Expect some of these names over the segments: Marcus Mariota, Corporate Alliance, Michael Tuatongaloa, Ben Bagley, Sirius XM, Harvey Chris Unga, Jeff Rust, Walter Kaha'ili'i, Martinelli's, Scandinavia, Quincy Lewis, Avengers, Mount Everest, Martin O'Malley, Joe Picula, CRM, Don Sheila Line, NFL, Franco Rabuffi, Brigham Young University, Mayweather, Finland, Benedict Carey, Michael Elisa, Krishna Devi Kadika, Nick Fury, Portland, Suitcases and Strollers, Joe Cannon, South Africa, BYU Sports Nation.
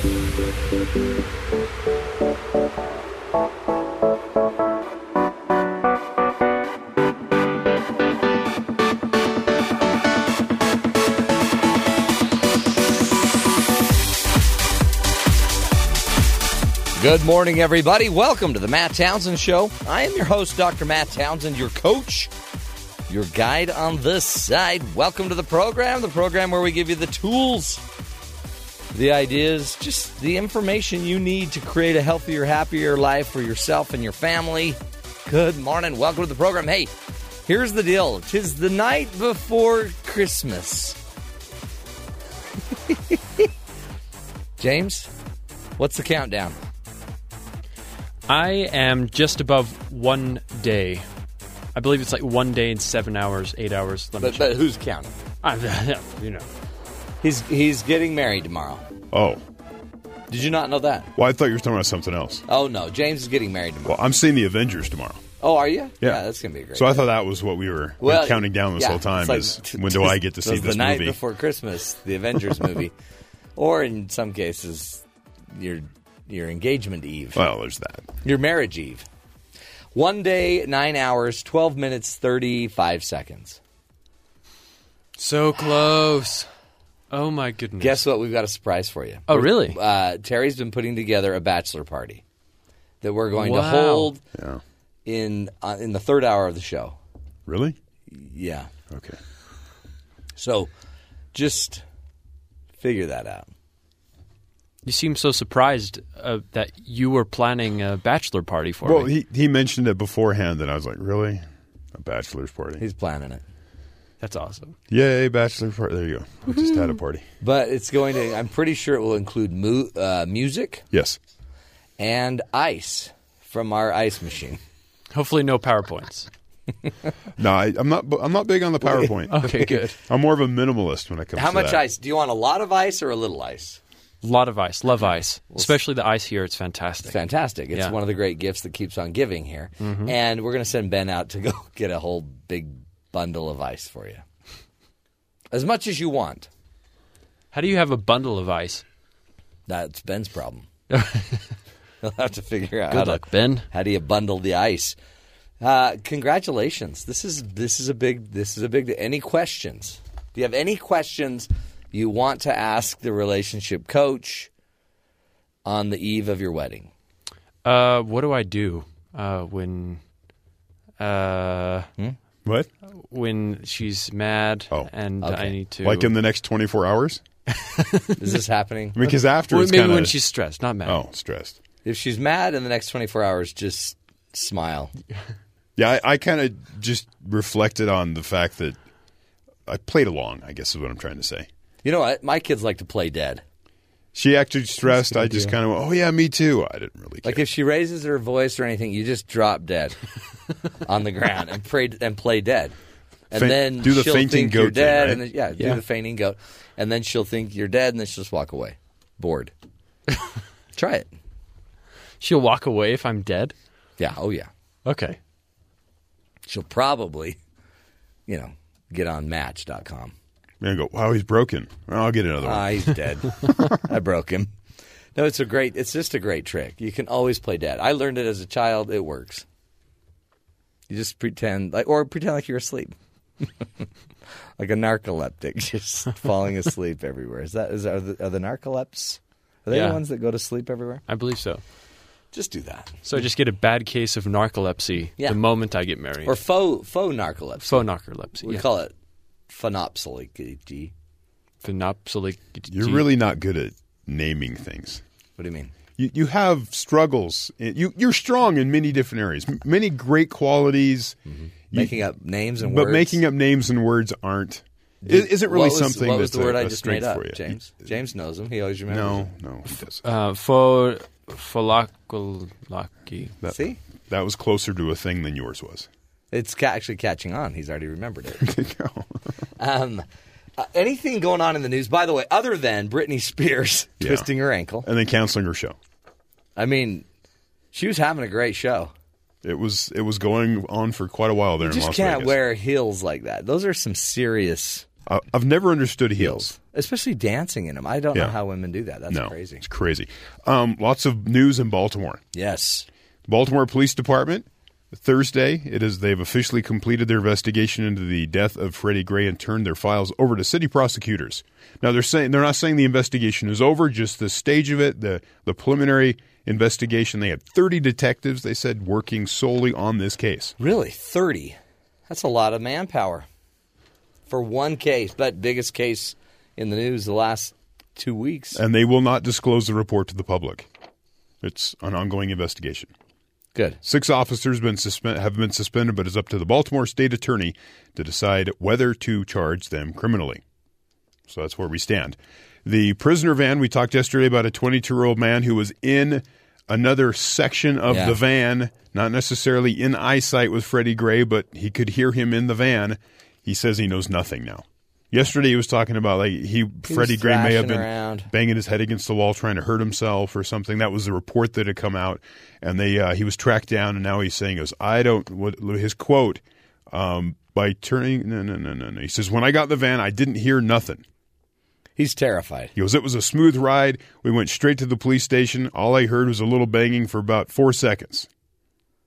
Good morning, everybody. Welcome to the Matt Townsend Show. I am your host, Dr. Matt Townsend, your coach, your guide on this side. Welcome to the program where we give you the tools, the ideas, just the information you need to create a healthier, happier life for yourself and your family. Good morning. Welcome to the program. Hey, here's the deal. 'Tis the night before Christmas. James, what's the countdown? I am just above 1 day. I believe it's like 1 day and 7 hours, 8 hours. But who's counting? You know. He's getting married tomorrow. Oh. Did you not know that? Well, I thought you were talking about something else. Oh, no. James is getting married tomorrow. Well, I'm seeing the Avengers tomorrow. Oh, are you? Yeah, that's going to be great. So I thought that was what we were counting down this whole time, like, is when do I get to see this movie? The night before Christmas, the Avengers movie. Or in some cases, your engagement eve. Well, there's that. Your marriage eve. 1 day, 9 hours, 12 minutes, 35 seconds. So close. Oh, my goodness. Guess what? We've got a surprise for you. Oh, really? Terry's been putting together a bachelor party that we're going to hold in the third hour of the show. Really? Yeah. Okay. So just figure that out. You seem so surprised that you were planning a bachelor party for me. Well, he mentioned it beforehand, and I was like, really? A bachelor's party? He's planning it. That's awesome. Yay, bachelor party. There you go. We just had a party. But it's going to, I'm pretty sure it will include music. Yes. And ice from our ice machine. Hopefully no PowerPoints. No, I'm not big on the PowerPoint. Okay, good. I'm more of a minimalist when it comes to that. How much ice? Do you want a lot of ice or a little ice? A lot of ice. Love ice. Especially the ice here. It's fantastic. It's fantastic. It's one of the great gifts that keeps on giving here. Mm-hmm. And we're going to send Ben out to go get a whole big bundle of ice for you. As much as you want. How do you have a bundle of ice? That's Ben's problem. You'll have to figure out. Good luck, Ben. How do you bundle the ice? Congratulations. This is a big any questions? Do you have any questions you want to ask the relationship coach on the eve of your wedding? What do I do when what? When she's mad and I need to... Like in the next 24 hours? Is this happening? Because maybe when she's stressed, not mad. Oh, stressed. If she's mad in the next 24 hours, just smile. Yeah, I kind of just reflected on the fact that I played along, I guess is what I'm trying to say. You know what? My kids like to play dead. She acted stressed. I just kind of went, oh, yeah, me too. I didn't really care. Like if she raises her voice or anything, you just drop dead on the ground and play dead. And then do the fainting goat thing, right? And then, do the fainting goat. And then she'll think you're dead, and then she'll just walk away. Bored. Try it. She'll walk away if I'm dead? Yeah. Oh, yeah. Okay. She'll probably, get on Match.com. And go, wow, he's broken. Well, I'll get another one. Ah, he's dead. I broke him. No, it's just a great trick. You can always play dead. I learned it as a child. It works. You just pretend like you're asleep. Like a narcoleptic just falling asleep everywhere. Are the narcolepts? Are they the ones that go to sleep everywhere? I believe so. Just do that. So I just get a bad case of narcolepsy the moment I get married. Or faux narcolepsy. We call it phenopsylectomy. You're really not good at naming things. What do you mean? You have struggles. You're strong in many different areas, many great qualities. Mm-hmm. Making up names and words. But making up names and words isn't really something that's a strength for you. James? James knows them. He always remembers No, he doesn't. Falakolaki. See? That was closer to a thing than yours was. It's actually catching on. He's already remembered it. There you go. Anything going on in the news, by the way, other than Britney Spears twisting her ankle. And then canceling her show. I mean, she was having a great show. It was going on for quite a while there in Las Vegas. You just can't wear heels like that. Those are some serious... I've never understood heels. Especially dancing in them. I don't know how women do that. That's crazy. It's crazy. Lots of news in Baltimore. Yes. Baltimore Police Department, Thursday, they've officially completed their investigation into the death of Freddie Gray and turned their files over to city prosecutors. Now, they're not saying the investigation is over, just the stage of it, the preliminary investigation. They had 30 detectives, they said, working solely on this case. Really? 30? That's a lot of manpower for one case, that biggest case in the news the last 2 weeks. And they will not disclose the report to the public. It's an ongoing investigation. Good. 6 officers have been suspended, but it's up to the Baltimore State Attorney to decide whether to charge them criminally. So that's where we stand. The prisoner van, we talked yesterday about a 22-year-old man who was in another section of the van, not necessarily in eyesight with Freddie Gray, but he could hear him in the van. He says he knows nothing now. Yesterday he was talking about Freddie Gray may have been banging his head against the wall trying to hurt himself or something. That was the report that had come out, and he was tracked down, and now he's saying his quote by turning no. He says, "When I got in the van, I didn't hear nothing." He's terrified. He goes, "It was a smooth ride. We went straight to the police station. All I heard was a little banging for about 4 seconds."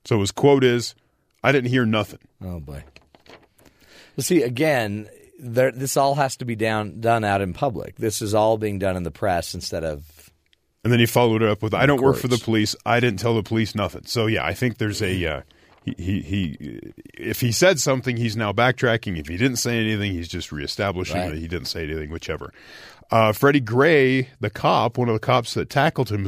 So his quote is, "I didn't hear nothing." Oh boy. Well, see again. This all has to be done out in public. This is all being done in the press instead of... And then he followed it up with, "I don't work for the police. I didn't tell the police nothing." So, yeah, I think there's a... if he said something, he's now backtracking. If he didn't say anything, he's just reestablishing that he didn't say anything, whichever. Freddie Gray, the cop, one of the cops that tackled him,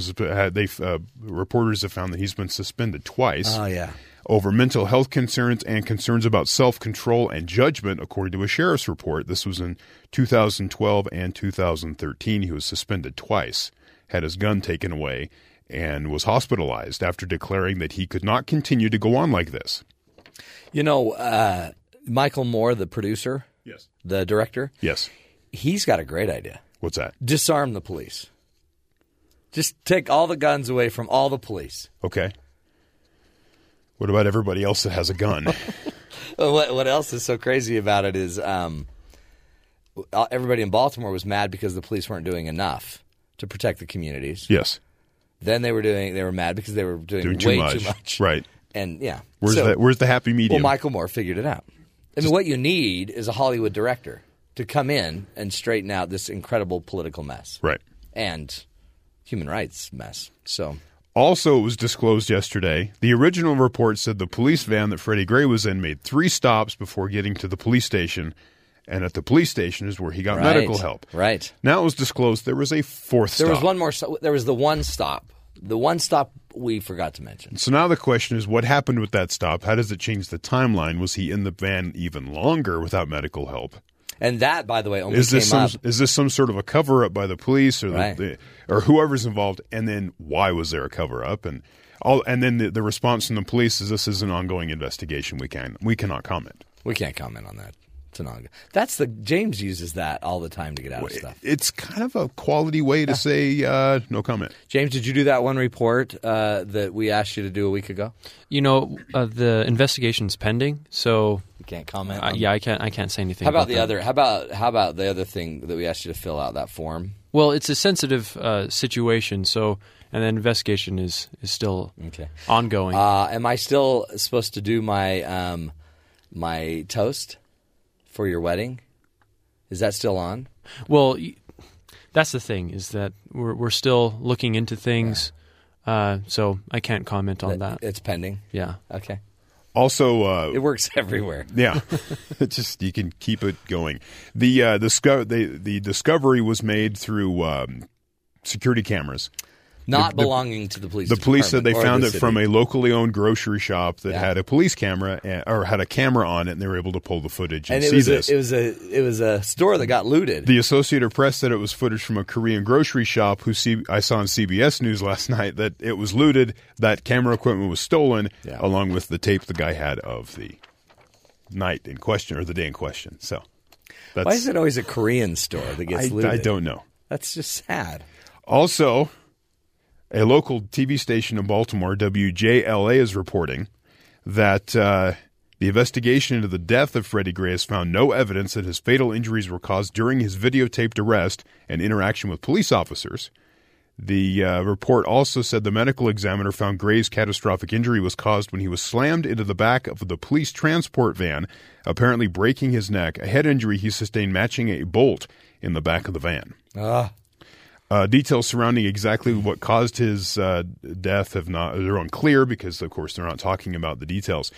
reporters have found that he's been suspended twice. Oh, yeah. Over mental health concerns and concerns about self-control and judgment, according to a sheriff's report. This was in 2012 and 2013. He was suspended twice, had his gun taken away, and was hospitalized after declaring that he could not continue to go on like this. You know, Michael Moore, the producer, yes, the director, yes, he's got a great idea. What's that? Disarm the police. Just take all the guns away from all the police. Okay. What about everybody else that has a gun? What else is so crazy about it is everybody in Baltimore was mad because the police weren't doing enough to protect the communities. Yes. Then they were mad because they were doing way too much. Right. And yeah. Where's the happy medium? Well, Michael Moore figured it out. I mean, what you need is a Hollywood director to come in and straighten out this incredible political mess. Right. And human rights mess. So. Also, it was disclosed yesterday, the original report said the police van that Freddie Gray was in made 3 stops before getting to the police station, and at the police station is where he got medical help. Right. Now it was disclosed there was a 4th stop. There was one more stop. There was the one stop. The one stop we forgot to mention. So now the question is, what happened with that stop? How does it change the timeline? Was he in the van even longer without medical help? And that, by the way, only came up. Is this some sort of a cover-up by the police or or whoever's involved? And then why was there a cover-up? And then the response from the police is, "This is an ongoing investigation. We cannot comment." We can't comment on that. It's an ongoing. James uses that all the time to get out of stuff. It's kind of a quality way to say no comment. James, did you do that one report that we asked you to do a week ago? You know, the investigation's pending, so. Can't comment. I can't say anything. How about the other thing that we asked you to fill out, that form? Well, it's a sensitive situation, so and the investigation is still ongoing. Am I still supposed to do my my toast for your wedding? Is that still on? Well, that's the thing is that we're still looking into things, so I can't comment on that. It's pending. Yeah. Okay. Also, it works everywhere. Yeah, it's just you can keep it going. The discovery was made through security cameras, not belonging to the police. The police said they found it from a locally owned grocery shop that had a police camera or had a camera on it, and they were able to pull the footage and see this. It was a store that got looted. The Associated Press said it was footage from a Korean grocery shop I saw on CBS News last night that it was looted, that camera equipment was stolen, along with the tape the guy had of the night in question or the day in question. So, why is it always a Korean store that gets looted? I don't know. That's just sad. Also, a local TV station in Baltimore, WJLA, is reporting that The investigation into the death of Freddie Gray has found no evidence that his fatal injuries were caused during his videotaped arrest and interaction with police officers. The report also said the medical examiner found Gray's catastrophic injury was caused when he was slammed into the back of the police transport van, apparently breaking his neck, a head injury he sustained matching a bolt in the back of the van. Details surrounding exactly what caused his death are unclear because, of course, they're not talking about the details.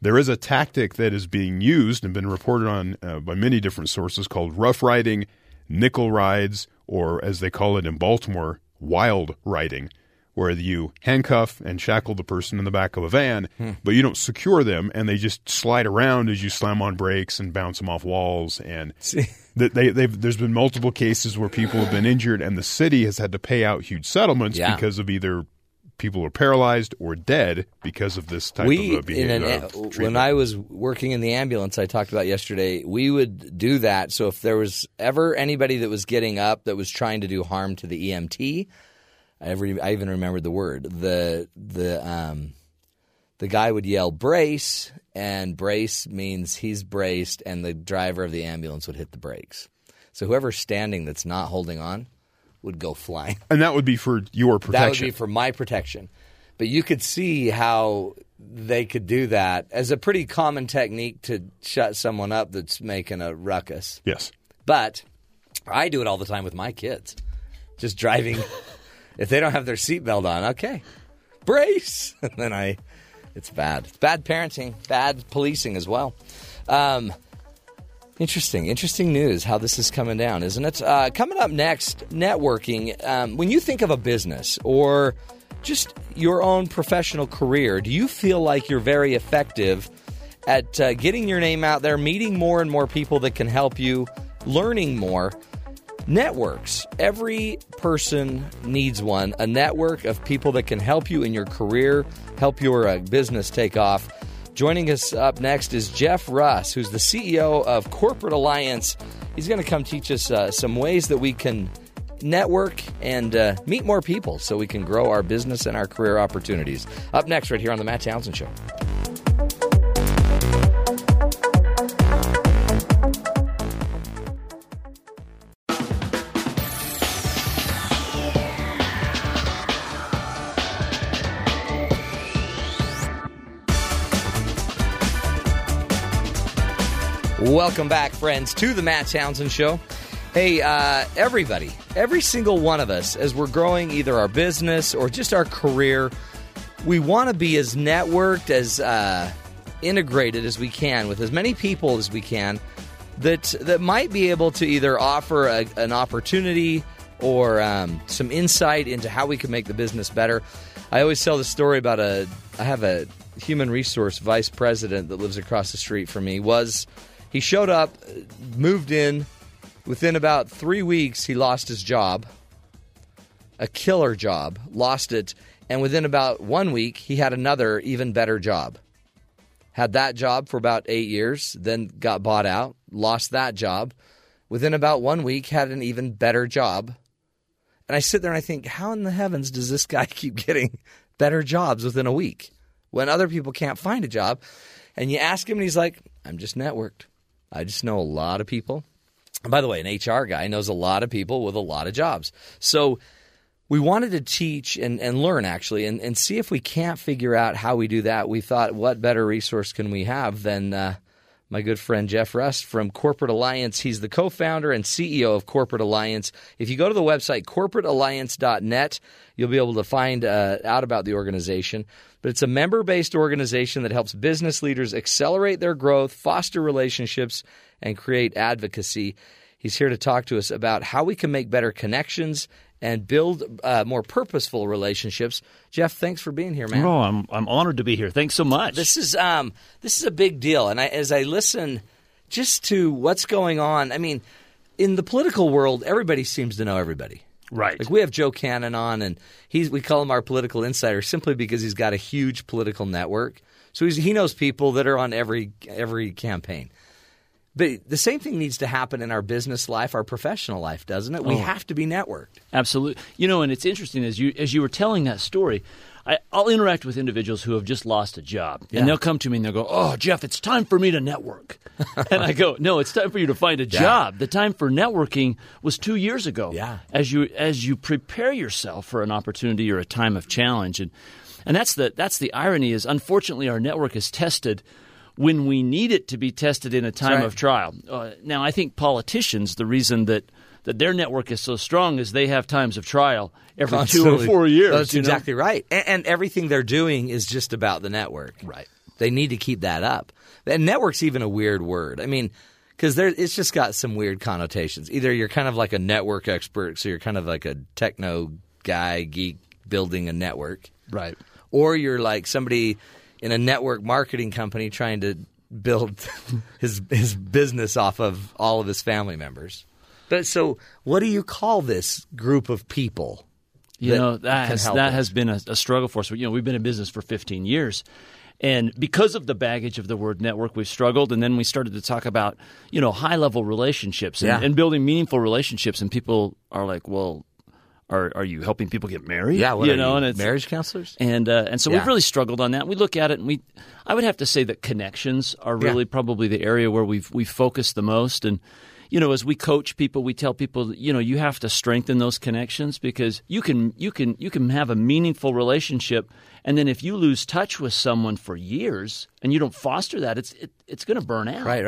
There is a tactic that is being used and been reported on by many different sources called rough riding, nickel rides, or as they call it in Baltimore, wild riding, where you handcuff and shackle the person in the back of a van, but you don't secure them, and they just slide around as you slam on brakes and bounce them off walls. And there's been multiple cases where people have been injured, and the city has had to pay out huge settlements because of either people are paralyzed or dead because of this type of behavior. When I was working in the ambulance I talked about yesterday, we would do that. So if there was ever anybody that was getting up that was trying to do harm to the EMT, I even remembered the word. The guy would yell brace, and brace means he's braced, and the driver of the ambulance would hit the brakes. So whoever's standing that's not holding on would go flying. And that would be for your protection. That would be for my protection. But you could see how they could do that as a pretty common technique to shut someone up that's making a ruckus. Yes. But I do it all the time with my kids. Just driving. If they don't have their seatbelt on, okay, brace. And then it's bad. It's bad parenting, bad policing as well. Interesting news, how this is coming down, isn't it? Coming up next, networking. When you think of a business or just your own professional career, do you feel like you're very effective at getting your name out there, meeting more and more people that can help you, learning more? Networks. Every person needs one, a network of people that can help you in your career, help your business take off. Joining us up next is Jeff Rust, who's the CEO of Corporate Alliance. He's going to come teach us some ways that we can network and meet more people so we can grow our business and our career opportunities. Up next right here on The Matt Townsend Show. Welcome back, friends, to the Matt Townsend Show. Hey, everybody, every single one of us, as we're growing either our business or just our career, we want to be as networked, as integrated as we can with as many people as we can that might be able to either offer an opportunity or some insight into how we can make the business better. I always tell the story about I have a human resource vice president that lives across the street from me. He showed up, moved in. Within about 3 weeks, he lost his job, a killer job, lost it. And within about 1 week, he had another even better job. Had that job for about 8 years, then got bought out, lost that job. Within about 1 week, had an even better job. And I sit there and I think, how in the heavens does this guy keep getting better jobs within a week when other people can't find a job? And you ask him and he's like, I'm just networked. I just know a lot of people. And by the way, an HR guy knows a lot of people with a lot of jobs. So we wanted to teach and learn, actually, and see if we can't figure out how we do that. We thought, what better resource can we have than my good friend Jeff Rust from Corporate Alliance. He's the co-founder and CEO of Corporate Alliance. If you go to the website corporatealliance.net, you'll be able to find out about the organization. But it's a member-based organization that helps business leaders accelerate their growth, foster relationships, and create advocacy. He's here to talk to us about how we can make better connections and build more purposeful relationships. Jeff, thanks for being here, man. Oh, I'm honored to be here. Thanks so much. This is a big deal. And as I listen just to what's going on, I mean, in the political world, everybody seems to know everybody. Right. Like we have Joe Cannon on, and we call him our political insider simply because he's got a huge political network. So he knows people that are on every campaign. But the same thing needs to happen in our business life, our professional life, doesn't it? We have to be networked. Absolutely. You know, and it's interesting as you were telling that story, I'll interact with individuals who have just lost a job, and they'll come to me and they'll go, "Oh, Jeff, it's time for me to network." And I go, "No, it's time for you to find a job." The time for networking was 2 years ago. Yeah. As you prepare yourself for an opportunity or a time of challenge, and that's the irony is, unfortunately, our network is tested when we need it to be tested in a time of trial. Now, I think politicians, the reason that their network is so strong is they have times of trial every 2 or 4 years. That's exactly right. And everything they're doing is just about the network. Right. They need to keep that up. And network's even a weird word. I mean, because it's just got some weird connotations. Either you're kind of like a network expert, so you're kind of like a techno guy, geek, building a network. Right. Or you're like somebody in a network marketing company trying to build his business off of all of his family members. But so what do you call this group of people? You know, that has been a struggle for us. You know, we've been in business for 15 years. And because of the baggage of the word network, we've struggled. And then we started to talk about, you know, high-level relationships and building meaningful relationships. And people are like, well, Are you helping people get married? Yeah, marriage counselors? And so we've really struggled on that. We look at it, and I would have to say that connections are really probably the area where we've focused the most. And you know, as we coach people, we tell people, you know, you have to strengthen those connections because you can have a meaningful relationship, and then if you lose touch with someone for years and you don't foster that, it's going to burn out. Right.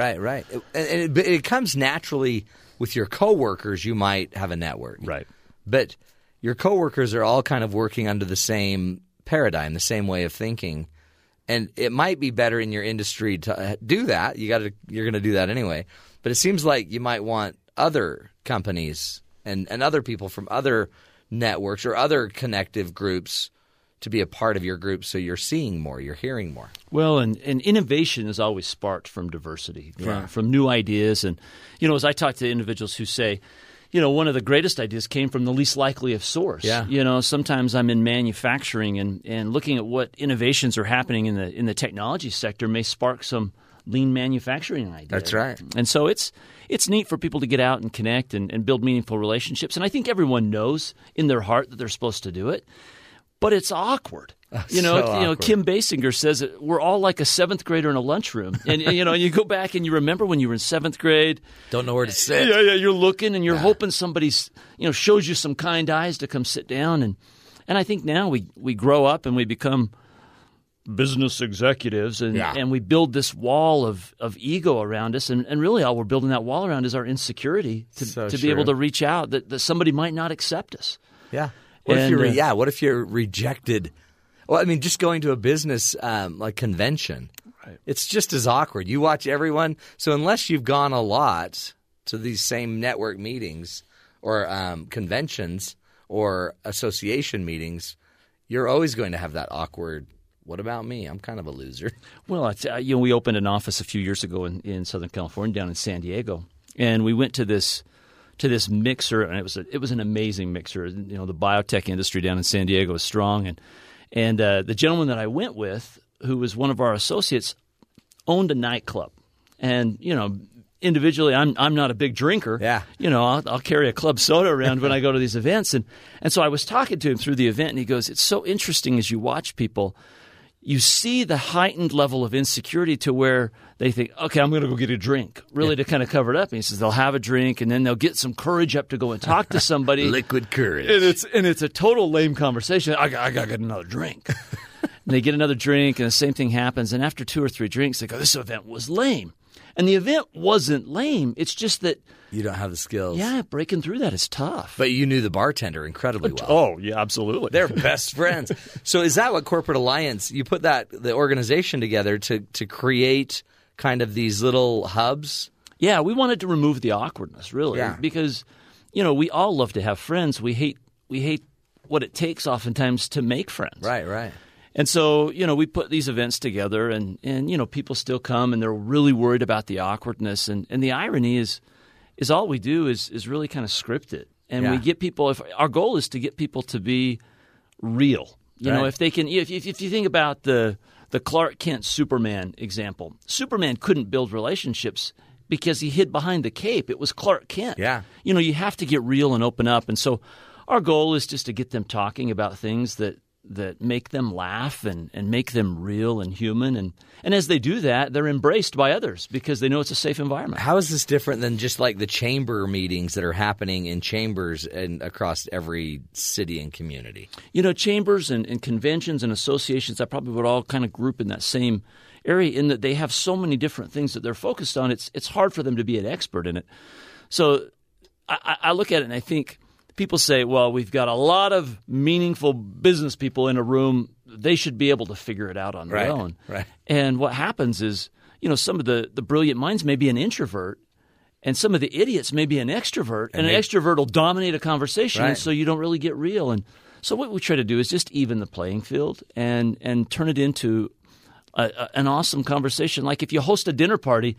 And it comes naturally with your coworkers. You might have a network, right? But your coworkers are all kind of working under the same paradigm, the same way of thinking, and it might be better in your industry to do that. You're going to do that anyway. But it seems like you might want other companies and other people from other networks or other connective groups to be a part of your group, so you're seeing more, you're hearing more. Well, and innovation is always sparked from diversity, from new ideas, and you know, as I talk to individuals who say, you know, one of the greatest ideas came from the least likely of source. Yeah. You know, sometimes I'm in manufacturing and looking at what innovations are happening in the technology sector may spark some lean manufacturing idea. That's right. And so it's neat for people to get out and connect and build meaningful relationships. And I think everyone knows in their heart that they're supposed to do it, but it's awkward. You know, Kim Basinger says that we're all like a seventh grader in a lunchroom, and you know, you go back and you remember when you were in seventh grade, don't know where to sit. Yeah, you're looking and you're hoping somebody's, you know, shows you some kind eyes to come sit down, and I think now we grow up and we become business executives, and we build this wall of ego around us, and really all we're building that wall around is our insecurity to be able to reach out that somebody might not accept us. Yeah. What if you're rejected? Well, I mean, just going to a business like convention, it's just as awkward. You watch everyone. So unless you've gone a lot to these same network meetings or conventions or association meetings, you're always going to have that awkward, what about me? I'm kind of a loser. Well, you know, we opened an office a few years ago in Southern California, down in San Diego, and we went to this mixer, and it was an amazing mixer. You know, the biotech industry down in San Diego is strong, and the gentleman that I went with, who was one of our associates, owned a nightclub. And, you know, individually, I'm not a big drinker. Yeah. You know, I'll carry a club soda around when I go to these events. And so I was talking to him through the event, and he goes, it's so interesting as you watch people, you see the heightened level of insecurity to where they think, okay, I'm going to go get a drink, to kind of cover it up. And he says they'll have a drink and then they'll get some courage up to go and talk to somebody. Liquid courage. And it's a total lame conversation. I got to get another drink. And they get another drink and the same thing happens. And after 2 or 3 drinks, they go, this event was lame. And the event wasn't lame. It's just that you don't have the skills. Yeah, breaking through that is tough. But you knew the bartender incredibly well. Oh, yeah, absolutely. They're best friends. So is that what Corporate Alliance, you put the organization together to create kind of these little hubs? Yeah, we wanted to remove the awkwardness, really, because you know, we all love to have friends. We hate what it takes oftentimes to make friends. Right. And so, you know, we put these events together and you know, people still come and they're really worried about the awkwardness. And the irony is all we do is really kind of script it. And we get people – our goal is to get people to be real. You know, if they can – if you think about the Clark Kent Superman example, Superman couldn't build relationships because he hid behind the cape. It was Clark Kent. Yeah. You know, you have to get real and open up. And so our goal is just to get them talking about things that – that make them laugh and make them real and human. And as they do that, they're embraced by others because they know it's a safe environment. How is this different than just like the chamber meetings that are happening in chambers and across every city and community? You know, chambers and conventions and associations, I probably would all kind of group in that same area in that they have so many different things that they're focused on. It's hard for them to be an expert in it. So I look at it and I think people say, well, we've got a lot of meaningful business people in a room. They should be able to figure it out on their own. Right. And what happens is, you know, some of the brilliant minds may be an introvert and some of the idiots may be an extrovert. And an extrovert will dominate a conversation. Right. And so you don't really get real. And so what we try to do is just even the playing field and turn it into an awesome conversation. Like if you host a dinner party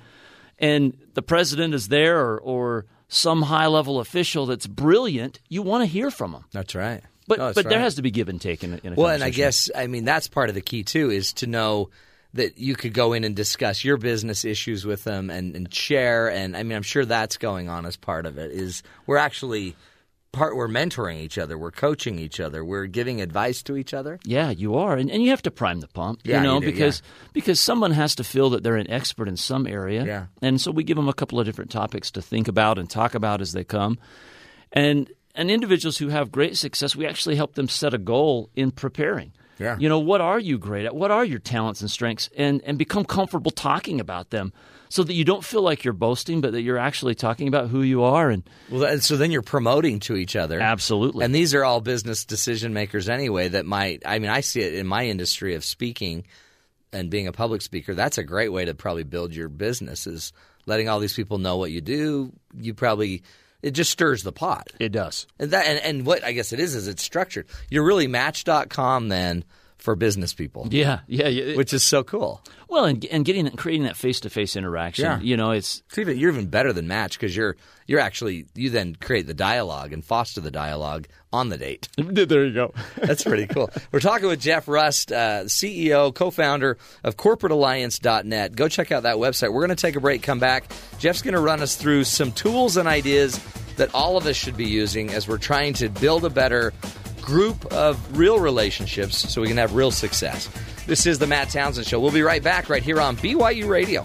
and the president is there or some high-level official that's brilliant, you want to hear from them. That's right. But there has to be give and take in a conversation. Well, and I guess, I mean, that's part of the key, too, is to know that you could go in and discuss your business issues with them and share. And, I mean, I'm sure that's going on as part of it is we're mentoring each other. We're coaching each other. We're giving advice to each other. Yeah, you are. And you have to prime the pump, yeah, because someone has to feel that they're an expert in some area. Yeah. And so we give them a couple of different topics to think about and talk about as they come. And individuals who have great success, we actually help them set a goal in preparing. Yeah. You know, what are you great at? What are your talents and strengths? And become comfortable talking about them. So that you don't feel like you're boasting, but that you're actually talking about who you are. And so then you're promoting to each other. Absolutely. And these are all business decision makers anyway that might – I mean, I see it in my industry of speaking and being a public speaker. That's a great way to probably build your business is letting all these people know what you do. You probably – it just stirs the pot. It does. And what I guess it is it's structured. You're really Match.com then – for business people. Yeah. Which is so cool. Well, and getting and creating that face-to-face interaction, you know, you're even better than Match because you're actually – you then create the dialogue and foster the dialogue on the date. There you go. That's pretty cool. We're talking with Jeff Rust, CEO, co-founder of CorporateAlliance.net. Go check out that website. We're going to take a break, come back. Jeff's going to run us through some tools and ideas that all of us should be using as we're trying to build a better – group of real relationships so we can have real success. This is the Matt Townsend Show. We'll be right back right here on BYU Radio.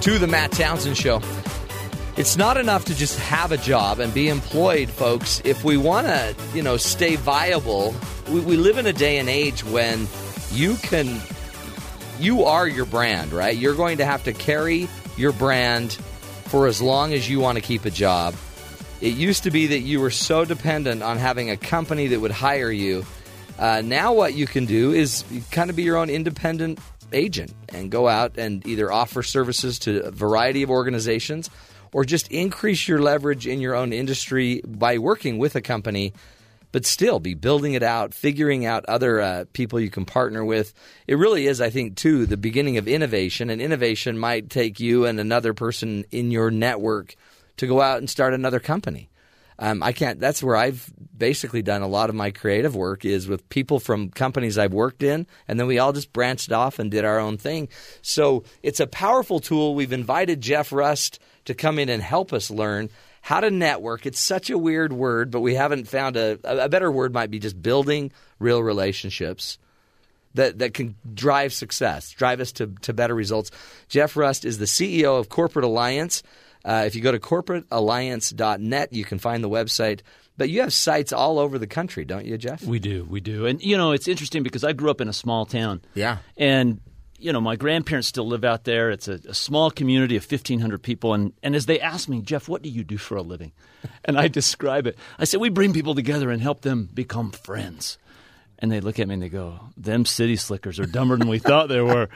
To the Matt Townsend Show. It's not enough to just have a job and be employed, folks. If we want to, you know, stay viable, we live in a day and age when you are your brand, right? You're going to have to carry your brand for as long as you want to keep a job. It used to be that you were so dependent on having a company that would hire you. Now what you can do is kind of be your own independent agent and go out and either offer services to a variety of organizations or just increase your leverage in your own industry by working with a company, but still be building it out, figuring out other people you can partner with. It really is, I think, too, the beginning of innovation, and innovation might take you and another person in your network to go out and start another company. That's where I've basically done a lot of my creative work is with people from companies I've worked in, and then we all just branched off and did our own thing. So it's a powerful tool. We've invited Jeff Rust to come in and help us learn how to network. It's such a weird word, but we haven't found a better word. Might be just building real relationships that can drive success, drive us to better results. Jeff Rust is the CEO of Corporate Alliance. If you go to corporatealliance.net, you can find the website. But you have sites all over the country, don't you, Jeff? We do. And, you know, it's interesting because I grew up in a small town. Yeah. And, you know, my grandparents still live out there. It's a small community of 1,500 people. And as they ask me, Jeff, what do you do for a living? And I describe it. I say, we bring people together and help them become friends. And they look at me and they go, them city slickers are dumber than we thought they were.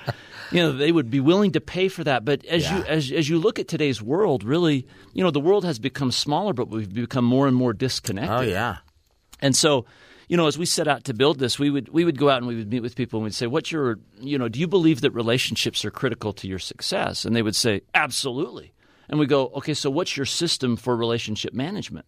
You know, they would be willing to pay for that. But as you look at today's world, really, you know, the world has become smaller, but we've become more and more disconnected. Oh, yeah. And so, you know, as we set out to build this, we would go out and we would meet with people and we'd say, "What's your, you know, do you believe that relationships are critical to your success?" And they would say, "Absolutely." And we go, "Okay, so what's your system for relationship management?"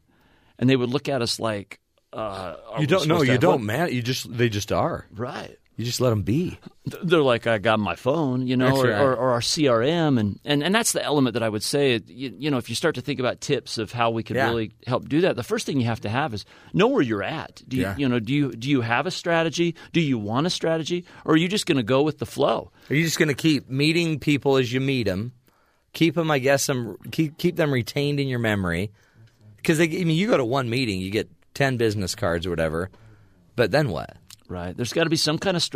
And they would look at us like, "You don't know, you don't man, you just they just are right." You just let them be. They're like, I got my phone, you know, or our CRM. And that's the element that I would say, you know, if you start to think about tips of how we can really help do that, the first thing you have to have is know where you're at. Do you, you know, do you have a strategy? Do you want a strategy? Or are you just going to go with the flow? Are you just going to keep meeting people as you meet them? Keep them, I guess, keep them retained in your memory. Because, I mean, you go to one meeting, you get 10 business cards or whatever, but then what? Right. There's got to be some kind of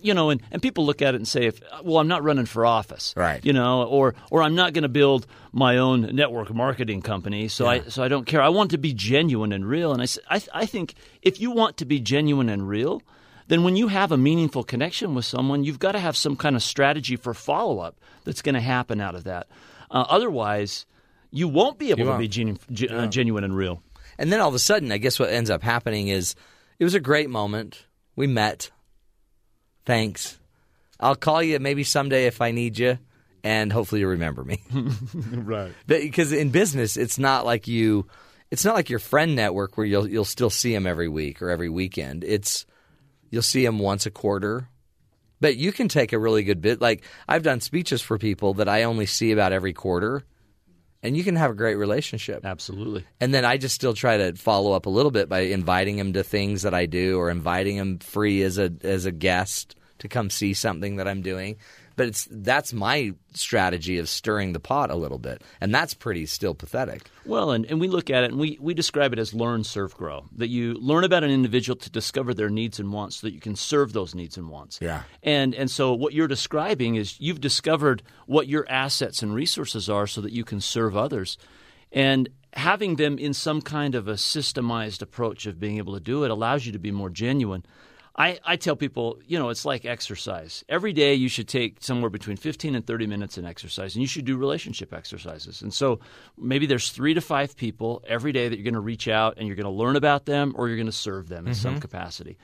you know, and people look at it and say, well, I'm not running for office. Right. You know, or I'm not going to build my own network marketing company, so I don't care. I want to be genuine and real. And I think if you want to be genuine and real, then when you have a meaningful connection with someone, you've got to have some kind of strategy for follow-up that's going to happen out of that. Otherwise, you won't be able to be genuine and real. And then all of a sudden, I guess what ends up happening is it was a great moment. We met. Thanks. I'll call you maybe someday if I need you, and hopefully you'll remember me. Right. Because in business, it's not like your friend network where you'll still see them every week or every weekend. You'll see them once a quarter. But you can take a really good bit. Like I've done speeches for people that I only see about every quarter, and you can have a great relationship. Absolutely. And then I just still try to follow up a little bit by inviting them to things that I do or inviting them free as a guest to come see something that I'm doing. But that's my strategy of stirring the pot a little bit, and that's pretty still pathetic. Well, and we look at it, and we describe it as learn, serve, grow, that you learn about an individual to discover their needs and wants so that you can serve those needs and wants. Yeah. And so what you're describing is you've discovered what your assets and resources are so that you can serve others. And having them in some kind of a systemized approach of being able to do it allows you to be more genuine. I tell people, you know, it's like exercise. Every day you should take somewhere between 15 and 30 minutes in exercise, and you should do relationship exercises. And so maybe there's 3 to 5 people every day that you're going to reach out and you're going to learn about them or you're going to serve them in some capacity.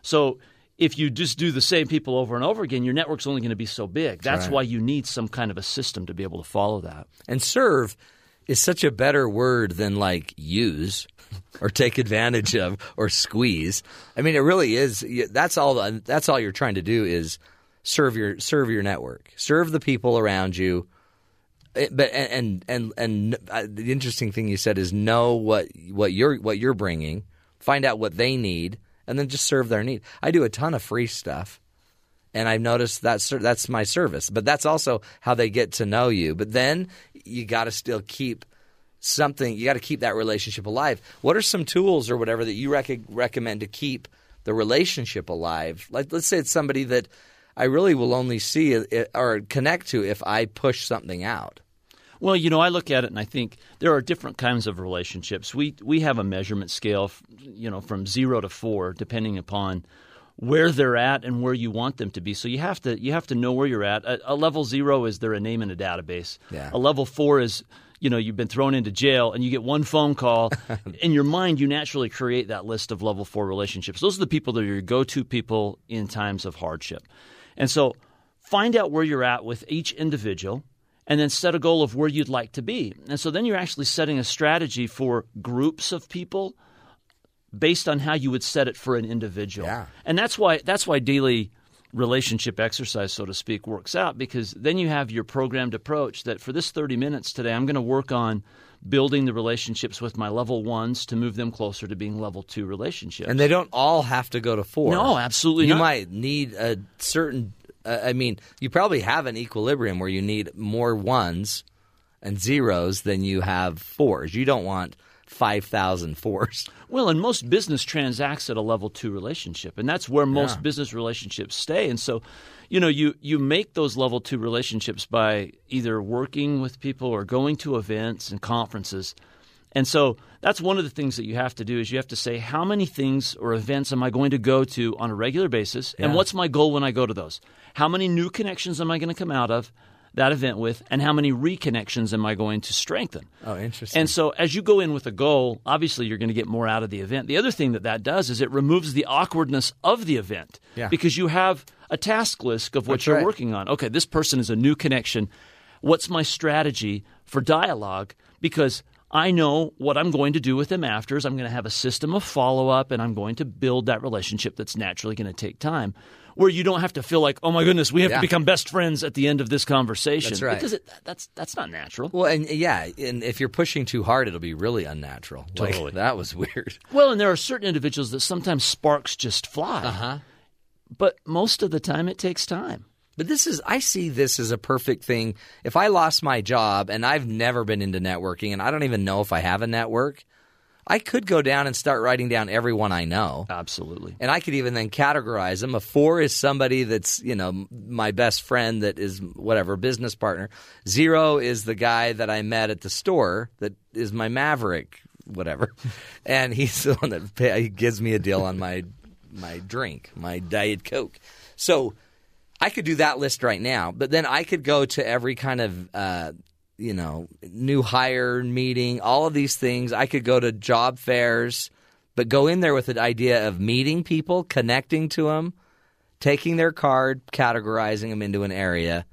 So if you just do the same people over and over again, your network's only going to be so big. That's why you need some kind of a system to be able to follow that. And serve is such a better word than like use or take advantage of or squeeze. I mean, it really is. That's all you're trying to do is serve your network, serve the people around you. But and the interesting thing you said is know what you're bringing, find out what they need, and then just serve their need. I do a ton of free stuff, and I've noticed that's my service. But that's also how they get to know you. But then you got to still keep something. You got to keep that relationship alive. What are some tools or whatever that you recommend to keep the relationship alive? Like, let's say it's somebody that I really will only see or connect to if I push something out. Well, you know, I look at it and I think there are different kinds of relationships. We have a measurement scale, you know, from 0 to 4, depending upon where they're at and where you want them to be. So you have to know where you're at. A level 0 is they're a name in a database. Yeah. A level 4 is, you know, you've been thrown into jail and you get one phone call. In your mind, you naturally create that list of level 4 relationships. Those are the people that are your go-to people in times of hardship. And so find out where you're at with each individual and then set a goal of where you'd like to be. And so then you're actually setting a strategy for groups of people based on how you would set it for an individual. Yeah. And that's why daily relationship exercise, so to speak, works out, because then you have your programmed approach that for this 30 minutes today, I'm going to work on building the relationships with my level 1s to move them closer to being level 2 relationships. And they don't all have to go to 4. No, absolutely not. You might need a certain you probably have an equilibrium where you need more 1s and 0s than you have 4s. You don't want 5,000 fours. Well, and most business transacts at a level 2 relationship, and that's where most business relationships stay. And so, you know, you make those level 2 relationships by either working with people or going to events and conferences. And so that's one of the things that you have to do is you have to say, how many things or events am I going to go to on a regular basis, and what's my goal when I go to those? How many new connections am I going to come out of? that event with, and how many reconnections am I going to strengthen? Oh, interesting. And so as you go in with a goal, obviously you're going to get more out of the event. The other thing that that does is it removes the awkwardness of the event, because you have a task list of what you're working on. Okay, this person is a new connection. What's my strategy for dialogue? Because I know what I'm going to do with them after is I'm going to have a system of follow-up, and I'm going to build that relationship that's naturally going to take time, where you don't have to feel like, oh, my goodness, we have to become best friends at the end of this conversation. That's right. Because that's not natural. Well, and and if you're pushing too hard, it'll be really unnatural. Totally. Like, that was weird. Well, and there are certain individuals that sometimes sparks just fly. Uh-huh. But most of the time it takes time. But this is, I see this as a perfect thing. If I lost my job and I've never been into networking and I don't even know if I have a network, I could go down and start writing down everyone I know. Absolutely. And I could even then categorize them. A 4 is somebody that's, you know, my best friend that is whatever, business partner. 0 is the guy that I met at the store that is my maverick, whatever. And he's the one that he gives me a deal on my drink, my Diet Coke. So I could do that list right now, but then I could go to every kind of new hire meeting, all of these things. I could go to job fairs, but go in there with the idea of meeting people, connecting to them, taking their card, categorizing them into an area,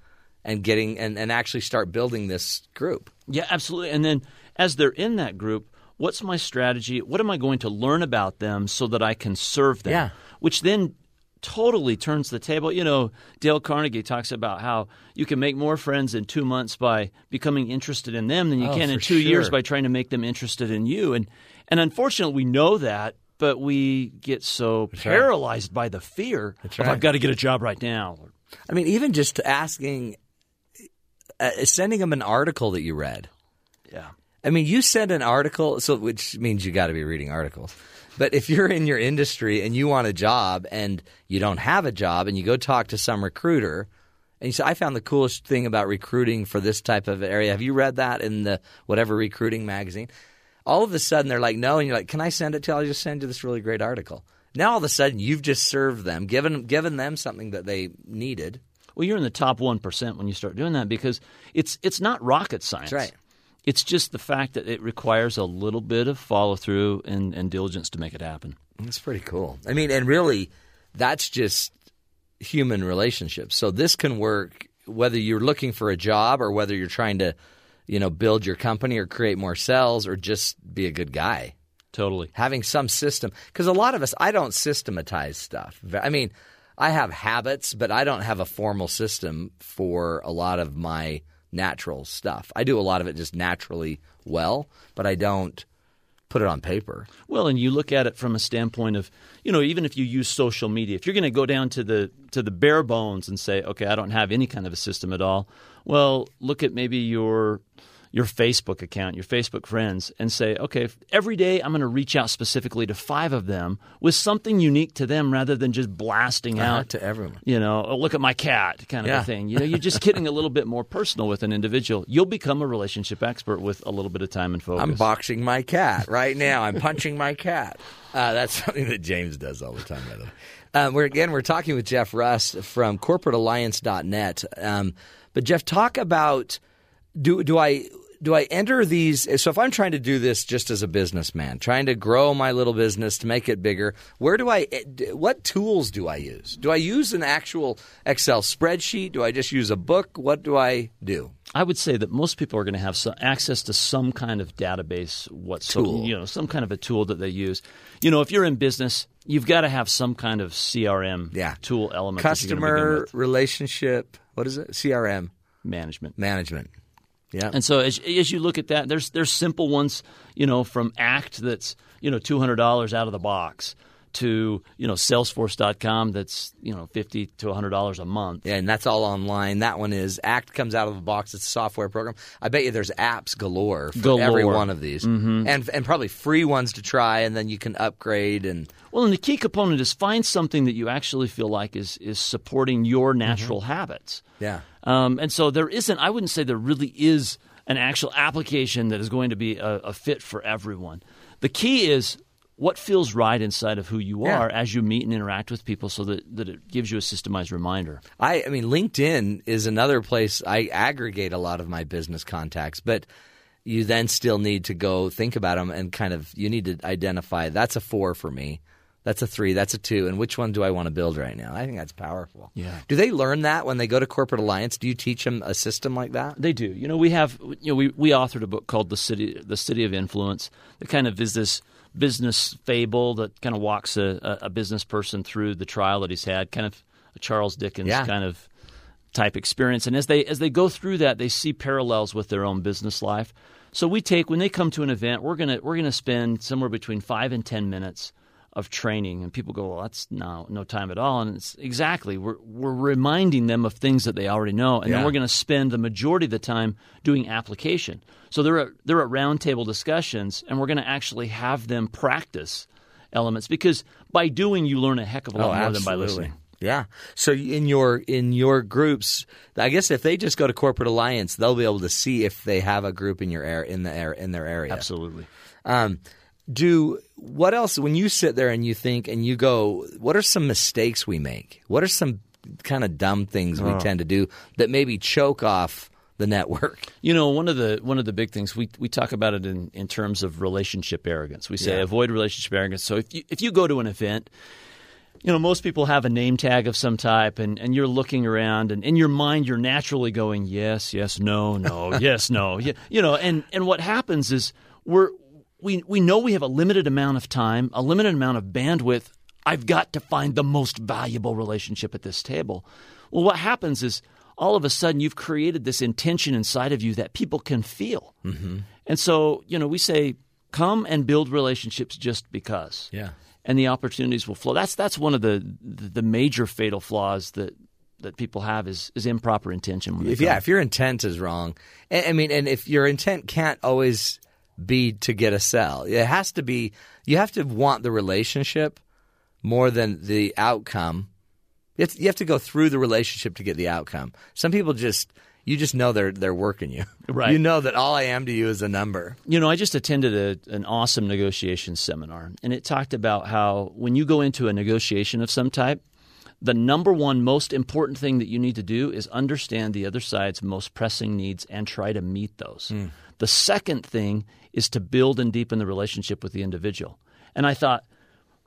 and getting and actually start building this group. Yeah, absolutely. And then as they're in that group, what's my strategy? What am I going to learn about them so that I can serve them? Yeah. Which then totally turns the table. You know, Dale Carnegie talks about how you can make more friends in 2 months by becoming interested in them than you can in two years by trying to make them interested in you. And unfortunately, we know that, but we get so paralyzed by the fear of I've got to get a job right now. I mean, even just asking, sending them an article that you read. Yeah. I mean, you send an article, so which means you got to be reading articles. But if you're in your industry and you want a job and you don't have a job and you go talk to some recruiter and you say, I found the coolest thing about recruiting for this type of area. Have you read that in the whatever recruiting magazine? All of a sudden they're like, no. And you're like, can I send it to you? I'll just send you this really great article. Now all of a sudden you've just served them, given them something that they needed. Well, you're in the top 1% when you start doing that because it's not rocket science. That's right. It's just the fact that it requires a little bit of follow-through and diligence to make it happen. That's pretty cool. I mean, and really, that's just human relationships. So this can work whether you're looking for a job or whether you're trying to, build your company or create more sales or just be a good guy. Totally. Having some system. Because a lot of us, I don't systematize stuff. I mean, I have habits, but I don't have a formal system for a lot of my natural stuff. I do a lot of it just naturally well, but I don't put it on paper. Well, and you look at it from a standpoint of, even if you use social media, if you're going to go down to the bare bones and say, okay, I don't have any kind of a system at all, well, look at maybe your Facebook account, your Facebook friends, and say, okay, every day I'm going to reach out specifically to 5 of them with something unique to them rather than just blasting out to everyone. Oh, look at my cat kind of a thing. You're just getting a little bit more personal with an individual. You'll become a relationship expert with a little bit of time and focus. I'm boxing my cat right now. I'm punching my cat. That's something that James does all the time, by the way. We're talking with Jeff Rust from corporatealliance.net. But Jeff, talk about do I enter these – so if I'm trying to do this just as a businessman, trying to grow my little business to make it bigger, what tools do I use? Do I use an actual Excel spreadsheet? Do I just use a book? What do I do? I would say that most people are going to have some access to some kind of database, some kind of a tool that they use. If you're in business, you've got to have some kind of CRM tool element. Customer relationship – what is it? CRM. Management. Yeah. And so as you look at that, there's simple ones, from ACT that's, $200 out of the box to, Salesforce.com that's, $50 to $100 a month. Yeah, and that's all online. That one is – ACT comes out of the box. It's a software program. I bet you there's apps galore. Every one of these. Mm-hmm. And probably free ones to try, and then you can upgrade. And the key component is find something that you actually feel like is supporting your natural habits. Yeah. And so there isn't – I wouldn't say there really is an actual application that is going to be a fit for everyone. The key is what feels right inside of who you are as you meet and interact with people so that it gives you a systemized reminder. I mean, LinkedIn is another place I aggregate a lot of my business contacts, but you then still need to go think about them and kind of you need to identify that's a 4 for me. That's a 3. That's a 2. And which one do I want to build right now? I think that's powerful. Yeah. Do they learn that when they go to Corporate Alliance? Do you teach them a system like that? They do. You know, we have we authored a book called The City of Influence that kind of is this business fable that kind of walks a business person through the trial that he's had, kind of a Charles Dickens kind of type experience. And as they go through that, they see parallels with their own business life. So we take when they come to an event, we're gonna spend somewhere between 5 and 10 minutes of training, and people go, well, that's no time at all. And it's exactly, we're reminding them of things that they already know, and then we're going to spend the majority of the time doing application. So they're at roundtable discussions, and we're going to actually have them practice elements because by doing you learn a heck of a lot more than by listening. Yeah. So in your groups, I guess if they just go to Corporate Alliance, they'll be able to see if they have a group in their area. Absolutely. What else, when you sit there and you think and you go, what are some mistakes we make? What are some kind of dumb things we tend to do that maybe choke off the network? You know, one of the big things, we talk about it in terms of relationship arrogance. We say avoid relationship arrogance. So if you go to an event, you know, most people have a name tag of some type, and you're looking around, and in your mind you're naturally going, yes, no, yes, no. Yeah, you know, and what happens is we know we have a limited amount of time, a limited amount of bandwidth. I've got to find the most valuable relationship at this table. Well, what happens is all of a sudden you've created this intention inside of you that people can feel. Mm-hmm. And so, you know, we say come and build relationships just because. Yeah. And the opportunities will flow. That's one of the major fatal flaws that people have is improper intention. If your intent is wrong. And if your intent can't always be to get a sell. It has to be – you have to want the relationship more than the outcome. You have to go through the relationship to get the outcome. Some people just – you just know they're working you. Right. You know that all I am to you is a number. You know, I just attended an awesome negotiation seminar, and it talked about how when you go into a negotiation of some type, the number one most important thing that you need to do is understand the other side's most pressing needs and try to meet those. Mm. The second thing is to build and deepen the relationship with the individual. And I thought,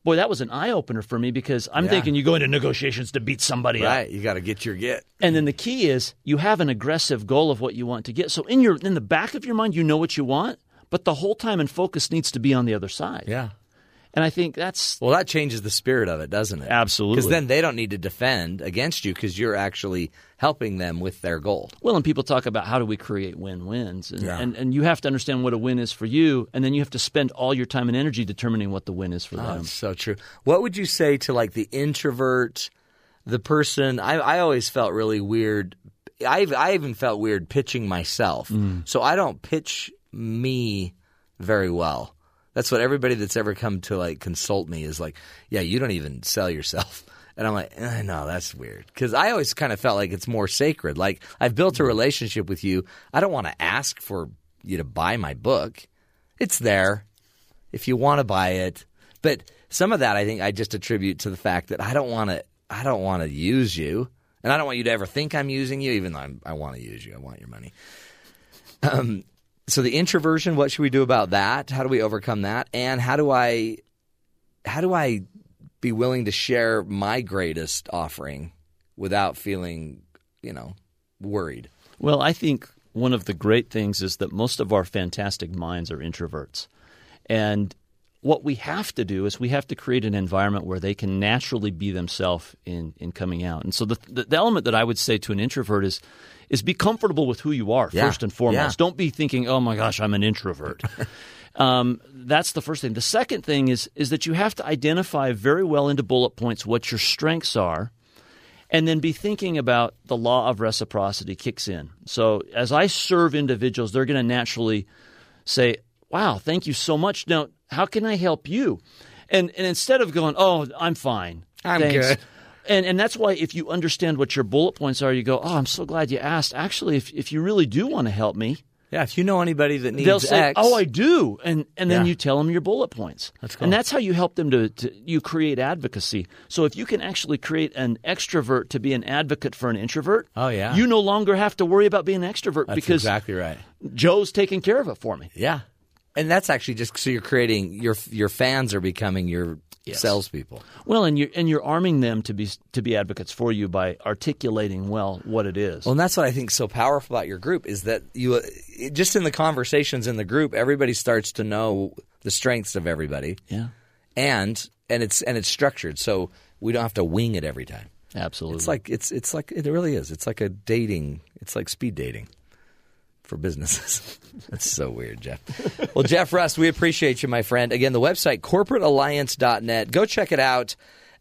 boy, that was an eye-opener for me because I'm thinking you go into negotiations to beat somebody up. Right, you got to get your get. And then the key is you have an aggressive goal of what you want to get. So in the back of your mind, you know what you want, but the whole time and focus needs to be on the other side. Yeah. And I think that's – well, that changes the spirit of it, doesn't it? Absolutely. Because then they don't need to defend against you because you're actually helping them with their goal. Well, and people talk about how do we create win-wins. And you have to understand what a win is for you, and then you have to spend all your time and energy determining what the win is for them. That's so true. What would you say to like the introvert, the person – I always felt really weird. I even felt weird pitching myself. Mm. So I don't pitch me very well. That's what everybody that's ever come to like consult me is like, yeah, you don't even sell yourself. And I'm like, no, that's weird. Because I always kind of felt like it's more sacred. Like I've built a relationship with you. I don't want to ask for you to buy my book. It's there if you want to buy it. But some of that I think I just attribute to the fact that I don't want to use you. And I don't want you to ever think I'm using you, even though I want to use you. I want your money. So the introversion, what should we do about that? How do we overcome that? And how do I be willing to share my greatest offering without feeling, you know, worried? Well, I think one of the great things is that most of our fantastic minds are introverts. And what we have to do is we have to create an environment where they can naturally be themselves in coming out. And so the element that I would say to an introvert is be comfortable with who you are first and foremost. Yeah. Don't be thinking, oh my gosh, I'm an introvert. That's the first thing. The second thing is that you have to identify very well into bullet points what your strengths are and then be thinking about the law of reciprocity kicks in. So as I serve individuals, they're going to naturally say, wow, thank you so much. Now, how can I help you? And instead of going, oh, I'm fine. I'm good. And that's why if you understand what your bullet points are, you go, oh, I'm so glad you asked. Actually, if you really do want to help me, Yeah, if you know anybody that needs they'll say, X. Oh, I do. And then you tell them your bullet points. That's cool. And that's how you help them to create advocacy. So if you can actually create an extrovert to be an advocate for an introvert, you no longer have to worry about being an extrovert because exactly right. Joe's taking care of it for me. Yeah. And that's actually just so you're creating your fans are becoming your salespeople. Well, and you're arming them to be advocates for you by articulating well what it is. Well, and that's what I think is so powerful about your group is that you just in the conversations in the group, everybody starts to know the strengths of everybody. Yeah, and it's structured, so we don't have to wing it every time. Absolutely, it's like it really is. It's like speed dating. For businesses. That's so weird, Jeff. Well, Jeff Rust, we appreciate you, my friend. Again, the website, corporatealliance.net. Go check it out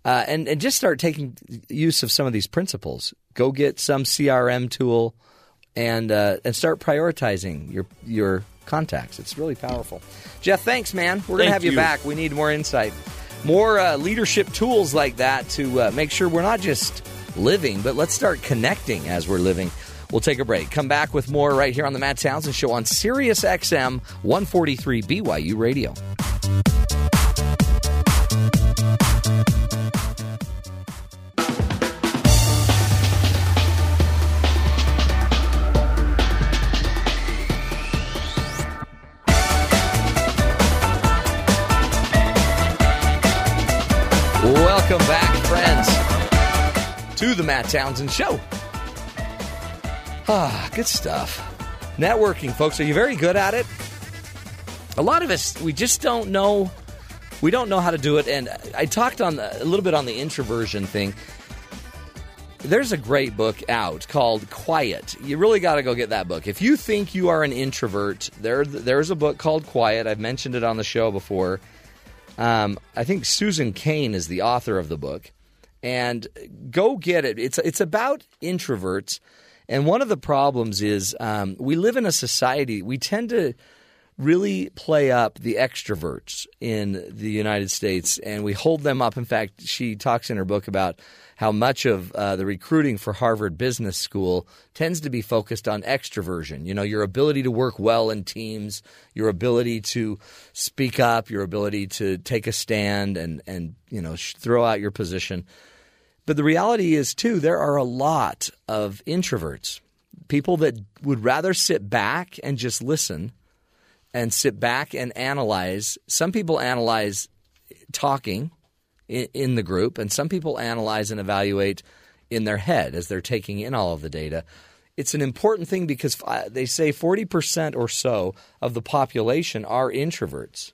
and just start taking use of some of these principles. Go get some CRM tool and start prioritizing your contacts. It's really powerful. Jeff, thanks, man. We're going to have you back. We need more insight, more leadership tools like that to make sure we're not just living, but let's start connecting as we're living. We'll take a break. Come back with more right here on the Matt Townsend Show on Sirius XM 143 BYU Radio. Welcome back, friends, to the Matt Townsend Show. Ah, good stuff. Networking, folks. Are you very good at it? A lot of us, we just don't know. We don't know how to do it. And I talked a little bit on the introversion thing. There's a great book out called Quiet. You really got to go get that book. If you think you are an introvert, there's a book called Quiet. I've mentioned it on the show before. I think Susan Cain is the author of the book. And go get it. It's about introverts. And one of the problems is we live in a society – we tend to really play up the extroverts in the United States, and we hold them up. In fact, she talks in her book about how much of the recruiting for Harvard Business School tends to be focused on extroversion. You know, your ability to work well in teams, your ability to speak up, your ability to take a stand and you know, throw out your position. But the reality is, too, there are a lot of introverts, people that would rather sit back and just listen and sit back and analyze. Some people analyze talking in the group, and some people analyze and evaluate in their head as they're taking in all of the data. It's an important thing because they say 40% or so of the population are introverts.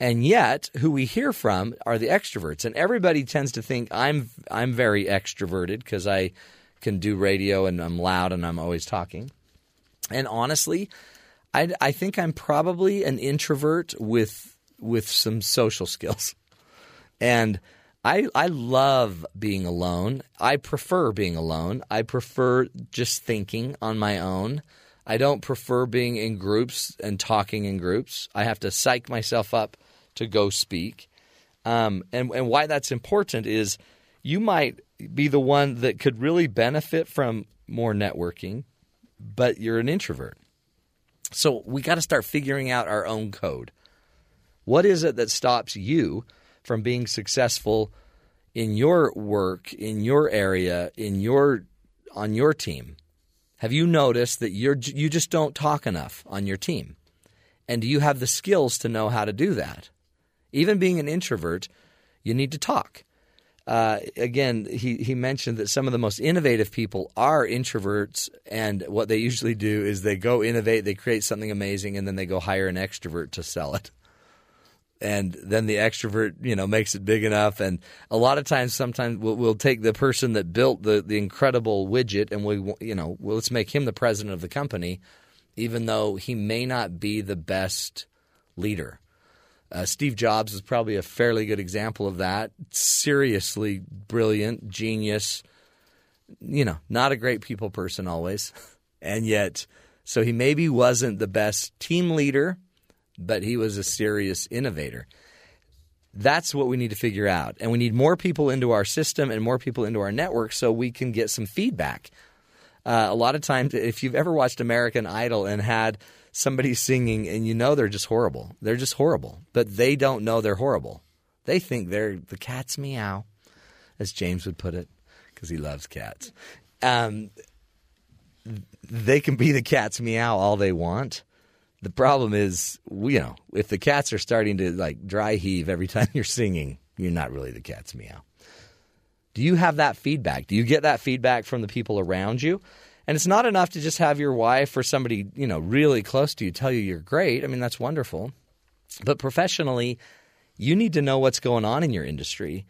And yet, who we hear from are the extroverts, and everybody tends to think I'm very extroverted because I can do radio and I'm loud and I'm always talking. And honestly, I think I'm probably an introvert with some social skills. And I love being alone. I prefer being alone. I prefer just thinking on my own. I don't prefer being in groups and talking in groups. I have to psych myself up to go speak. And why that's important is you might be the one that could really benefit from more networking, but you're an introvert. So we got to start figuring out our own code. What is it that stops you from being successful in your work, in your area, on your team? Have you noticed that you just don't talk enough on your team? And do you have the skills to know how to do that? Even being an introvert, you need to talk. Again, he mentioned that some of the most innovative people are introverts, and what they usually do is they go innovate, they create something amazing, and then they go hire an extrovert to sell it. And then the extrovert, you know, makes it big enough. And a lot of times, sometimes we'll take the person that built the incredible widget and let's make him the president of the company, even though he may not be the best leader. Steve Jobs is probably a fairly good example of that. Seriously brilliant, genius, you know, not a great people person always. And yet, so he maybe wasn't the best team leader, but he was a serious innovator. That's what we need to figure out. And we need more people into our system and more people into our network so we can get some feedback. A lot of times, if you've ever watched American Idol and had somebody singing and you know they're just horrible. They're just horrible. But they don't know they're horrible. They think they're the cat's meow, as James would put it, because he loves cats. They can be the cat's meow all they want. The problem is, you know, if the cats are starting to like dry heave every time you're singing, you're not really the cat's meow. Do you have that feedback? Do you get that feedback from the people around you? And it's not enough to just have your wife or somebody, you know, really close to you tell you you're great. I mean, that's wonderful. But professionally, you need to know what's going on in your industry,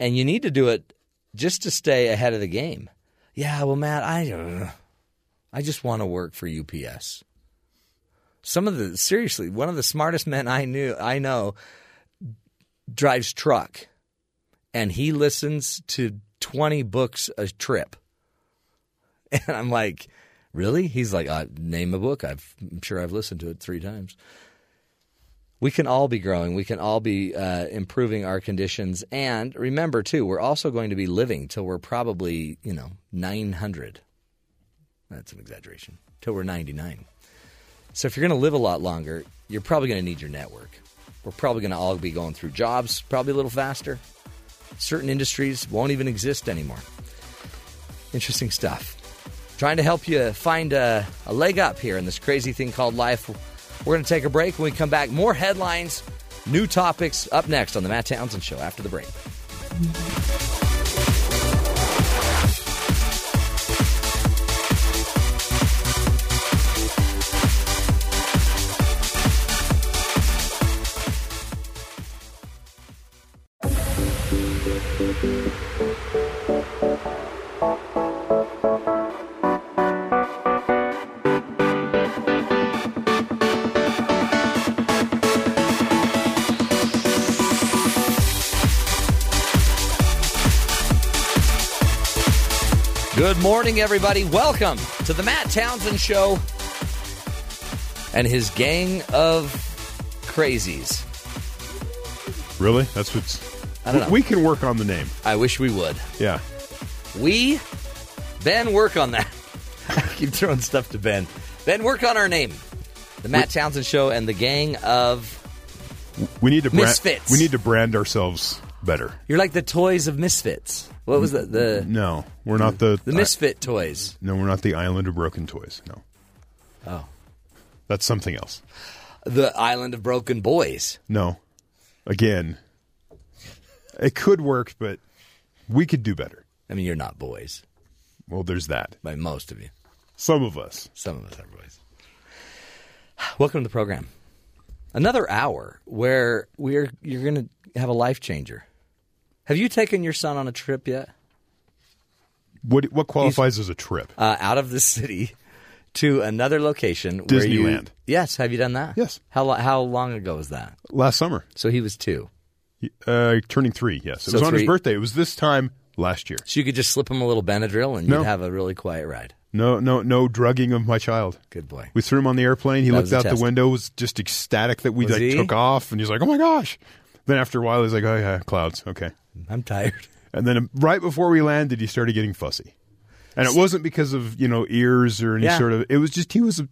and you need to do it just to stay ahead of the game. Yeah, well, Matt, I just want to work for UPS. Seriously, one of the smartest men I know drives truck, and he listens to 20 books a trip. And I'm like, really? He's like, name a book. I'm sure I've listened to it 3 times. We can all be growing. We can all be improving our conditions. And remember, too, we're also going to be living till we're probably, 900. That's an exaggeration. Till we're 99. So if you're going to live a lot longer, you're probably going to need your network. We're probably going to all be going through jobs, probably a little faster. Certain industries won't even exist anymore. Interesting stuff. Trying to help you find a leg up here in this crazy thing called life. We're going to take a break. When we come back, more headlines, new topics up next on The Matt Townsend Show after the break. Good morning, everybody. Welcome to the Matt Townsend Show and his gang of crazies. Really? That's what's... I don't know. We can work on the name. I wish we would. Yeah. Ben, work on that. I keep throwing stuff to Ben. Ben, work on our name. The Matt Townsend Show and the gang of misfits. We need to brand ourselves better. You're like the toys of misfits. What was that? No, we're not the misfit toys. No, we're not the Island of Broken Toys. No. Oh, that's something else. The Island of Broken Boys. No, again, it could work, but we could do better. I mean, you're not boys. Well, there's that. By most of you. Some of us. Some of us are boys. Welcome to the program. Another hour where you're going to have a life changer. Have you taken your son on a trip yet? What qualifies as a trip? Out of the city to another location. Disneyland. Yes. Have you done that? Yes. How long ago was that? Last summer. So he was 2. Turning 3, yes. It was on his birthday. It was this time last year. So you could just slip him a little Benadryl and you'd have a really quiet ride. No drugging of my child. Good boy. We threw him on the airplane. He looked out the window, was just ecstatic that we took off. And he's like, oh, my gosh. Then after a while, he's like, oh, yeah, clouds. Okay. I'm tired. And then right before we landed, he started getting fussy. And it wasn't because of, ears or any sort of – it was just he was in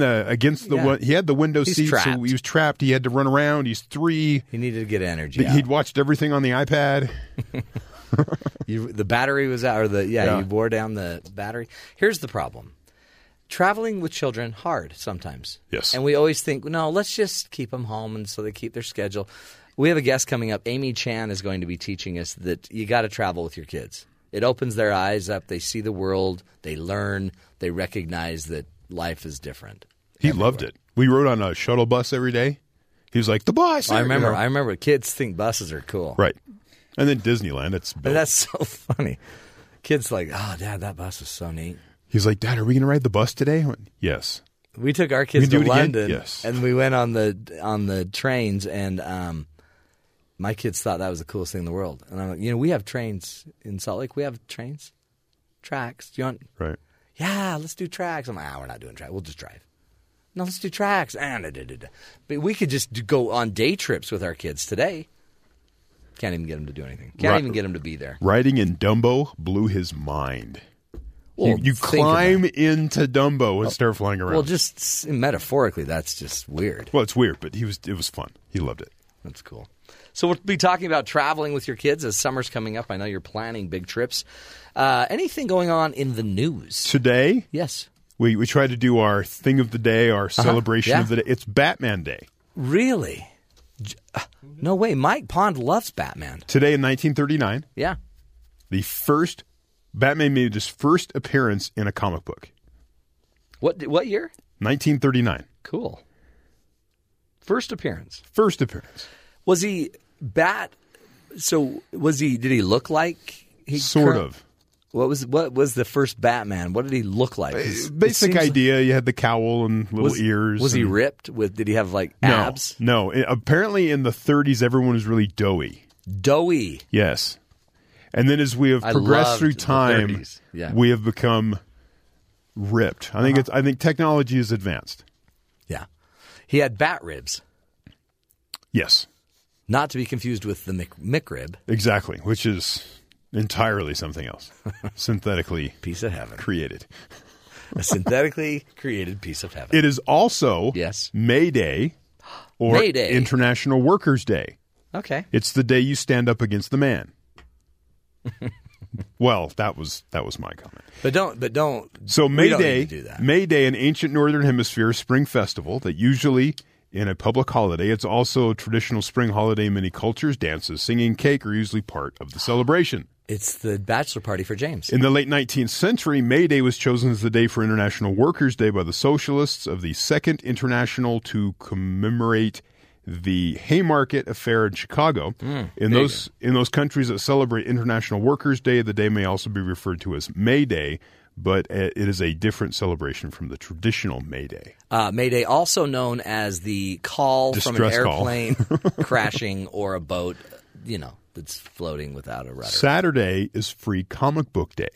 against the – he had the window seat, so he was trapped. He had to run around. He's 3. He needed to get energy out. He'd watched everything on the iPad. The battery was out – or you wore down the battery. Here's the problem. Traveling with children, hard sometimes. Yes. And we always think, no, let's just keep them home, and so they keep their schedule. We have a guest coming up. Aimee Chan is going to be teaching us that you got to travel with your kids. It opens their eyes up. They see the world. They learn. They recognize that life is different. He loved it. We rode on a shuttle bus every day. He was like, the bus. Well, I remember kids think buses are cool. Right. And then Disneyland, it's built. That's so funny. Kids like, oh, Dad, that bus is so neat. He's like, Dad, are we going to ride the bus today? I went, yes. We took our kids to London, yes. And we went on the trains, and my kids thought that was the coolest thing in the world. And I'm like, we have trains in Salt Lake. We have trains, tracks. Do you want? Right. Yeah, let's do tracks. I'm like, we're not doing tracks. We'll just drive. No, let's do tracks. But we could just go on day trips with our kids today. Can't even get him to do anything. Can't even get him to be there. Riding in Dumbo blew his mind. Well, you climb into Dumbo and start flying around. Well, just metaphorically, that's just weird. Well, it's weird, but it was fun. He loved it. That's cool. So we'll be talking about traveling with your kids as summer's coming up. I know you're planning big trips. Anything going on in the news? Today? Yes. We try to do our thing of the day, our celebration of the day. It's Batman Day. Really? No way. Mike Pond loves Batman. Today in 1939. Yeah. Batman made his first appearance in a comic book. What year? 1939. Cool. First appearance. First appearance. Was he Bat? So was he? Did he look like he sort of? What was the first Batman? What did he look like? Basic idea. You had the cowl and little ears. Was he ripped? Did he have like abs? No. Apparently, in the 30s, everyone was really doughy. Doughy. Yes. And then as we have progressed through time, we have become ripped. I think I think technology is advanced. Yeah. He had bat ribs. Yes. Not to be confused with the McRib. Exactly, which is entirely something else. Synthetically piece of heaven. Created. A synthetically created piece of heaven. It is also May Day or International Workers' Day. Okay. It's the day you stand up against the man. Well, that was my comment. But don't. So May Day, do that. May Day, an ancient Northern Hemisphere spring festival that usually in a public holiday. It's also a traditional spring holiday in many cultures. Dances, singing, cake are usually part of the celebration. It's the bachelor party for James. In the late 19th century, May Day was chosen as the day for International Workers' Day by the Socialists of the Second International to commemorate the Haymarket Affair in Chicago. In those countries that celebrate International Workers' Day, the day may also be referred to as May Day, but it is a different celebration from the traditional May Day. May Day, also known as the call distress from an airplane crashing or a boat, that's floating without a rudder. Saturday is Free Comic Book Day.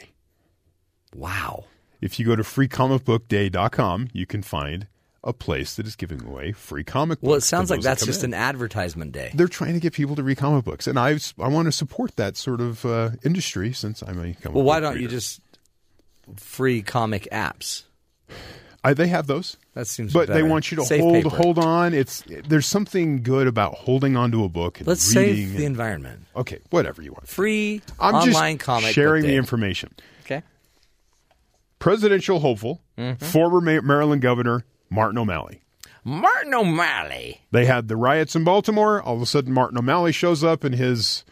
Wow. If you go to freecomicbookday.com, you can find a place that is giving away free comic books. Well, it sounds like that's just an advertisement day. They're trying to get people to read comic books. And I want to support that sort of industry since I'm a comic book reader. Well, why don't you just free comic apps? They have those. That seems better. But they want you to hold on. There's something good about holding onto a book and let's reading. Let's save the environment. Okay, whatever you want. Free online comic book. I'm just sharing the information. Okay. Presidential hopeful, former Maryland governor, Martin O'Malley. They had the riots in Baltimore. All of a sudden, Martin O'Malley shows up in his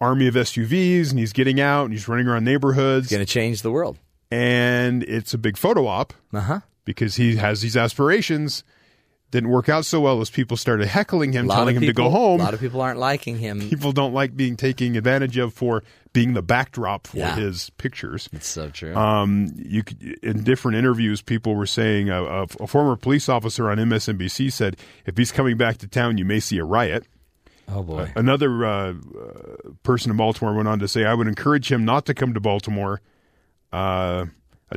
army of SUVs, and he's getting out, and he's running around neighborhoods. He's going to change the world. And it's a big photo op because he has these aspirations. Didn't work out so well as people started heckling him, telling him to go home. A lot of people aren't liking him. People don't like being taken advantage of for being the backdrop for his pictures. It's so true. In different interviews, people were saying a former police officer on MSNBC said, if he's coming back to town, you may see a riot. Oh, boy. Another person in Baltimore went on to say, I would encourage him not to come to Baltimore. A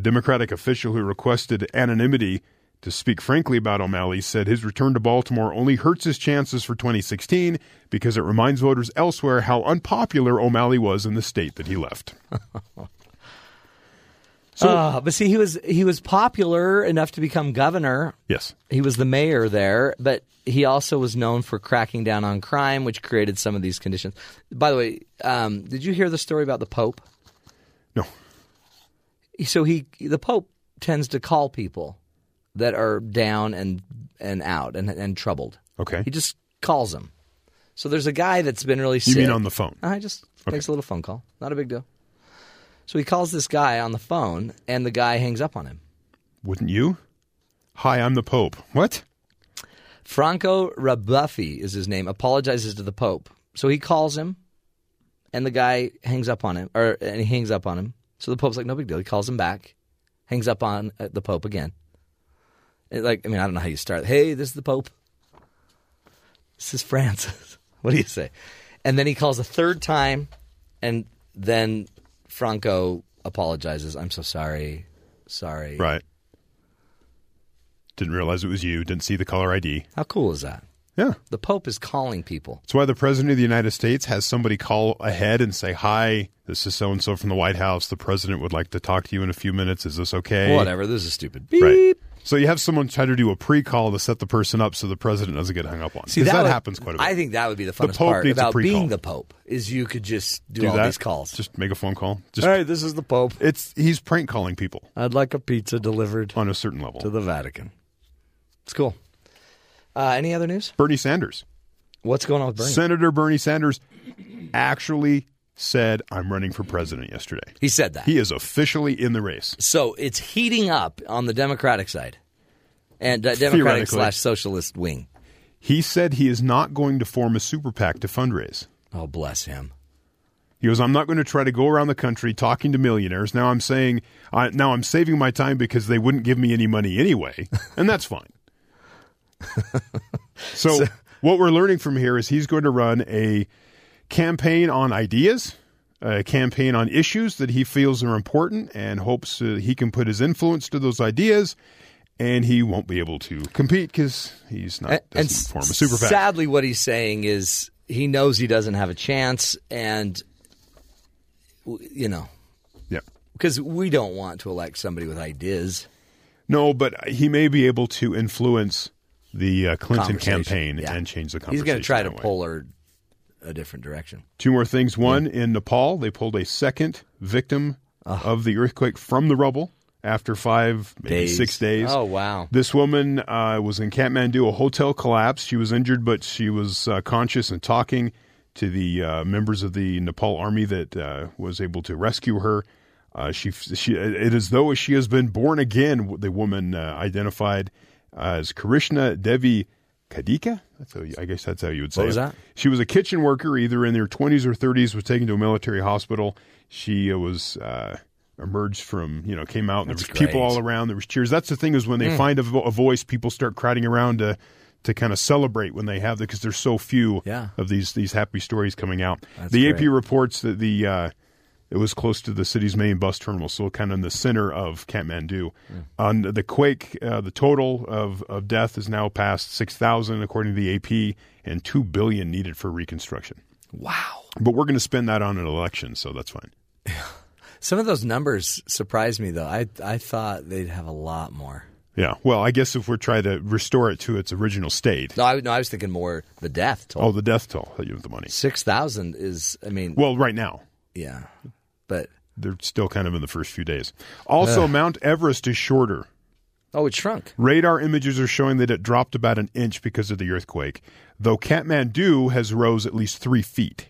Democratic official who requested anonymity to speak frankly about O'Malley said his return to Baltimore only hurts his chances for 2016 because it reminds voters elsewhere how unpopular O'Malley was in the state that he left. But see, he was popular enough to become governor. Yes. He was the mayor there, but he also was known for cracking down on crime, which created some of these conditions. By the way, did you hear the story about the Pope? No. So the Pope tends to call people that are down and out and troubled. Okay. He just calls them. So there's a guy that's been really sick. You mean on the phone? Makes a little phone call. Not a big deal. So he calls this guy on the phone, and the guy hangs up on him. Wouldn't you? Hi, I'm the Pope. What? Franco Rabuffi is his name, apologizes to the Pope. So he calls him, and the guy hangs up on him. So the Pope's like, no big deal. He calls him back, hangs up on the Pope again. I don't know how you start. Hey, this is the Pope. This is Francis. What do you say? And then he calls a third time, and then Franco apologizes. I'm so sorry. Sorry. Right. Didn't realize it was you. Didn't see the caller ID. How cool is that? Yeah. The Pope is calling people. That's why the President of the United States has somebody call ahead and say, hi, this is so-and-so from the White House. The President would like to talk to you in a few minutes. Is this okay? Whatever. This is stupid. Beep. Right. So you have someone try to do a pre-call to set the person up so the President doesn't get hung up on. Because that happens quite a bit. I think that would be the funnest part about being the Pope is you could just do all these calls. Just make a phone call. All right, this is the Pope. He's prank calling people. I'd like a pizza delivered. On a certain level. To the Vatican. It's cool. Any other news? Bernie Sanders. What's going on with Bernie? Senator Bernie Sanders actually said, I'm running for president yesterday. He said that. He is officially in the race. So it's heating up on the Democratic side and Democratic/socialist wing. He said he is not going to form a super PAC to fundraise. Oh, bless him. He goes, I'm not going to try to go around the country talking to millionaires. Now I'm saying, now I'm saving my time because they wouldn't give me any money anyway, and that's fine. So what we're learning from here is he's going to run a campaign on ideas, a campaign on issues that he feels are important and hopes he can put his influence to those ideas, and he won't be able to compete because he's not doesn't form a super PAC. Sadly, what he's saying is he knows he doesn't have a chance, and, you know, because we don't want to elect somebody with ideas. No, but he may be able to influence the Clinton campaign and change the conversation. He's going to try to pull her a different direction. Two more things. One, in Nepal, they pulled a second victim of the earthquake from the rubble after 5, maybe 6 days. Oh, wow. This woman was in Kathmandu. A hotel collapsed. She was injured, but she was conscious and talking to the members of the Nepal army that was able to rescue her. It is though she has been born again, the woman identified as Krishna Devi Kadika. I guess that's how you would say it. What was that? She was a kitchen worker, either in their 20s or 30s, was taken to a military hospital. She was emerged from, came out, and there was people all around. There was cheers. That's the thing is when they find a voice, people start crowding around to kind of celebrate when they have because there's so few of these happy stories coming out. That's the AP reports that it was close to the city's main bus terminal, so kind of in the center of Kathmandu. Yeah. On the quake, the total of death is now past 6,000, according to the AP, and $2 billion needed for reconstruction. Wow. But we're going to spend that on an election, so that's fine. Some of those numbers surprised me, though. I thought they'd have a lot more. Yeah. Well, I guess if we're trying to restore it to its original state. No, I was thinking more the death toll. Oh, the death toll. You have the money. 6,000 is, well, right now. Yeah, but they're still kind of in the first few days. Also, Mount Everest is shorter. Oh, it shrunk. Radar images are showing that it dropped about an inch because of the earthquake, though Kathmandu has rose at least 3 feet.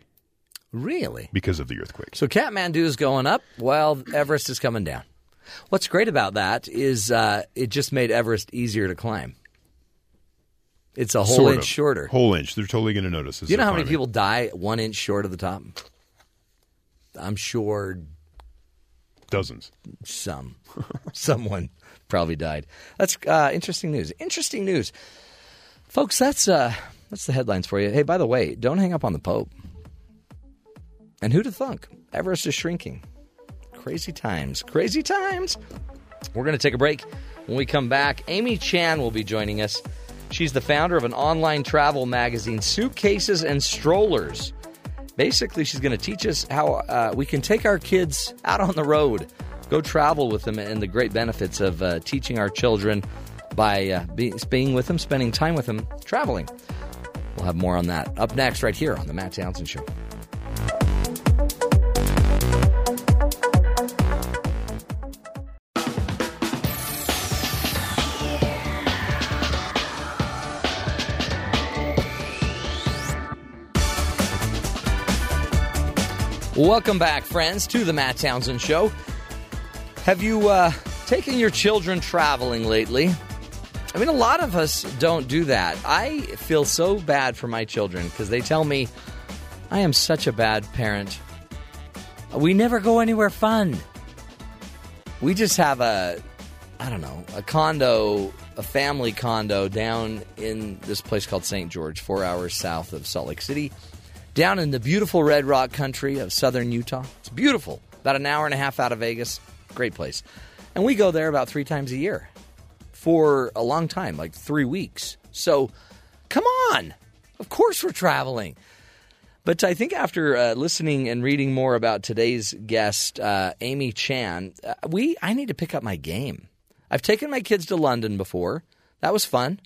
Really? Because of the earthquake. So Kathmandu is going up while Everest is coming down. What's great about that is it just made Everest easier to climb. It's a whole inch shorter. Whole inch. They're totally going to notice. Do you know how many people die 1 inch short of the top? I'm sure dozens. Someone probably died. That's interesting news. Interesting news. Folks, that's the headlines for you. Hey, by the way, don't hang up on the Pope. And who'd have thunk? Everest is shrinking. Crazy times. Crazy times. We're going to take a break. When we come back, Aimee Chan will be joining us. She's the founder of an online travel magazine, Suitcases and Strollers. Basically, she's going to teach us how we can take our kids out on the road, go travel with them, and the great benefits of teaching our children by being with them, spending time with them, traveling. We'll have more on that up next right here on The Matt Townsend Show. Welcome back, friends, to the Matt Townsend Show. Have you taken your children traveling lately? A lot of us don't do that. I feel so bad for my children because they tell me I am such a bad parent. We never go anywhere fun. We just have a condo, a family condo down in this place called St. George, 4 hours south of Salt Lake City. Down in the beautiful Red Rock country of southern Utah. It's beautiful. About an hour and a half out of Vegas. Great place. And we go there about 3 times a year for a long time, like 3 weeks. So come on. Of course we're traveling. But I think after listening and reading more about today's guest, Aimee Chan, I need to pick up my game. I've taken my kids to London before. That was fun.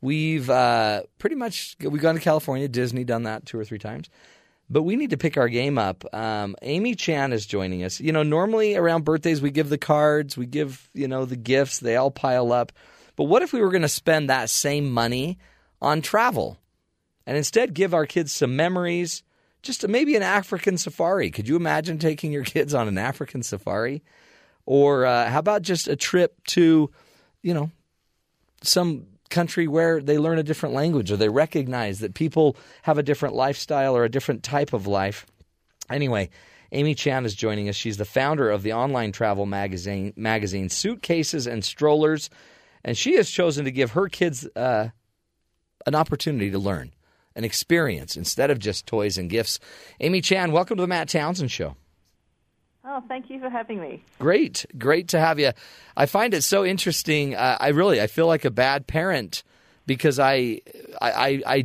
We've we've gone to California, Disney, done that 2 or 3 times. But we need to pick our game up. Aimee Chan is joining us. You know, normally around birthdays we give the cards, we give, you know, the gifts. They all pile up. But what if we were going to spend that same money on travel and instead give our kids some memories, just maybe an African safari? Could you imagine taking your kids on an African safari? Or how about just a trip to, you know, some country where they learn a different language or they recognize that people have a different lifestyle or a different type of life. Anyway, Aimee Chan is joining us. She's the founder of the online travel magazine Suitcases and Strollers, and she has chosen to give her kids an opportunity to learn, an experience, instead of just toys and gifts. Aimee Chan, welcome to the Matt Townsend Show. Oh, thank you for having me. Great to have you. I find it so interesting. I feel like a bad parent because I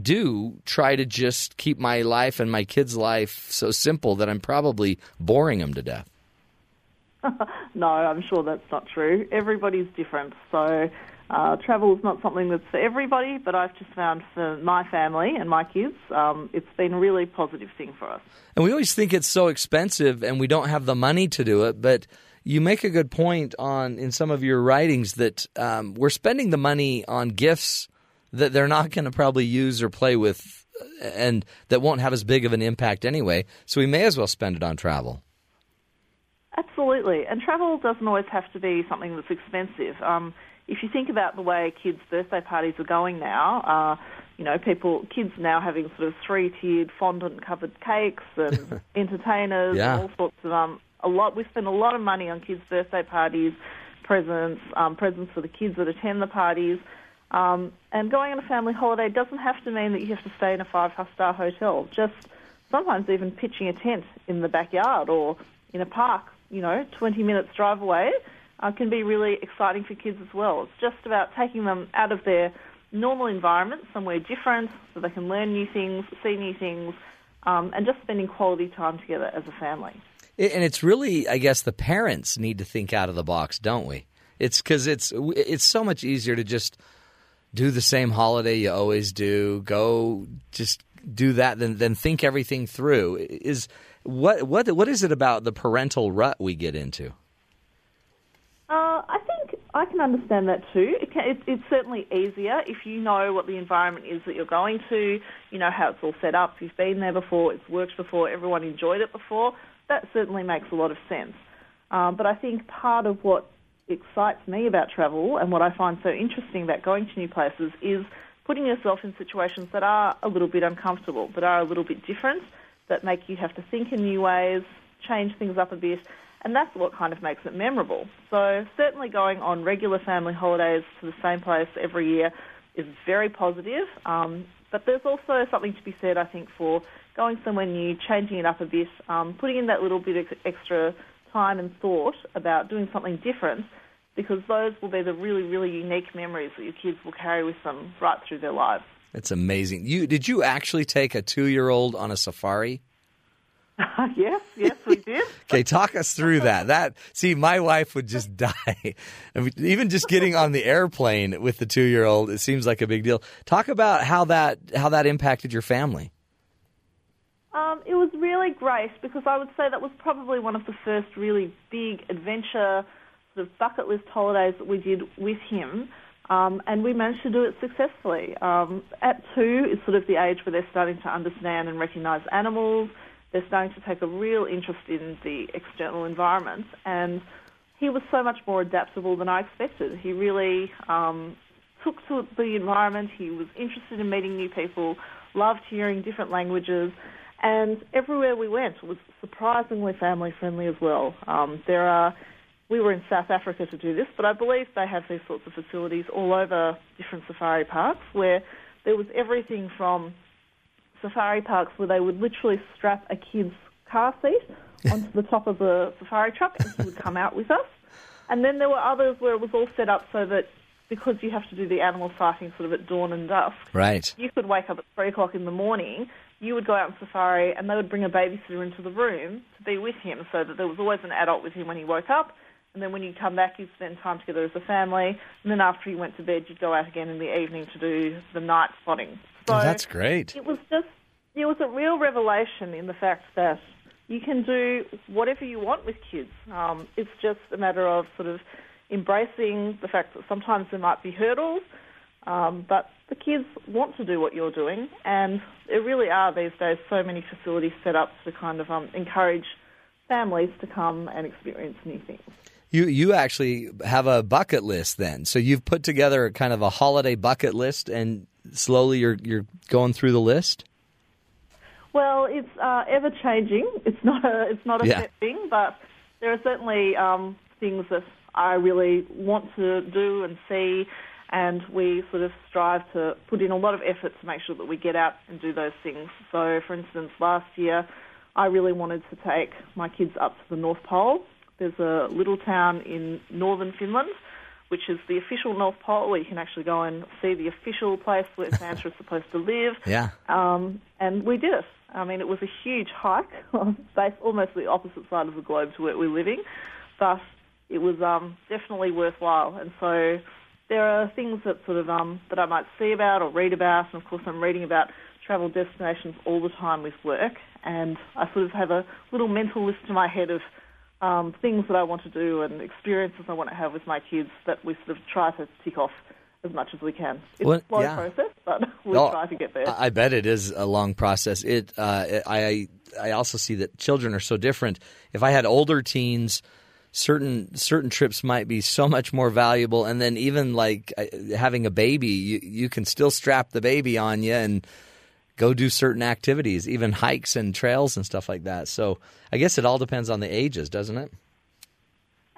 do try to just keep my life and my kids' life so simple that I'm probably boring them to death. No, I'm sure that's not true. Everybody's different. So travel is not something that's for everybody, but I've just found for my family and my kids, it's been a really positive thing for us. And we always think it's so expensive and we don't have the money to do it, but you make a good point in some of your writings that we're spending the money on gifts that they're not going to probably use or play with and that won't have as big of an impact anyway, so we may as well spend it on travel. Absolutely, and travel doesn't always have to be something that's expensive. If you think about the way kids' birthday parties are going now, kids now having sort of 3-tiered fondant-covered cakes and entertainers, yeah, and all sorts of We spend a lot of money on kids' birthday parties, presents for the kids that attend the parties. And going on a family holiday doesn't have to mean that you have to stay in a 5-star hotel. Just sometimes even pitching a tent in the backyard or in a park, 20 minutes drive away, can be really exciting for kids as well. It's just about taking them out of their normal environment, somewhere different, so they can learn new things, see new things, and just spending quality time together as a family. And it's really, I guess, the parents need to think out of the box, don't we? It's because it's so much easier to just do the same holiday you always do, go just do that, than think everything through. What is it about the parental rut we get into? I think I can understand that too. It's certainly easier if you know what the environment is that you're going to, how it's all set up, you've been there before, it's worked before, everyone enjoyed it before. That certainly makes a lot of sense. But I think part of what excites me about travel and what I find so interesting about going to new places is putting yourself in situations that are a little bit uncomfortable, that are a little bit different, that make you have to think in new ways, change things up a bit. And that's what kind of makes it memorable. So certainly going on regular family holidays to the same place every year is very positive. But there's also something to be said, I think, for going somewhere new, changing it up a bit, putting in that little bit of extra time and thought about doing something different, because those will be the really, really unique memories that your kids will carry with them right through their lives. That's amazing. Did you actually take a 2-year-old on a safari? Yes, we did. Okay, talk us through that. My wife would just die. Even just getting on the airplane with the 2-year-old, it seems like a big deal. Talk about how that impacted your family. It was really great because I would say that was probably one of the first really big adventure sort of bucket list holidays that we did with him, and we managed to do it successfully. At 2 is sort of the age where they're starting to understand and recognise animals. They're starting to take a real interest in the external environment, and he was so much more adaptable than I expected. He really took to the environment. He was interested in meeting new people, loved hearing different languages, and everywhere we went was surprisingly family-friendly as well. We were in South Africa to do this, but I believe they have these sorts of facilities all over different safari parks where there was everything from safari parks where they would literally strap a kid's car seat onto the top of the safari truck and he would come out with us. And then there were others where it was all set up so that because you have to do the animal sighting sort of at dawn and dusk. Right. You could wake up at 3 o'clock in the morning, you would go out on safari, and they would bring a babysitter into the room to be with him so that there was always an adult with him when he woke up. And then when you come back, you'd spend time together as a family. And then after you went to bed, you'd go out again in the evening to do the night spotting. So oh, that's great. It was a real revelation in the fact that you can do whatever you want with kids. It's just a matter of sort of embracing the fact that sometimes there might be hurdles, but the kids want to do what you're doing. And there really are these days so many facilities set up to kind of encourage families to come and experience new things. You actually have a bucket list then. So you've put together a kind of a holiday bucket list, and slowly you're going through the list? Well, it's ever changing. It's not a set thing, but there are certainly things that I really want to do and see, and we sort of strive to put in a lot of effort to make sure that we get out and do those things. So, for instance, last year I really wanted to take my kids up to the North Pole. There's a little town in northern Finland, which is the official North Pole, where you can actually go and see the official place where Santa is supposed to live. Yeah. And we did it. I mean, it was a huge hike, based almost the opposite side of the globe to where we're living, but it was definitely worthwhile. And so there are things that sort of that I might see about or read about, and of course I'm reading about travel destinations all the time with work, and I sort of have a little mental list in my head of things that I want to do and experiences I want to have with my kids that we sort of try to tick off as much as we can. It's a slow process, but we'll try to get there. I bet it is a long process. I also see that children are so different. If I had older teens, certain trips might be so much more valuable. And then even like having a baby, you can still strap the baby on you and go do certain activities, even hikes and trails and stuff like that. So I guess it all depends on the ages, doesn't it?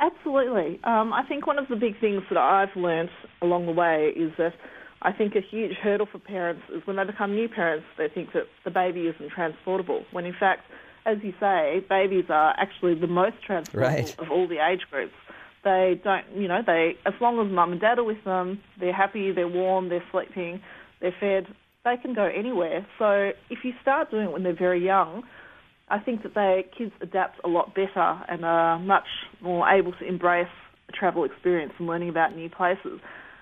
Absolutely. I think one of the big things that I've learnt along the way is that I think a huge hurdle for parents is when they become new parents, they think that the baby isn't transportable, when in fact, as you say, babies are actually the most transportable of all the age groups. They don't, as long as mum and dad are with them, they're happy, they're warm, they're sleeping, they're fed, they can go anywhere. So if you start doing it when they're very young, I think that kids adapt a lot better and are much more able to embrace a travel experience and learning about new places.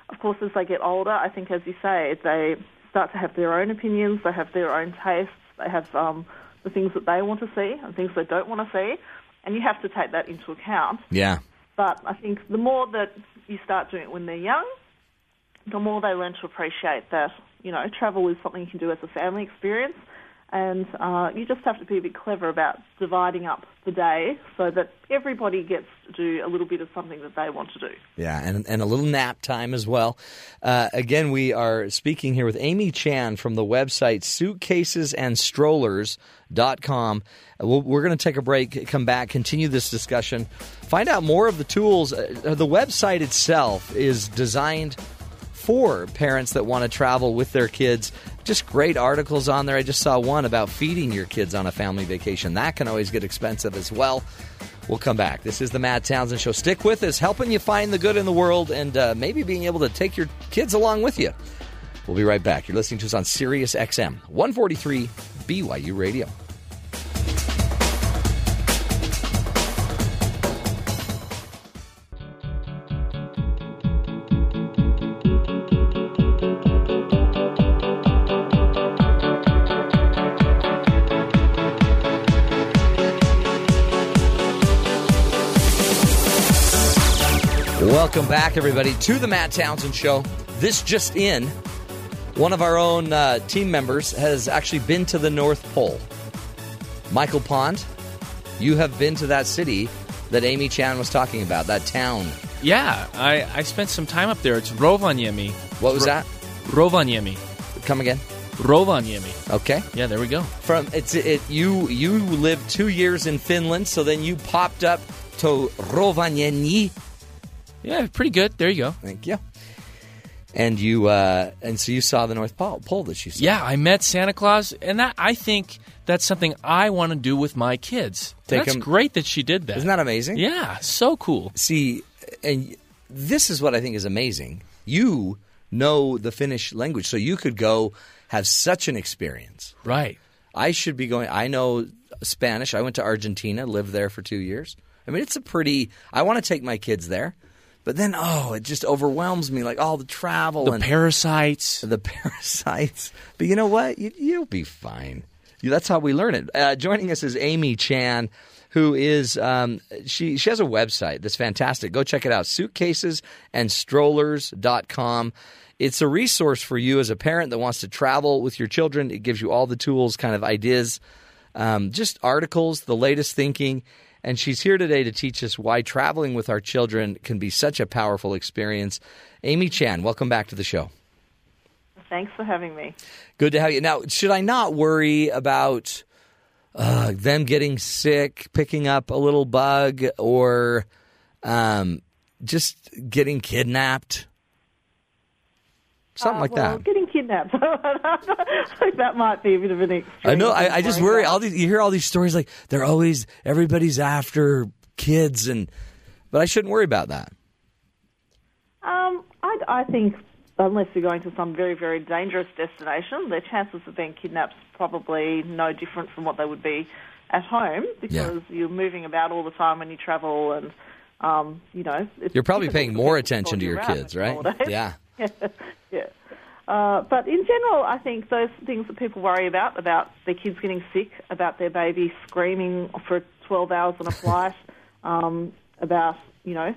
Of course, as they get older, I think, as you say, they start to have their own opinions, they have their own tastes, they have the things that they want to see and things they don't want to see, and you have to take that into account. Yeah. But I think the more that you start doing it when they're young, the more they learn to appreciate that, travel is something you can do as a family experience, and you just have to be a bit clever about dividing up the day so that everybody gets to do a little bit of something that they want to do. Yeah, and a little nap time as well. Again, we are speaking here with Aimee Chan from the website suitcasesandStrollers.com. We're going to take a break, come back, continue this discussion, find out more of the tools. The website itself is designed for parents that want to travel with their kids. Just great articles on there. I just saw one about feeding your kids on a family vacation. That can always get expensive as well. We'll come back. This is the Matt Townsend Show. Stick with us, helping you find the good in the world and maybe being able to take your kids along with you. We'll be right back. You're listening to us on Sirius XM 143 BYU Radio. Welcome back, everybody, to the Matt Townsend Show. This just in, one of our own team members has actually been to the North Pole. Michael Pond, you have been to that city that Aimee Chan was talking about, that town. Yeah, I spent some time up there. It's Rovaniemi. What was that? Rovaniemi. Come again? Rovaniemi. Okay. Yeah, there we go. You lived 2 years in Finland, so then you popped up to Rovaniemi. Yeah, pretty good. There you go. Thank you. And you, so you saw the North Pole that you saw. Yeah, I met Santa Claus, and I think that's something I want to do with my kids. That's great that she did that. Isn't that amazing? Yeah, so cool. See, and this is what I think is amazing. you know the Finnish language, so you could go have such an experience. Right. I should be going – I know Spanish. I went to Argentina, lived there for 2 years. I mean, it's a pretty – I want to take my kids there. But then, oh, it just overwhelms me, like all the travel. The parasites. The parasites. But you know what? You'll be fine. That's how we learn it. Joining us is Aimee Chan, who is she has a website that's fantastic. Go check it out, suitcasesandStrollers.com. It's a resource for you as a parent that wants to travel with your children. It gives you all the tools, kind of ideas, just articles, the latest thinking. And she's here today to teach us why traveling with our children can be such a powerful experience. Aimee Chan, welcome back to the show. Thanks for having me. Good to have you. Now, should I not worry about them getting sick, picking up a little bug, or just getting kidnapped? Something like that. Getting kidnapped. That might be a bit of an extreme. I know. I just worry. You hear all these stories like they're always – everybody's after kids, but I shouldn't worry about that. I think unless you're going to some very, very dangerous destination, their chances of being kidnapped is probably no different from what they would be at home because you're moving about all the time when you travel and, You're probably paying more attention to your kids, right? Yeah. Yeah. But in general, I think those things that people worry about their kids getting sick, about their baby screaming for 12 hours on a flight, about,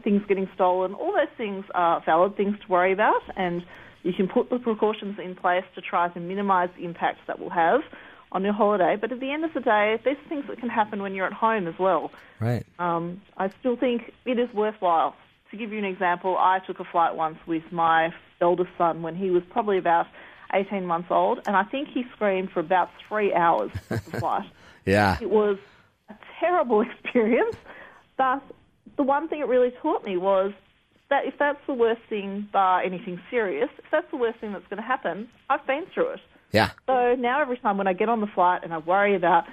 things getting stolen, all those things are valid things to worry about, and you can put the precautions in place to try to minimise the impact that will have on your holiday. But at the end of the day, there's things that can happen when you're at home as well. Right. I still think it is worthwhile. To give you an example, I took a flight once with my eldest son when he was probably about 18 months old, and I think he screamed for about 3 hours of the flight. Yeah. It was a terrible experience, but the one thing it really taught me was that if that's the worst thing, bar anything serious, if that's the worst thing that's going to happen, I've been through it. Yeah. So now every time when I get on the flight and I worry about,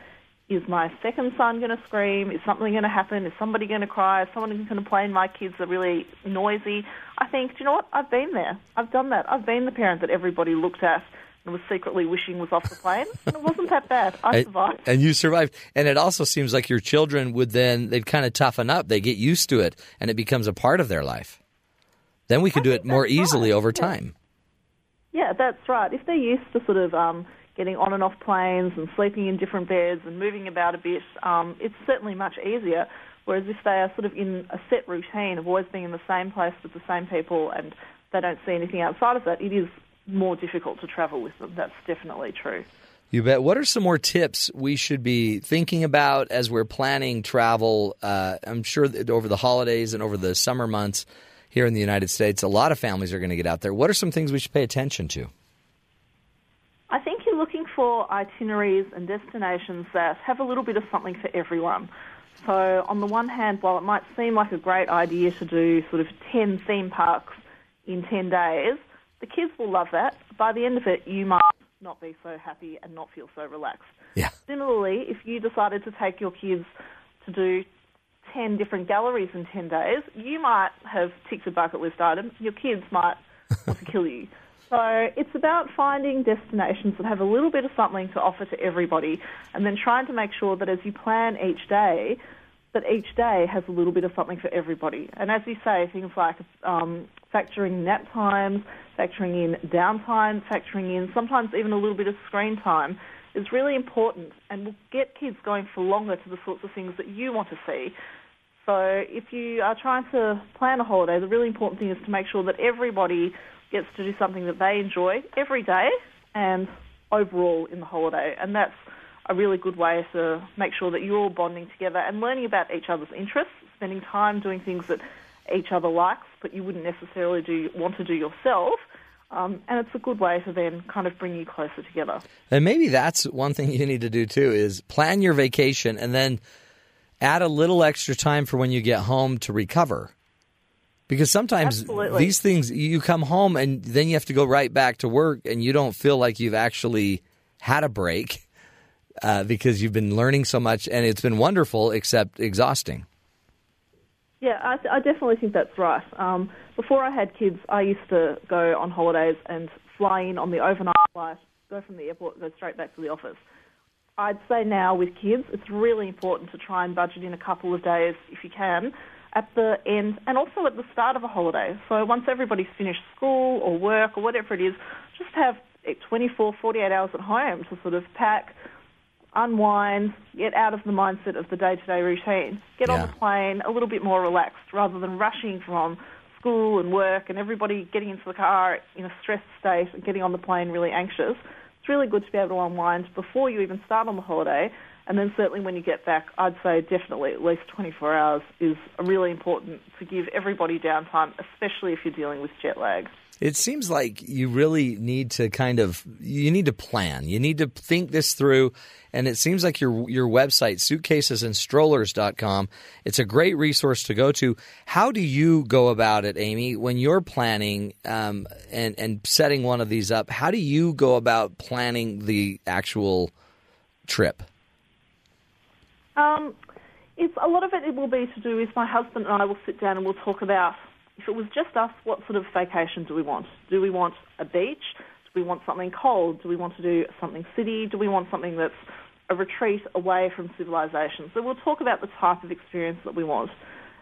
is my second son going to scream? Is something going to happen? Is somebody going to cry? Is someone going to complain my kids are really noisy? I think, do you know what? I've been there. I've done that. I've been the parent that everybody looked at and was secretly wishing was off the plane. And it wasn't that bad. I survived. And you survived. And it also seems like your children would then, they'd kind of toughen up. They get used to it and it becomes a part of their life. Then we can do it more easily over time. Yeah, that's right. If they're used to sort of... getting on and off planes and sleeping in different beds and moving about a bit, it's certainly much easier. Whereas if they are sort of in a set routine of always being in the same place with the same people and they don't see anything outside of that, it is more difficult to travel with them. That's definitely true. You bet. What are some more tips we should be thinking about as we're planning travel? I'm sure that over the holidays and over the summer months here in the United States, a lot of families are going to get out there. What are some things we should pay attention to? I think you're looking for itineraries and destinations that have a little bit of something for everyone. So on the one hand, while it might seem like a great idea to do sort of 10 theme parks in 10 days, the kids will love that. By the end of it, you might not be so happy and not feel so relaxed. Yeah. Similarly, if you decided to take your kids to do 10 different galleries in 10 days, you might have ticked a bucket list item. Your kids might want to kill you. So it's about finding destinations that have a little bit of something to offer to everybody and then trying to make sure that as you plan each day, that each day has a little bit of something for everybody. And as you say, things like factoring nap times, factoring in downtime, factoring in sometimes even a little bit of screen time is really important and will get kids going for longer to the sorts of things that you want to see. So if you are trying to plan a holiday, the really important thing is to make sure that everybody gets to do something that they enjoy every day and overall in the holiday. And that's a really good way to make sure that you're all bonding together and learning about each other's interests, spending time doing things that each other likes but you wouldn't necessarily want to do yourself. And it's a good way to then kind of bring you closer together. And maybe that's one thing you need to do too is plan your vacation and then add a little extra time for when you get home to recover. Because sometimes these things, you come home and then you have to go right back to work and you don't feel like you've actually had a break because you've been learning so much and it's been wonderful except exhausting. Yeah, I definitely think that's right. Before I had kids, I used to go on holidays and fly in on the overnight flight, go from the airport, go straight back to the office. I'd say now with kids, it's really important to try and budget in a couple of days, if you can, at the end and also at the start of a holiday. So once everybody's finished school or work or whatever it is, just have 24, 48 hours at home to sort of pack, unwind, get out of the mindset of the day-to-day routine, get on the plane a little bit more relaxed rather than rushing from school and work and everybody getting into the car in a stressed state and getting on the plane really anxious. It's really good to be able to unwind before you even start on the holiday, and then certainly when you get back, I'd say definitely at least 24 hours is really important to give everybody downtime, especially if you're dealing with jet lag. It seems like you really need to you need to plan. You need to think this through, and it seems like your website, suitcasesandstrollers.com, it's a great resource to go to. How do you go about it, Aimee, when you're planning and setting one of these up? How do you go about planning the actual trip? It's a lot of it will be to do with my husband and I will sit down and we'll talk about, if it was just us, what sort of vacation do we want? Do we want a beach? Do we want something cold? Do we want to do something city? Do we want something that's a retreat away from civilization? So we'll talk about the type of experience that we want.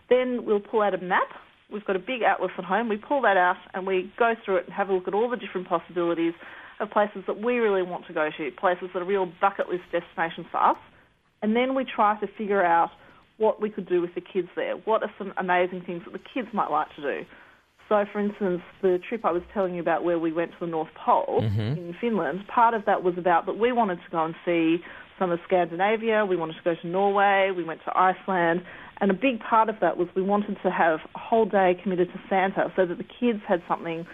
Then we'll pull out a map. We've got a big atlas at home. We pull that out and we go through it and have a look at all the different possibilities of places that we really want to go to, places that are real bucket list destinations for us. And then we try to figure out what we could do with the kids there. What are some amazing things that the kids might like to do? So, for instance, the trip I was telling you about where we went to the North Pole in Finland, part of that was about that we wanted to go and see some of Scandinavia, we wanted to go to Norway, we went to Iceland, and a big part of that was we wanted to have a whole day committed to Santa so that the kids had something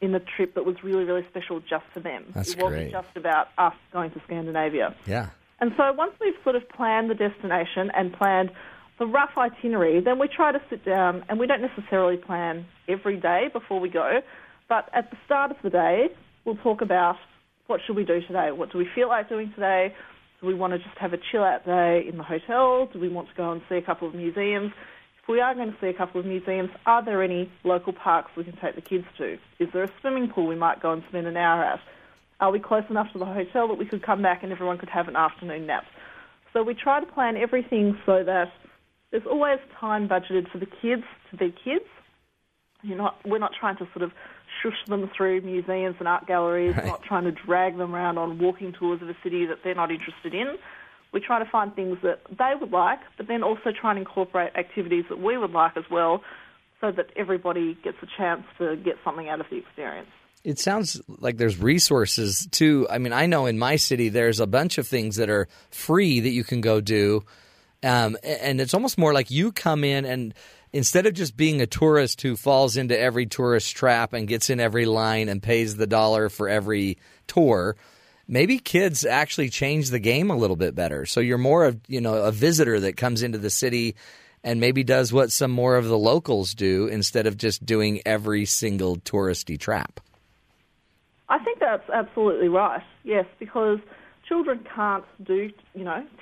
in the trip that was really, really special just for them. It wasn't just about us going to Scandinavia. Yeah. And so once we've sort of planned the destination and planned the rough itinerary, then we try to sit down, and we don't necessarily plan every day before we go, but at the start of the day, we'll talk about what should we do today? What do we feel like doing today? Do we want to just have a chill-out day in the hotel? Do we want to go and see a couple of museums? If we are going to see a couple of museums, are there any local parks we can take the kids to? Is there a swimming pool we might go and spend an hour at? Are we close enough to the hotel that we could come back and everyone could have an afternoon nap? So we try to plan everything so that there's always time budgeted for the kids to be kids. We're not trying to sort of shush them through museums and art galleries, right. Not trying to drag them around on walking tours of a city that they're not interested in. We try to find things that they would like, but then also try and incorporate activities that we would like as well so that everybody gets a chance to get something out of the experience. It sounds like there's resources, too. I mean, I know in my city there's a bunch of things that are free that you can go do, and it's almost more like you come in and instead of just being a tourist who falls into every tourist trap and gets in every line and pays the dollar for every tour, maybe kids actually change the game a little bit better. So you're more of, a visitor that comes into the city and maybe does what some more of the locals do instead of just doing every single touristy trap. I think that's absolutely right, yes, because children can't do,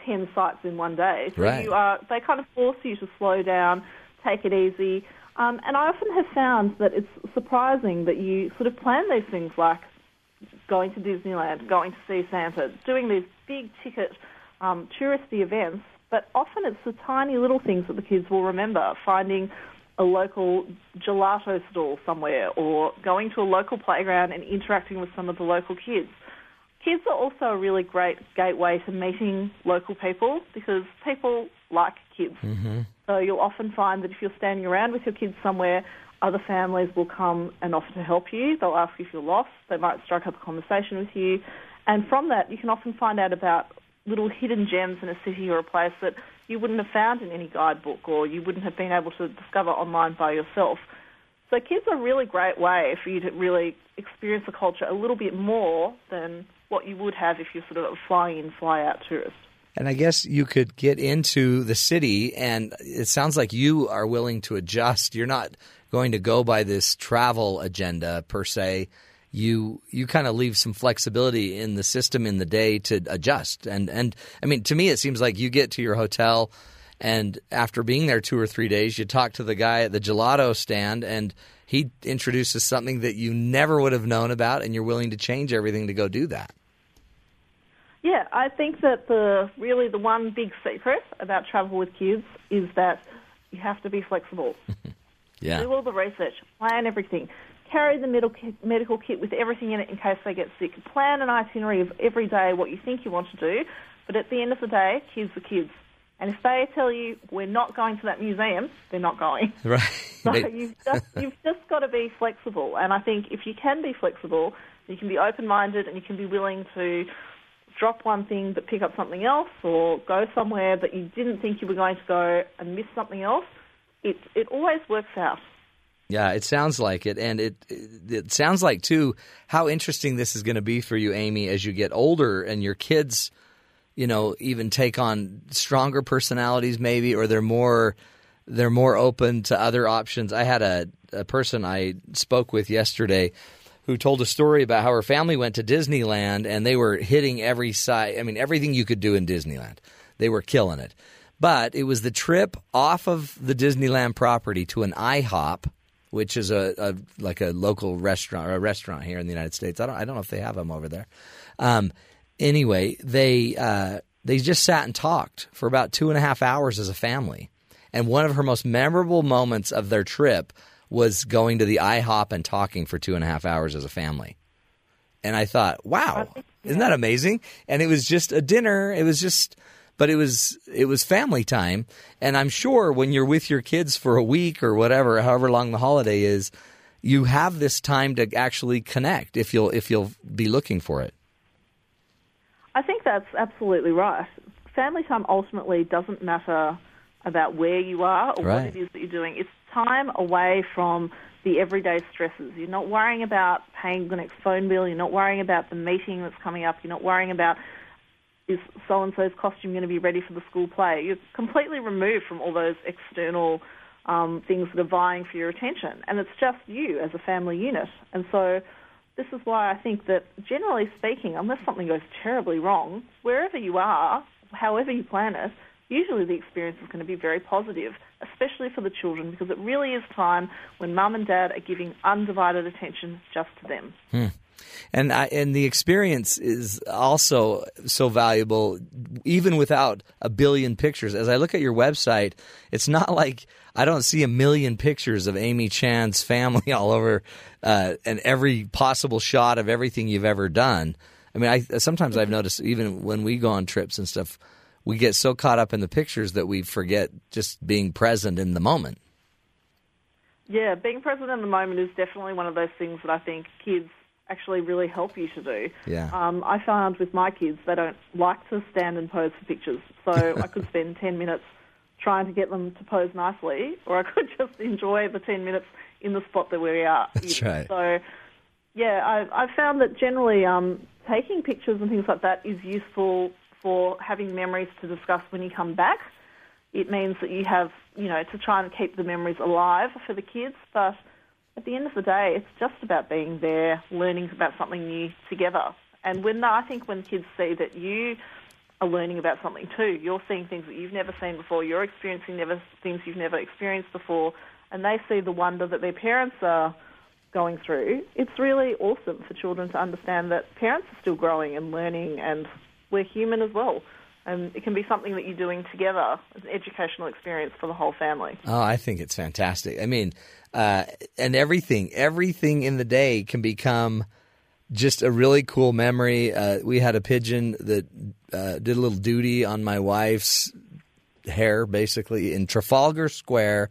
10 sites in one day. So right. They kind of force you to slow down, take it easy. And I often have found that it's surprising that you sort of plan these things like going to Disneyland, going to see Santa, doing these big-ticket touristy events, but often it's the tiny little things that the kids will remember, finding a local gelato stall somewhere or going to a local playground and interacting with some of the local kids. Kids are also a really great gateway to meeting local people because people like kids. Mm-hmm. So you'll often find that if you're standing around with your kids somewhere, other families will come and offer to help you. They'll ask if you're lost. They might strike up a conversation with you. And from that, you can often find out about little hidden gems in a city or a place that you wouldn't have found in any guidebook or you wouldn't have been able to discover online by yourself. So kids are a really great way for you to really experience the culture a little bit more than what you would have if you're sort of a fly-in, fly-out tourist. And I guess you could get into the city, and it sounds like you are willing to adjust. You're not going to go by this travel agenda per se. You kind of leave some flexibility in the system in the day to adjust. And I mean, to me, it seems like you get to your hotel And after being there 2 or 3 days, you talk to the guy at the gelato stand, and he introduces something that you never would have known about, and you're willing to change everything to go do that. Yeah, I think that really the one big secret about travel with kids is that you have to be flexible. Yeah. Do all the research, plan everything, carry the medical kit with everything in it in case they get sick. Plan an itinerary of every day what you think you want to do, but at the end of the day, kids are kids. And if they tell you we're not going to that museum, they're not going. Right. So you've just got to be flexible. And I think if you can be flexible, you can be open-minded and you can be willing to drop one thing but pick up something else, or go somewhere that you didn't think you were going to go and miss something else. It always works out. Yeah, it sounds like it. And it sounds like, too, how interesting this is going to be for you, Aimee, as you get older and your kids, you know, even take on stronger personalities maybe, or they're more open to other options. I had a person I spoke with yesterday who told a story about how her family went to Disneyland and they were hitting every side. I mean, everything you could do in Disneyland. They were killing it. But it was the trip off of the Disneyland property to an IHOP, which is like a local restaurant, or a restaurant here in the United States. I don't know if they have them over there. Anyway, they just sat and talked for about 2.5 hours as a family. And one of her most memorable moments of their trip was going to the IHOP and talking for 2.5 hours as a family. And I thought, wow, isn't that amazing? And it was just a dinner. It was just... But it was family time, and I'm sure when you're with your kids for a week or whatever, however long the holiday is, you have this time to actually connect if you'll be looking for it. I think that's absolutely right. Family time ultimately doesn't matter about where you are or what it is that you're doing. It's time away from the everyday stresses. You're not worrying about paying the next phone bill. You're not worrying about the meeting that's coming up. You're not worrying about, is so-and-so's costume going to be ready for the school play? You're completely removed from all those external things that are vying for your attention. And it's just you as a family unit. And so this is why I think that, generally speaking, unless something goes terribly wrong, wherever you are, however you plan it, usually the experience is going to be very positive, especially for the children, because it really is time when mum and dad are giving undivided attention just to them. Hmm. And the experience is also so valuable, even without a billion pictures. As I look at your website, it's not like I don't see a million pictures of Aimee Chan's family all over and every possible shot of everything you've ever done. I mean, sometimes I've noticed even when we go on trips and stuff, we get so caught up in the pictures that we forget just being present in the moment. Yeah, being present in the moment is definitely one of those things that I think kids actually really help you to do. Yeah. I found with my kids, they don't like to stand and pose for pictures. So I could spend 10 minutes trying to get them to pose nicely, or I could just enjoy the 10 minutes in the spot that we are. That's right. So, yeah, I've found that generally taking pictures and things like that is useful for having memories to discuss when you come back. It means that you have, you know, to try and keep the memories alive for the kids, but at the end of the day, it's just about being there, learning about something new together. And I think when kids see that you are learning about something too, you're seeing things that you've never seen before, you're experiencing things you've never experienced before, and they see the wonder that their parents are going through, it's really awesome for children to understand that parents are still growing and learning, and we're human as well. And it can be something that you're doing together, an educational experience for the whole family. Oh, I think it's fantastic. I mean, and everything in the day can become just a really cool memory. We had a pigeon that did a little duty on my wife's hair, basically, in Trafalgar Square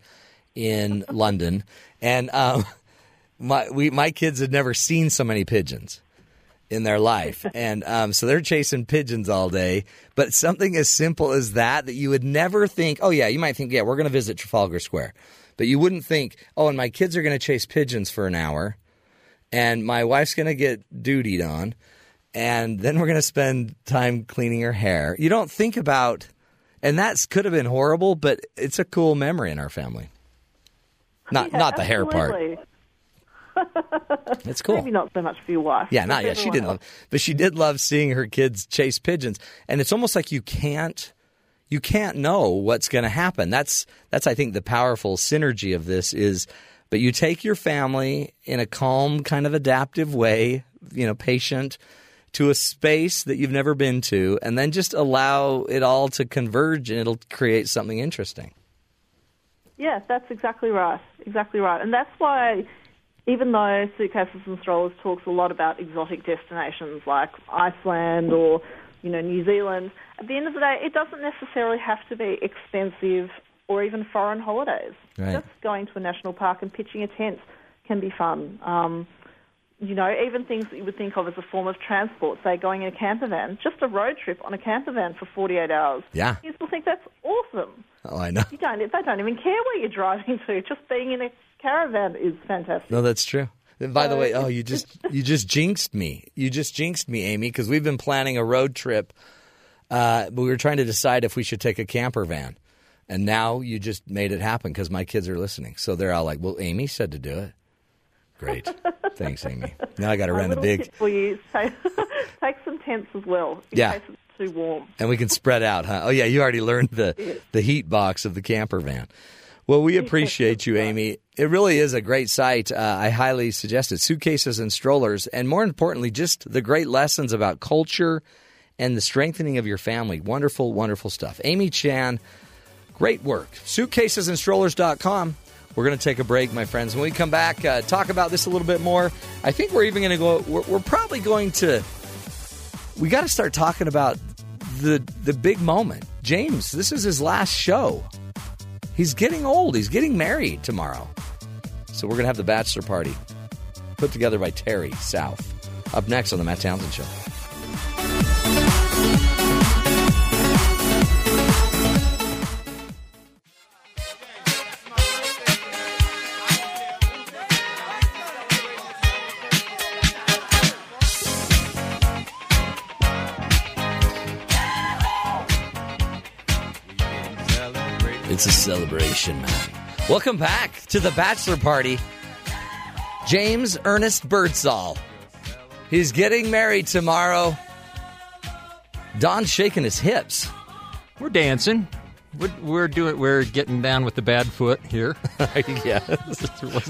in London. And my kids had never seen so many pigeons in their life. And so they're chasing pigeons all day. But something as simple as that you would never think, oh, yeah, you might think, yeah, we're going to visit Trafalgar Square. But you wouldn't think, oh, and my kids are going to chase pigeons for an hour, and my wife's going to get dutied on, and then we're going to spend time cleaning her hair. You don't think about – and that could have been horrible, but it's a cool memory in our family. Not the hair part. It's cool. Maybe not so much for your wife. Yeah, not yet. She didn't love, but she did love seeing her kids chase pigeons. And it's almost like you can't you can't know what's going to happen. That's I think the powerful synergy of this is, but you take your family in a calm, kind of adaptive way, you know, patient, to a space that you've never been to, and then just allow it all to converge, and it'll create something interesting. Yes, that's exactly right. Exactly right. And that's why, even though Suitcases and Strollers talks a lot about exotic destinations like Iceland or, you know, New Zealand, at the end of the day, it doesn't necessarily have to be expensive or even foreign holidays. Right. Just going to a national park and pitching a tent can be fun. You know, even things that you would think of as a form of transport, say going in a camper van, just a road trip on a camper van for 48 hours. Yeah. People think that's awesome. Oh, I know. They don't even care where you're driving to. Just being in a caravan is fantastic. No, that's true. And by the way, you just jinxed me. You just jinxed me, Aimee, because we've been planning a road trip, but we were trying to decide if we should take a camper van. And now you just made it happen because my kids are listening. So they're all like, well, Aimee said to do it. Great. Thanks, Aimee. Now I got to rent a big. Tip for you. Take some tents as well in case it's too warm. And we can spread out, huh? Oh, yeah, you already learned the heat box of the camper van. Well, we appreciate you, Aimee. It really is a great site. I highly suggest it. Suitcases and Strollers. And more importantly, just the great lessons about culture and the strengthening of your family. Wonderful, wonderful stuff. Aimee Chan, great work. SuitcasesandStrollers.com. We're going to take a break, my friends. When we come back, talk about this a little bit more. I think we're even going to go – we're probably going to – we got to start talking about the big moment. James, this is his last show. He's getting old. He's getting married tomorrow. So we're going to have the bachelor party put together by Terry South. Up next on the Matt Townsend Show. It's a celebration, man. Welcome back to the bachelor party. James Ernest Birdsall. He's getting married tomorrow. Don's shaking his hips. We're dancing. We're getting down with the bad foot here. Yes.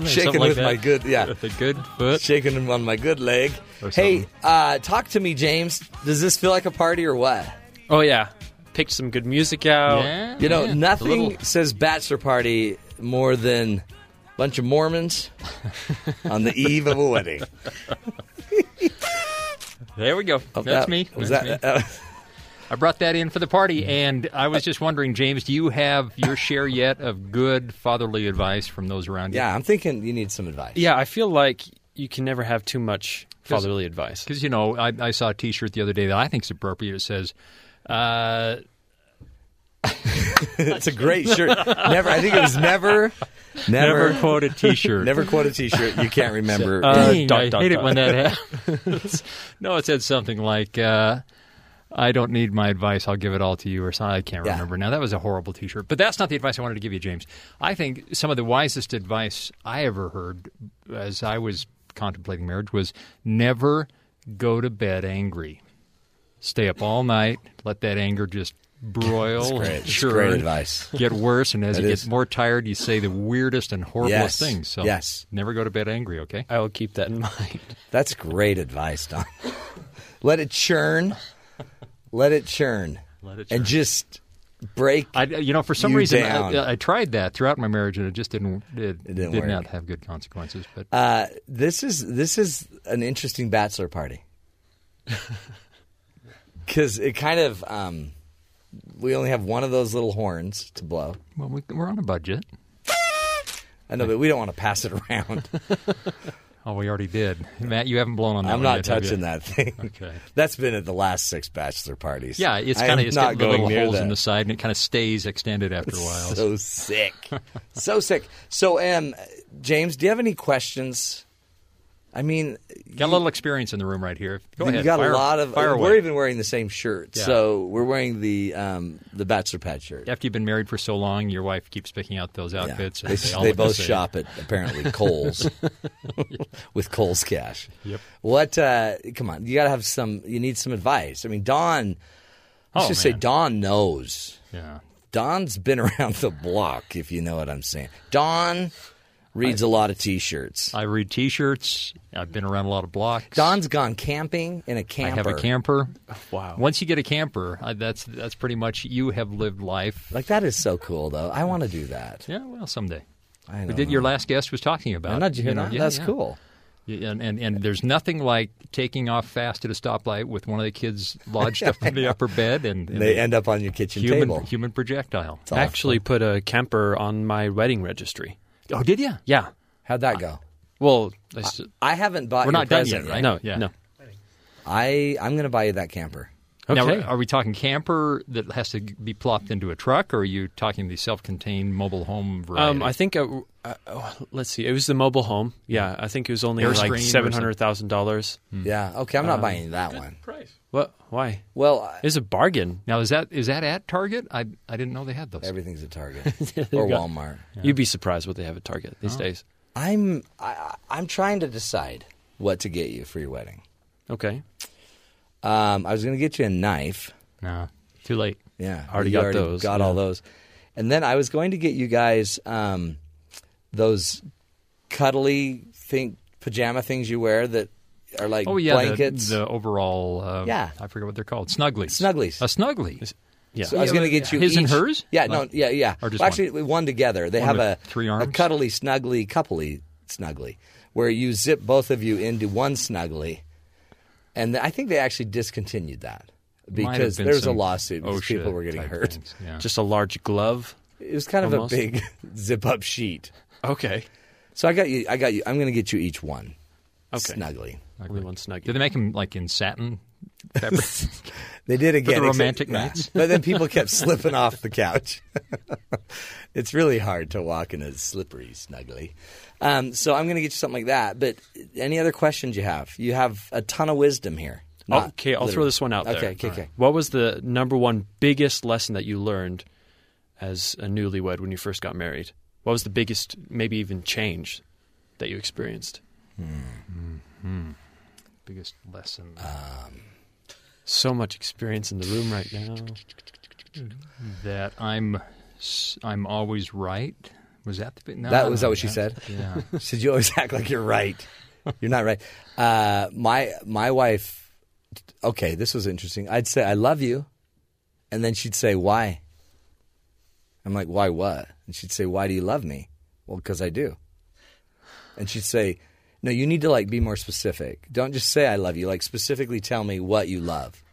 Shaking with my good, yeah. With the good foot. Shaking on my good leg. Hey, talk to me, James. Does this feel like a party or what? Oh, yeah. Picked some good music out. Yeah, you know, nothing says bachelor party more than a bunch of Mormons on the eve of a wedding. There we go. Oh, That's me. I brought that in for the party, and I was just wondering, James, do you have your share yet of good fatherly advice from those around you? Yeah, I'm thinking you need some advice. Yeah, I feel like you can never have too much fatherly advice. Because, you know, I saw a T-shirt the other day that I think is appropriate. It says... it's a great shirt. Never, I think it was never quote a T-shirt. Never quote a T-shirt. You can't remember. I hate it when that happens. No, it said something like, "I don't need my advice. I'll give it all to you," or something. I can't remember now. That was a horrible T-shirt. But that's not the advice I wanted to give you, James. I think some of the wisest advice I ever heard, as I was contemplating marriage, was never go to bed angry. Stay up all night, let that anger just broil. That's great. That's great advice. Get worse, and as you get more tired, you say the weirdest and horriblest things. So never go to bed angry, okay? I will keep that in mind. That's great advice, Don. Let it churn. Let it churn. Let it churn. And just break for some reason, I tried that throughout my marriage, and it just didn't It did work. Not have good consequences. But this is an interesting bachelor party. Because it kind of we only have one of those little horns to blow. Well, we're on a budget. I know, but we don't want to pass it around. Oh, we already did. Matt, you haven't blown on that. I'm not touching that thing. Okay. That's been at the last 6 bachelor parties. Yeah, it's got little holes in the side, and it kind of stays extended after a while. So sick. So sick. So, James, do you have any questions? I mean, got a little experience in the room right here. Go ahead. You got a lot of. We're even wearing the same shirt, so we're wearing the bachelor pad shirt. After you've been married for so long, your wife keeps picking out those outfits. Yeah. They both shop at apparently Kohl's with Kohl's cash. Yep. What? Come on, you got to have some. You need some advice. I mean, Don Let's just say Don knows. Yeah. Don's been around the block, if you know what I'm saying. Don reads a lot of T-shirts. I read T-shirts. I've been around a lot of blocks. Don's gone camping in a camper. I have a camper. Wow. Once you get a camper, that's pretty much you have lived life. Like, that is so cool, though. I want to do that. Yeah, well, someday. I know. Your last guest was talking about it. Did you hear that? Yeah, that's cool. And there's nothing like taking off fast at a stoplight with one of the kids lodged up in the upper bed. And they end up on your kitchen table. Human projectile. It's awesome. I actually put a camper on my wedding registry. Oh, did you? Yeah. How'd that go? Well, I haven't bought your present yet, right? No, yeah. No. I'm going to buy you that camper. Okay. Now, are we talking camper that has to be plopped into a truck, or are you talking the self-contained mobile home variety? I think, let's see, it was the mobile home. Yeah, I think it was only like $700,000. Yeah, okay, I'm not buying that one. Price. What? Why? Well, it's a bargain. Now, is that at Target? I didn't know they had those. Everything's at Target or Walmart. Yeah. You'd be surprised what they have at Target these days. I'm trying to decide what to get you for your wedding. Okay. I was going to get you a knife. No, too late. Yeah. You already got those. Got all those. And then I was going to get you guys those cuddly pajama things you wear that are like blankets. The overall, I forget what they're called. Snugglies. A snuggly. Yeah. So I was going to get you his each, and hers? Yeah, like, no, yeah. Or just actually, one together. They have a cuddly, snuggly, coupley snuggly, where you zip both of you into one snuggly. And I think they actually discontinued that because there was a lawsuit because people were getting hurt. Yeah. Just a large glove? It was kind of a big zip-up sheet. Okay. So I got you. I'm going to get you each one. Okay. Snuggly. Only one snuggly. Did they make them like in satin fabric? They did again. For the romantic nights. But then people kept slipping off the couch. It's really hard to walk in a slippery snuggly. So I'm going to get you something like that. But any other questions you have? You have a ton of wisdom here. Okay, I'll throw this one out there. Okay. What was the number one biggest lesson that you learned as a newlywed when you first got married? What was the biggest, maybe even change that you experienced? Biggest lesson. So much experience in the room right now. That I'm always right. Was that the bit? No, that what she said? Yeah. She said, you always act like you're right. You're not right. My wife, okay, this was interesting. I'd say, I love you. And then she'd say, why? I'm like, why what? And she'd say, why do you love me? Well, because I do. And she'd say, no, you need to like be more specific. Don't just say I love you. Like specifically tell me what you love.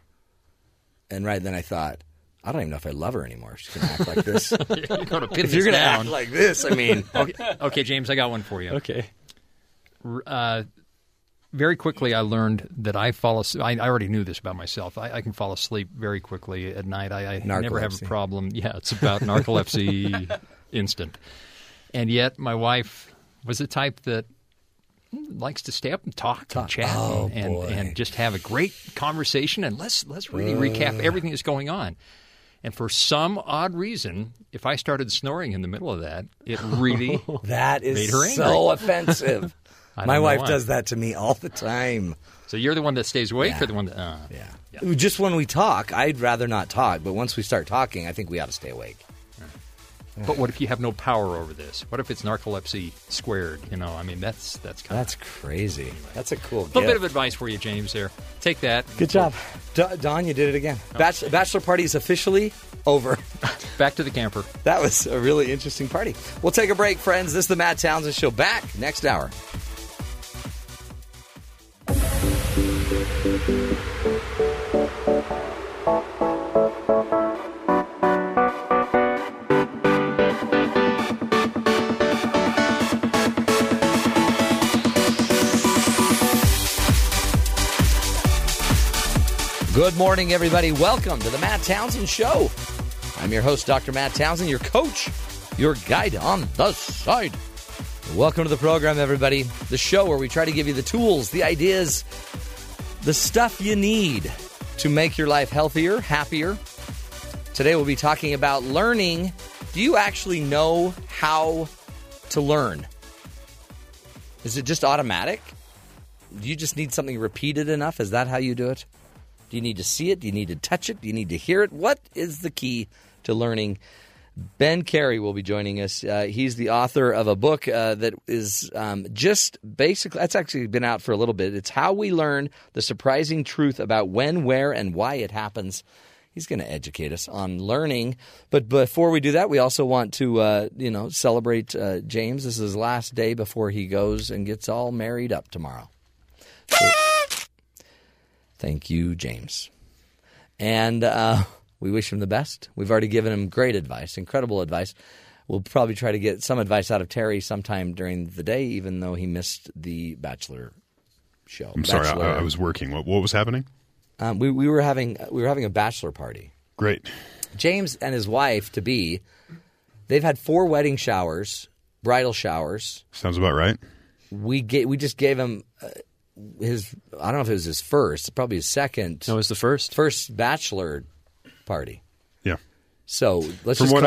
And right then I thought, I don't even know if I love her anymore. She's going to act like this. If you're going to act like this, I mean. Okay, James, I got one for you. Okay. Very quickly, I learned that I fall asleep. I already knew this about myself. I can fall asleep very quickly at night. I never have a problem. Yeah, it's about narcolepsy instant. And yet my wife was the type that likes to stay up and talk. And chat and just have a great conversation. And let's really recap everything that's going on. And for some odd reason, if I started snoring in the middle of that, it really that is made her angry. So offensive. My wife does that to me all the time. So you're the one that stays awake or the one that Yeah. Just when we talk, I'd rather not talk. But once we start talking, I think we ought to stay awake. But what if you have no power over this? What if it's narcolepsy squared? You know, I mean, that's crazy. Anyway. That's a cool gift. A little bit of advice for you, James, there. Take that. Good job. Don, you did it again. Oh. Bachelor party is officially over. Back to the camper. That was a really interesting party. We'll take a break, friends. This is the Matt Townsend Show. Back next hour. Good morning, everybody. Welcome to the Matt Townsend Show. I'm your host, Dr. Matt Townsend, your coach, your guide on the side. Welcome to the program, everybody. The show where we try to give you the tools, the ideas, the stuff you need to make your life healthier, happier. Today we'll be talking about learning. Do you actually know how to learn? Is it just automatic? Do you just need something repeated enough? Is that how you do it? Do you need to see it? Do you need to touch it? Do you need to hear it? What is the key to learning? Ben Carey will be joining us. He's the author of a book that is just basically, that's actually been out for a little bit. It's How We Learn the Surprising Truth About When, Where, and Why It Happens. He's going to educate us on learning. But before we do that, we also want to, celebrate James. This is his last day before he goes and gets all married up tomorrow. So, thank you, James. And we wish him the best. We've already given him great advice, incredible advice. We'll probably try to get some advice out of Terry sometime during the day, even though he missed the Bachelor show. I'm sorry, I was working. What was happening? We were having a bachelor party. Great. James and his wife to be, they've had 4 wedding showers, bridal showers. Sounds about right. We just gave him his. I don't know if it was his first, probably his second. No, it was the first. First bachelor party. Yeah. So let's from what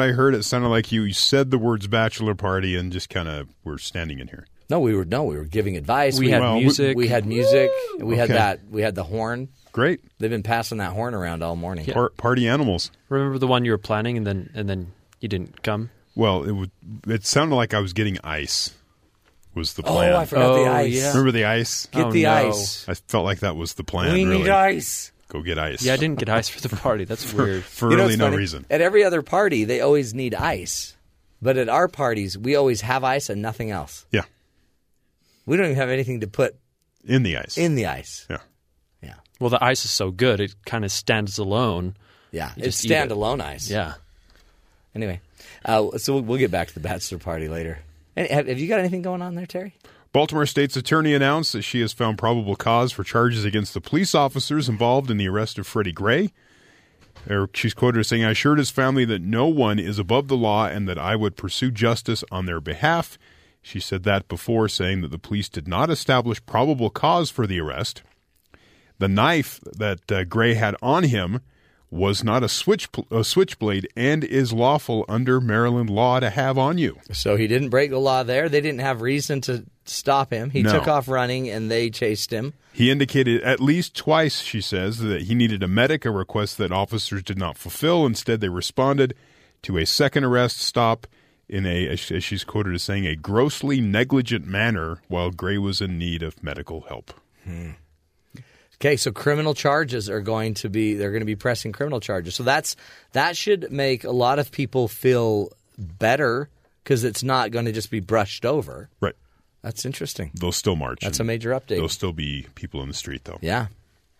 I heard, it sounded like you said the words bachelor party and just kind of were standing in here. No, we were giving advice. We had music. We had music. We had the horn. Great. They've been passing that horn around all morning. Yeah. Party animals. Remember the one you were planning and then you didn't come? Well, it sounded like I was getting ice was the plan. Oh, I forgot the ice. Yeah. Remember the ice? Get the ice. I felt like that was the plan. We need ice. Go get ice. Yeah, I didn't get ice for the party. That's weird. For no reason. At every other party, they always need ice. But at our parties, we always have ice and nothing else. Yeah. We don't even have anything to put in the ice. Yeah. Well, the ice is so good; it kind of stands alone. Yeah, it's standalone ice. Yeah. Anyway, so we'll get back to the bachelor party later. Have you got anything going on there, Terry? Baltimore State's attorney announced that she has found probable cause for charges against the police officers involved in the arrest of Freddie Gray. She's quoted as saying, "I assured his family that no one is above the law and that I would pursue justice on their behalf." She said that before, saying that the police did not establish probable cause for the arrest. The knife that Gray had on him was not a switchblade and is lawful under Maryland law to have on you. So he didn't break the law there. They didn't have reason to stop him. He took off running and they chased him. He indicated at least twice, she says, that he needed a medic, a request that officers did not fulfill. Instead, they responded to a second arrest stop in a, as she's quoted as saying, a grossly negligent manner while Gray was in need of medical help. Hmm. Okay, so criminal charges are going to be, they're going to be pressing criminal charges. So that should make a lot of people feel better because it's not going to just be brushed over. Right. That's interesting. They'll still march. That's a major update. There'll still be people in the street, though. Yeah.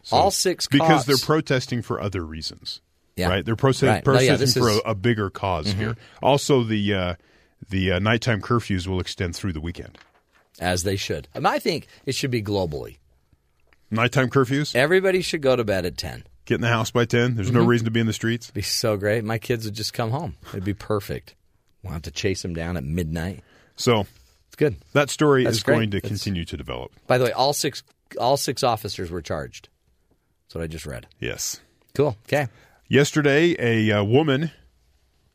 So, all 6 cops. Because they're protesting for other reasons. Yeah. Right, they're protesting for a bigger cause here. Also, the nighttime curfews will extend through the weekend, as they should. And I think it should be globally. Nighttime curfews. Everybody should go to bed at 10. Get in the house by 10. There's no reason to be in the streets. It'd be so great. My kids would just come home. It'd be perfect. We'll have to chase them down at midnight. So it's good. That story is going to continue to develop. By the way, all six officers were charged. That's what I just read. Yes. Cool. Okay. Yesterday, a woman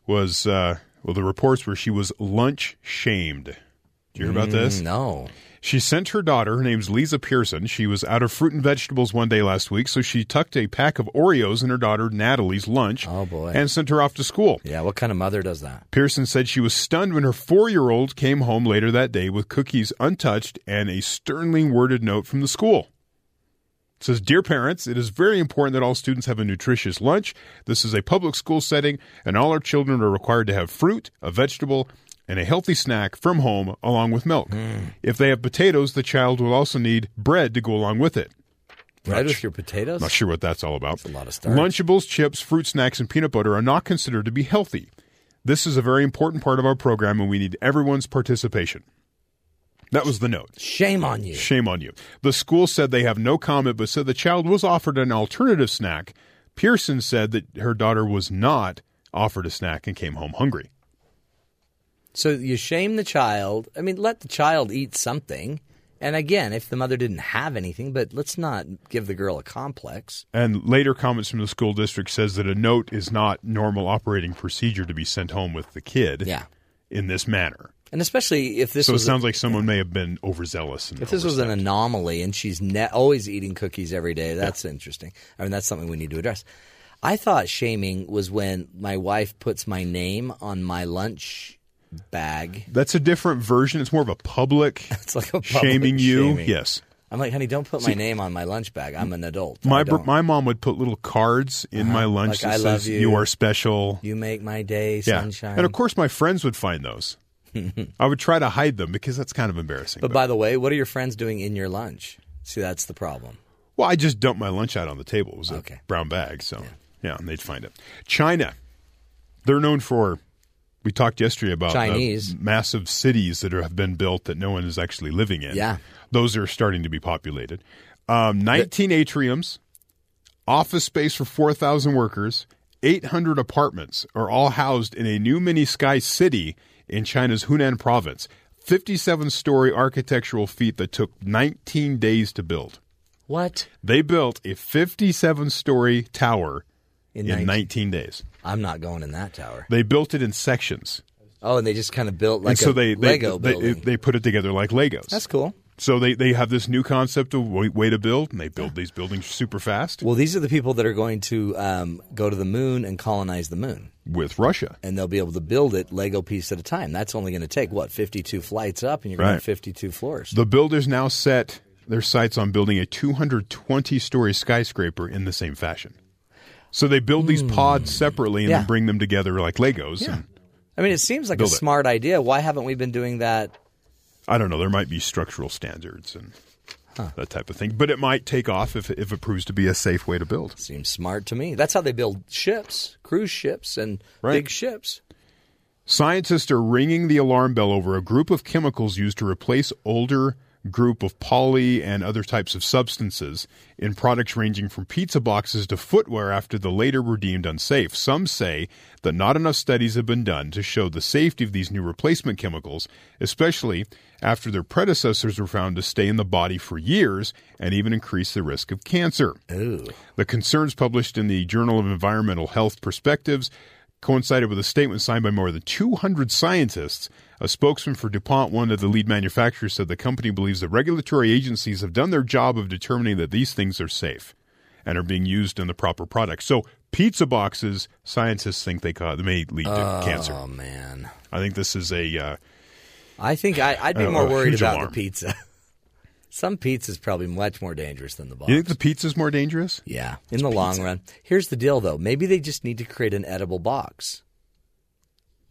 was, the reports were she was lunch shamed. Did you hear about this? No. She sent her daughter, her name's Lisa Pearson. She was out of fruit and vegetables one day last week, so she tucked a pack of Oreos in her daughter Natalie's lunch and sent her off to school. Yeah, what kind of mother does that? Pearson said she was stunned when her 4-year-old came home later that day with cookies untouched and a sternly worded note from the school. It says, "Dear parents, it is very important that all students have a nutritious lunch. This is a public school setting, and all our children are required to have fruit, a vegetable, and a healthy snack from home along with milk. If they have potatoes, the child will also need bread to go along with it." Bread with your potatoes? Not sure what that's all about. That's a lot of starch. "Lunchables, chips, fruit snacks, and peanut butter are not considered to be healthy. This is a very important part of our program, and we need everyone's participation." That was the note. Shame on you. Shame on you. The school said they have no comment, but said the child was offered an alternative snack. Pearson said that her daughter was not offered a snack and came home hungry. So you shame the child. I mean, let the child eat something. And again, if the mother didn't have anything, but let's not give the girl a complex. And later comments from the school district says that a note is not normal operating procedure to be sent home with the kid in this manner. And especially if this was... So it sounds like someone may have been overzealous. If this was an anomaly and she's always eating cookies every day, that's interesting. I mean, that's something we need to address. I thought shaming was when my wife puts my name on my lunch bag. That's a different version. It's more of a public, it's like a public shaming you. Shaming. Yes. I'm like, honey, don't put my name on my lunch bag. I'm an adult. My mom would put little cards in my lunch like, that says, you are special. You make my day, sunshine. And of course, my friends would find those. I would try to hide them because that's kind of embarrassing. But by the way, what are your friends doing in your lunch? See, that's the problem. Well, I just dumped my lunch out on the table. It was a brown bag, so and they'd find it. China, they're known for, we talked yesterday about Chinese massive cities that have been built that no one is actually living in. Yeah. Those are starting to be populated. 19 atriums, office space for 4,000 workers, 800 apartments are all housed in a new mini sky city in China's Hunan province, 57-story architectural feat that took 19 days to build. What? They built a 57-story tower in 19 days. I'm not going in that tower. They built it in sections. Oh, and they just kind of built like Lego building. They put it together like Legos. That's cool. So they have this new concept of way to build, and they build these buildings super fast. Well, these are the people that are going to go to the moon and colonize the moon. With Russia. And they'll be able to build it Lego piece at a time. That's only going to take, 52 flights up, and you're going to have 52 floors. The builders now set their sights on building a 220-story skyscraper in the same fashion. So they build these pods separately and then bring them together like Legos. Yeah. I mean, it seems like a smart idea. Why haven't we been doing that? I don't know. There might be structural standards and that type of thing. But it might take off if it proves to be a safe way to build. Seems smart to me. That's how they build ships, cruise ships and big ships. Scientists are ringing the alarm bell over a group of chemicals used to replace older group of poly and other types of substances in products ranging from pizza boxes to footwear after the later were deemed unsafe. Some say that not enough studies have been done to show the safety of these new replacement chemicals, especially after their predecessors were found to stay in the body for years and even increase the risk of cancer. Ooh. The concerns published in the Journal of Environmental Health Perspectives coincided with a statement signed by more than 200 scientists. A spokesman for DuPont, one of the lead manufacturers, said the company believes the regulatory agencies have done their job of determining that these things are safe and are being used in the proper products. So pizza boxes, scientists think they may lead to cancer. Oh, man. I think this is a... I think I'd be more worried about the pizza. Some pizza's probably much more dangerous than the box. You think the pizza's more dangerous? Yeah, in the long run. Here's the deal, though. Maybe they just need to create an edible box.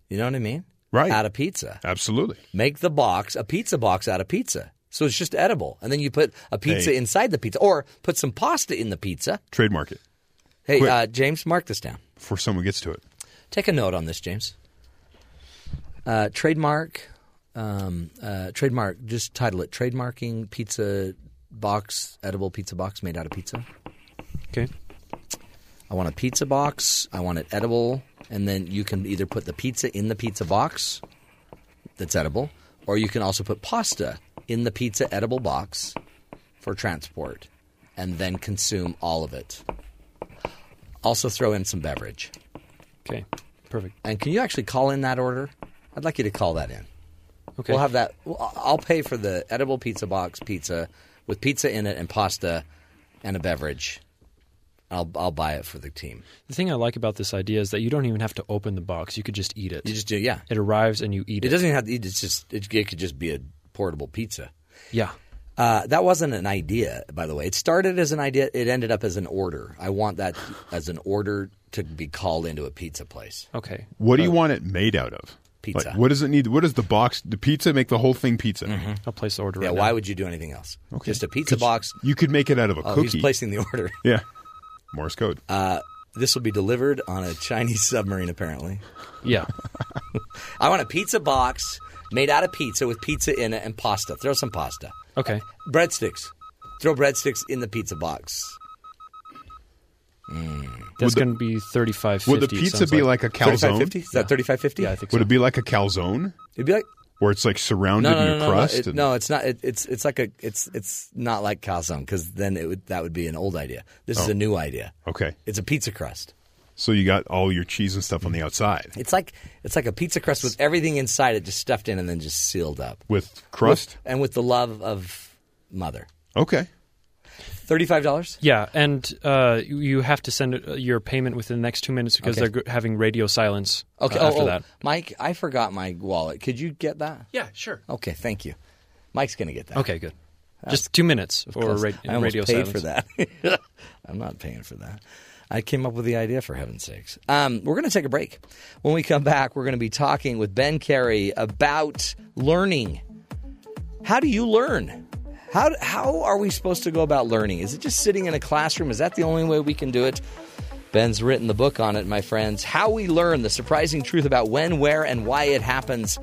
You know what I mean? Right. Out of pizza. Absolutely. Make the box, a pizza box out of pizza. So it's just edible. And then you put a pizza inside the pizza or put some pasta in the pizza. Trademark it. Hey, James, mark this down. Before someone gets to it. Take a note on this, James. Trademark... trademark, just title it Trademarking Pizza Box, Edible Pizza Box Made Out of Pizza. Okay. I want a pizza box. I want it edible. And then you can either put the pizza in the pizza box that's edible, or you can also put pasta in the pizza edible box for transport and then consume all of it. Also throw in some beverage. Okay. Perfect. And can you actually call in that order? I'd like you to call that in. Okay. We'll have that. I'll pay for the edible pizza box pizza with pizza in it and pasta and a beverage. I'll buy it for the team. The thing I like about this idea is that you don't even have to open the box. You could just eat it. You just do, yeah. It arrives and you eat it. It doesn't even have to eat. It's just, it could just be a portable pizza. Yeah. That wasn't an idea, by the way. It started as an idea. It ended up as an order. I want that as an order to be called into a pizza place. Okay. What do you want it made out of? Pizza. Like, what does it need? What does the box, the pizza, make the whole thing pizza? Mm-hmm. I'll place the order right now. Why would you do anything else? Okay. Just a pizza box. You could make it out of a cookie. He's placing the order. Yeah. Morse code. This will be delivered on a Chinese submarine, apparently. Yeah. I want a pizza box made out of pizza with pizza in it and pasta. Throw some pasta. Okay. Breadsticks. Throw breadsticks in the pizza box. That's going to be $35.50. Would the pizza be like a calzone? $35.50? Is that $35.50? Yeah, I think so. Would it be like a calzone? It'd be like, where it's like surrounded in a crust. No, it's not. It's like a. It's not like calzone because then that would be an old idea. This is a new idea. Okay, it's a pizza crust. So you got all your cheese and stuff on the outside. It's like a pizza crust with everything inside it, just stuffed in and then just sealed up. With crust? And with the love of mother. Okay. $35? Yeah, and you have to send your payment within the next 2 minutes because they're having radio silence after that. Mike, I forgot my wallet. Could you get that? Yeah, sure. Okay, thank you. Mike's going to get that. Okay, good. Just 2 minutes for radio silence. I almost paid for that. I'm not paying for that. I came up with the idea, for heaven's sakes. We're going to take a break. When we come back, we're going to be talking with Ben Carey about learning. How do you learn? How are we supposed to go about learning? Is it just sitting in a classroom? Is that the only way we can do it? Ben's written the book on it, my friends. How We Learn, the surprising truth about when, where, and why it happens.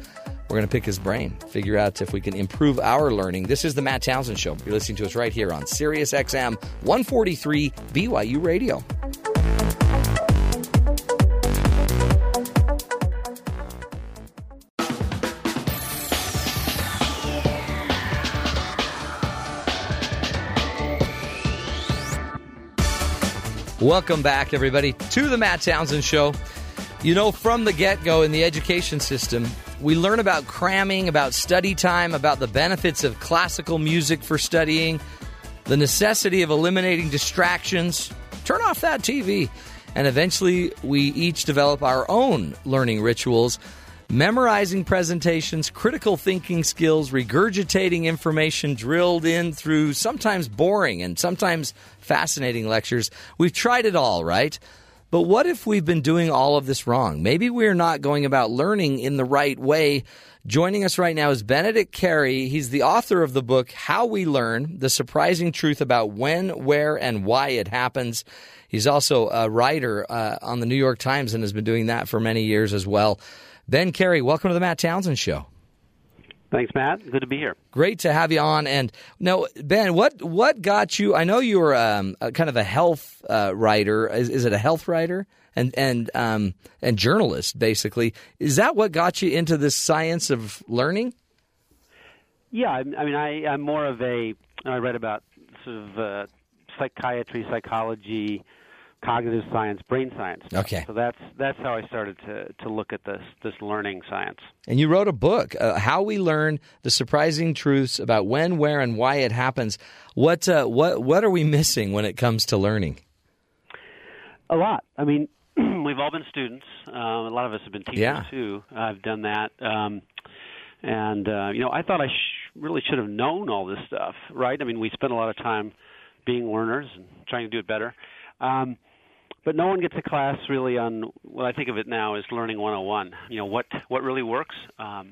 We're going to pick his brain, figure out if we can improve our learning. This is the Matt Townsend Show. You're listening to us right here on Sirius XM 143 BYU Radio. Welcome back, everybody, to the Matt Townsend Show. You know, from the get-go in the education system, we learn about cramming, about study time, about the benefits of classical music for studying, the necessity of eliminating distractions, turn off that TV, and eventually we each develop our own learning rituals, memorizing presentations, critical thinking skills, regurgitating information drilled in through sometimes boring and sometimes fascinating lectures. We've tried it all, right? But what if we've been doing all of this wrong? Maybe we're not going about learning in the right way. Joining us right now is Benedict Carey. He's the author of the book, How We Learn, the surprising truth about when, where, and why it happens. He's also a writer on the New York Times and has been doing that for many years as well. Ben Carey, welcome to the Matt Townsend Show. Thanks, Matt. Good to be here. Great to have you on. And now, Ben, what got you? I know you were kind of a health writer. Is it a health writer and journalist? Basically, is that what got you into this science of learning? Yeah, I'm more of a. I read about sort of psychiatry, psychology, cognitive science, brain science. Okay. So that's how I started to look at this learning science. And you wrote a book, How We Learn, the surprising truths about when, where, and why it happens. What are we missing when it comes to learning? A lot. I mean, we've all been students. A lot of us have been teachers, too. I've done that. I thought I really should have known all this stuff, right? I mean, we spend a lot of time being learners and trying to do it better. But no one gets a class really on what I think of it now as learning 101. You know, what really works, what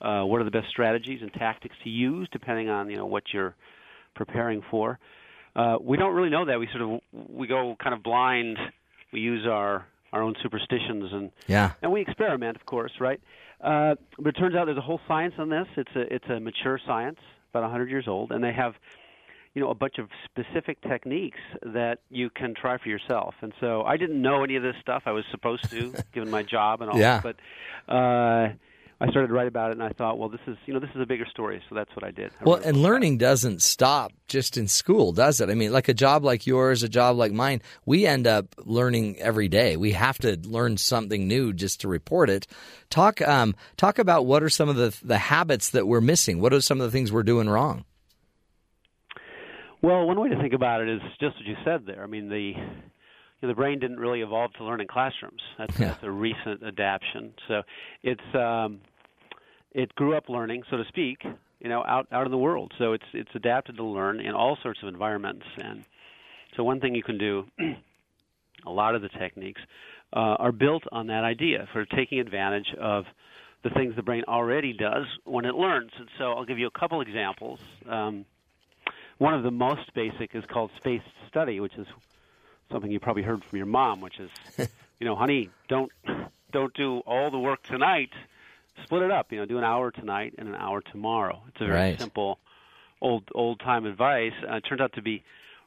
are the best strategies and tactics to use depending on, you know, what you're preparing for. We don't really know that. We go kind of blind. We use our own superstitions and we experiment, of course, right? But it turns out there's a whole science on this. It's a mature science, about 100 years old, and they have a bunch of specific techniques that you can try for yourself. And so I didn't know any of this stuff. I was supposed to, given my job and all that. But I started to write about it, and I thought, well, this is a bigger story. So that's what I did. Learning doesn't stop just in school, does it? I mean, like a job like yours, a job like mine, we end up learning every day. We have to learn something new just to report it. Talk about what are some of the habits that we're missing? What are some of the things we're doing wrong? Well, one way to think about it is just what you said there. I mean, the brain didn't really evolve to learn in classrooms. That's a recent adaptation. So it grew up learning, so to speak, out in the world. So it's adapted to learn in all sorts of environments. And so one thing you can do, a lot of the techniques are built on that idea for taking advantage of the things the brain already does when it learns. And so I'll give you a couple examples. One of the most basic is called spaced study, which is something you probably heard from your mom, which is, honey, don't do all the work tonight. Split it up. Do an hour tonight and an hour tomorrow. It's a very simple, old-time advice. It turns out to be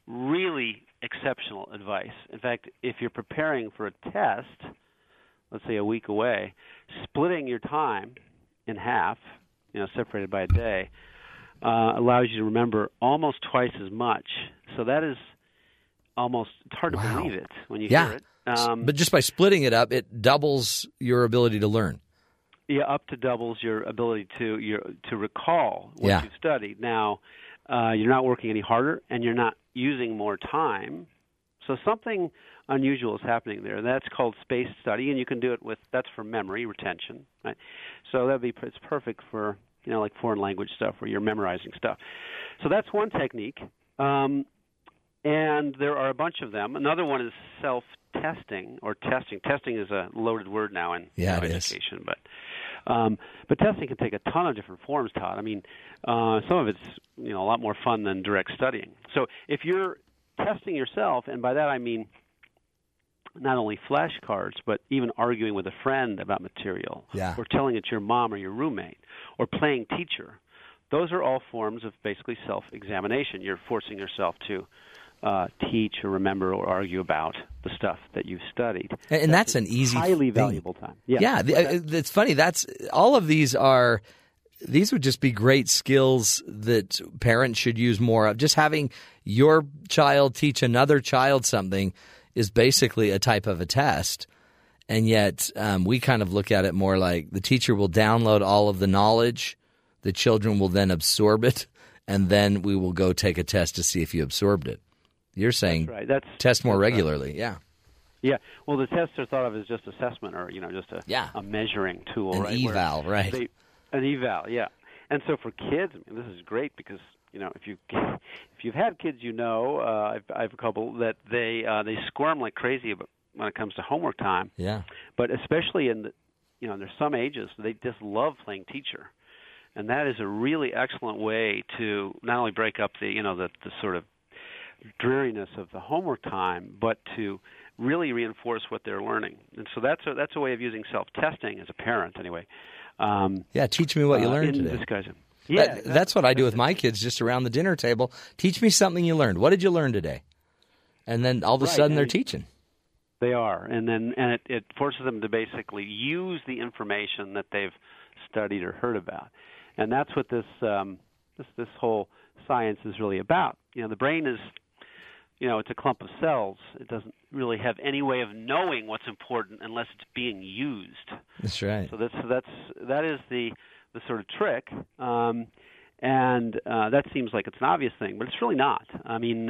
really exceptional advice. In fact, if you're preparing for a test, let's say a week away, splitting your time in half, separated by a day, allows you to remember almost twice as much. So that is almost – it's hard to believe it when you hear it. But just by splitting it up, it doubles your ability to learn. Yeah, up to doubles your ability to recall what you've studied. Now, you're not working any harder, and you're not using more time. So something unusual is happening there. That's called spaced study, and you can do it with – that's for memory retention. Right? So that'd be it's perfect for, you know, like foreign language stuff where you're memorizing stuff. So that's one technique. And there are a bunch of them. Another one is self-testing or testing. Testing is a loaded word now in education. But testing can take a ton of different forms, Todd. I mean, some of it's, you know, a lot more fun than direct studying. So if you're testing yourself, and by that I mean not only flashcards, but even arguing with a friend about material or telling it to your mom or your roommate or playing teacher, those are all forms of basically self-examination. You're forcing yourself to teach or remember or argue about the stuff that you've studied. And that's an easy, highly valuable time. It's funny. That's all of these are. These would just be great skills that parents should use more of. Just having your child teach another child something is basically a type of a test. And yet we kind of look at it more like the teacher will download all of the knowledge. The children will then absorb it, and then we will go take a test to see if you absorbed it. You're saying test more regularly, Yeah. Well, the tests are thought of as just assessment or, you know, just a measuring tool. An eval, right. An eval, yeah. And so for kids, I mean, this is great because, you know, if you've had kids, you know, I have a couple, that they squirm like crazy when it comes to homework time. Yeah. But especially in, you know, there's some ages, they just love playing teacher. And that is a really excellent way to not only break up the, you know, the sort of dreariness of the homework time, but to really reinforce what they're learning. And so that's a way of using self-testing as a parent, anyway. Teach me what you learned today. That's what I do with my kids just around the dinner table. Teach me something you learned. What did you learn today? And then all of a sudden they're teaching. They are. And it forces them to basically use the information that they've studied or heard about. And that's what this this whole science is really about. You know, the brain is, you know, it's a clump of cells. It doesn't really have any way of knowing what's important unless it's being used. That's right. So that is the sort of trick, and that seems like it's an obvious thing, but it's really not. I mean,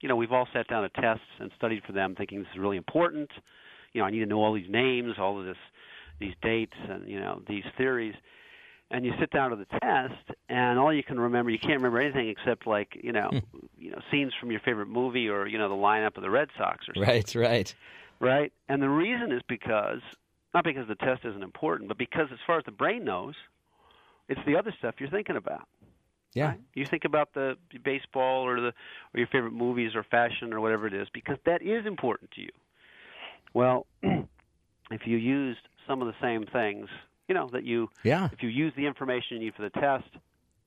you know, we've all sat down at tests and studied for them, thinking this is really important. You know, I need to know all these names, all of this, these dates, and you know, these theories. And you sit down to the test, and all you can remember, you can't remember anything except, like, you know, scenes from your favorite movie or, you know, the lineup of the Red Sox or something. Right. And the reason is because, not because the test isn't important, but because as far as the brain knows, it's the other stuff you're thinking about. Yeah. Right? You think about the baseball or your favorite movies or fashion or whatever it is, because that is important to you. Well, if you used some of the same things, you know, that you, if you use the information you need for the test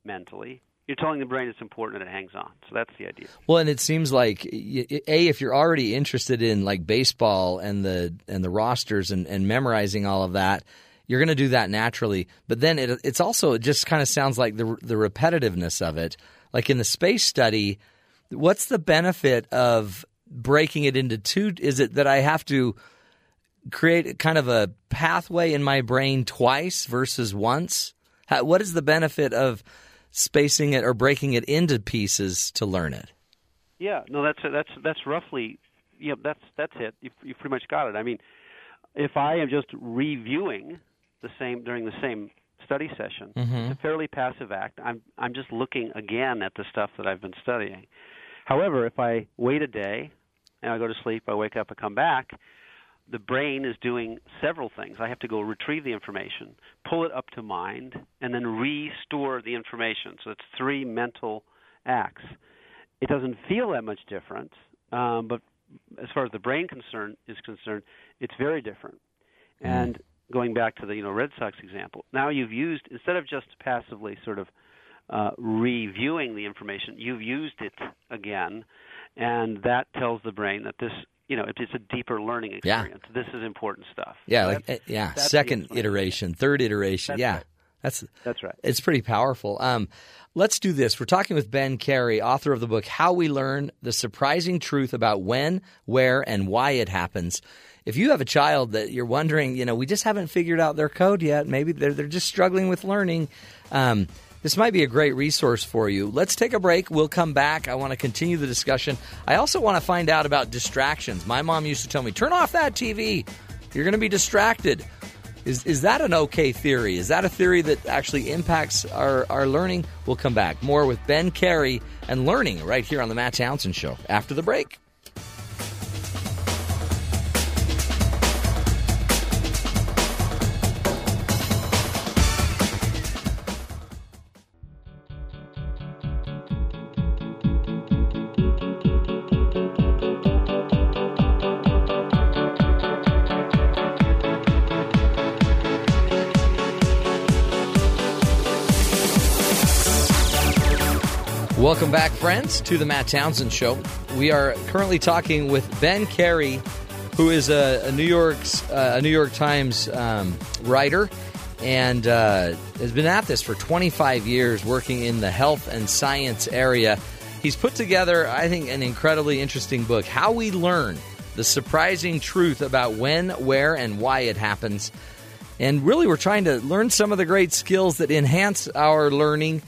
mentally, you're telling the brain it's important and it hangs on. So that's the idea. Well, and it seems like, if you're already interested in, like, baseball and the rosters and memorizing all of that, you're going to do that naturally. But then it's also, it just kind of sounds like the repetitiveness of it. Like in the space study, what's the benefit of breaking it into two? Is it that I have to create kind of a pathway in my brain twice versus once? What is the benefit of spacing it or breaking it into pieces to learn it? Yeah, no, that's roughly, yeah, that's it. You pretty much got it. I mean, if I am just reviewing during the same study session, it's a fairly passive act. I'm just looking again at the stuff that I've been studying. However, if I wait a day and I go to sleep, I wake up, I come back. The brain is doing several things. I have to go retrieve the information, pull it up to mind, and then restore the information. So it's three mental acts. It doesn't feel that much different, but as far as the brain is concerned, it's very different. And going back to the, you know, Red Sox example, now you've used, instead of just passively sort of reviewing the information, you've used it again, and that tells the brain that this, you know, it's a deeper learning experience. Yeah. This is important stuff. Yeah, that's second iteration, third iteration. That's That's right. It's pretty powerful. Let's do this. We're talking with Ben Carey, author of the book How We Learn, The Surprising Truth About When, Where, and Why It Happens. If you have a child that you're wondering, you know, we just haven't figured out their code yet. Maybe they're just struggling with learning. This might be a great resource for you. Let's take a break. We'll come back. I want to continue the discussion. I also want to find out about distractions. My mom used to tell me, turn off that TV. You're going to be distracted. Is that an okay theory? Is that a theory that actually impacts our learning? We'll come back. More with Ben Carey and learning right here on The Matt Townsend Show after the break. Welcome back, friends, to the Matt Townsend Show. We are currently talking with Ben Carey, who is a New York Times writer and has been at this for 25 years, working in the health and science area. He's put together, I think, an incredibly interesting book, How We Learn, The Surprising Truth About When, Where, and Why It Happens. And really, we're trying to learn some of the great skills that enhance our learning.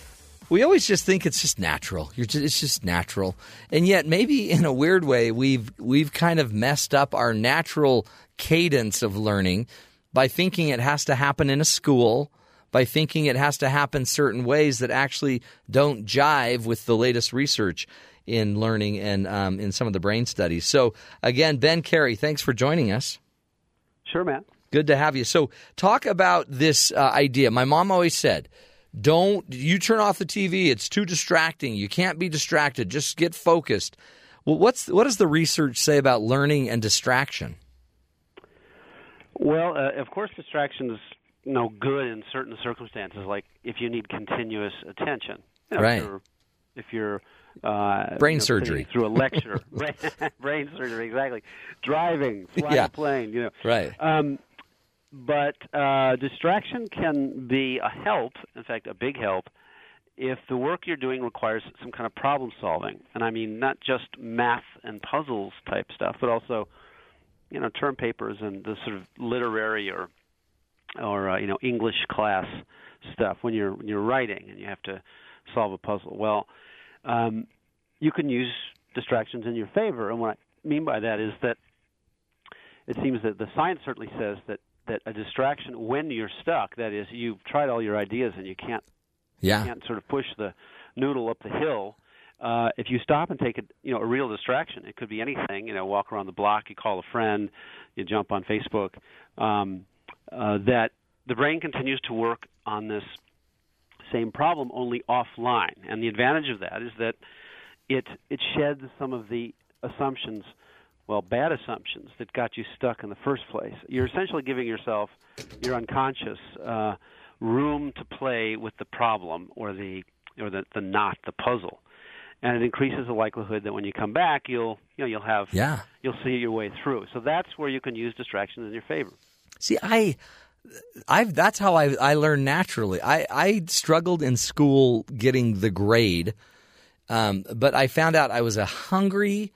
We always just think it's just natural. It's just natural. And yet maybe in a weird way, we've kind of messed up our natural cadence of learning by thinking it has to happen in a school, by thinking it has to happen certain ways that actually don't jive with the latest research in learning and in some of the brain studies. So again, Ben Carey, thanks for joining us. Sure, Matt. Good to have you. So talk about this idea. My mom always said, you turn off the TV. It's too distracting. You can't be distracted. Just get focused. Well, what does the research say about learning and distraction? Well, of course, distraction is no good in certain circumstances, like if you need continuous attention. You know, right. If you're brain surgery through a lecture, brain surgery, exactly. Driving, flying a plane, you know, right. But distraction can be a help, in fact, a big help, if the work you're doing requires some kind of problem solving. And I mean not just math and puzzles type stuff, but also, you know, term papers and the sort of literary or you know, English class stuff when you're writing and you have to solve a puzzle. Well, you can use distractions in your favor. And what I mean by that is that it seems that the science certainly says that a distraction when you're stuck, that is, you've tried all your ideas and you can't sort of push the noodle up the hill. If you stop and take a real distraction, it could be anything, you know, walk around the block, you call a friend, you jump on Facebook, that the brain continues to work on this same problem only offline. And the advantage of that is that it sheds some of the assumptions, bad assumptions that got you stuck in the first place. You're essentially giving yourself, your unconscious, room to play with the problem or the puzzle, and it increases the likelihood that when you come back, you'll see your way through. So that's where you can use distractions in your favor. See, that's how I learned naturally. I struggled in school getting the grade, but I found out I was a hungry,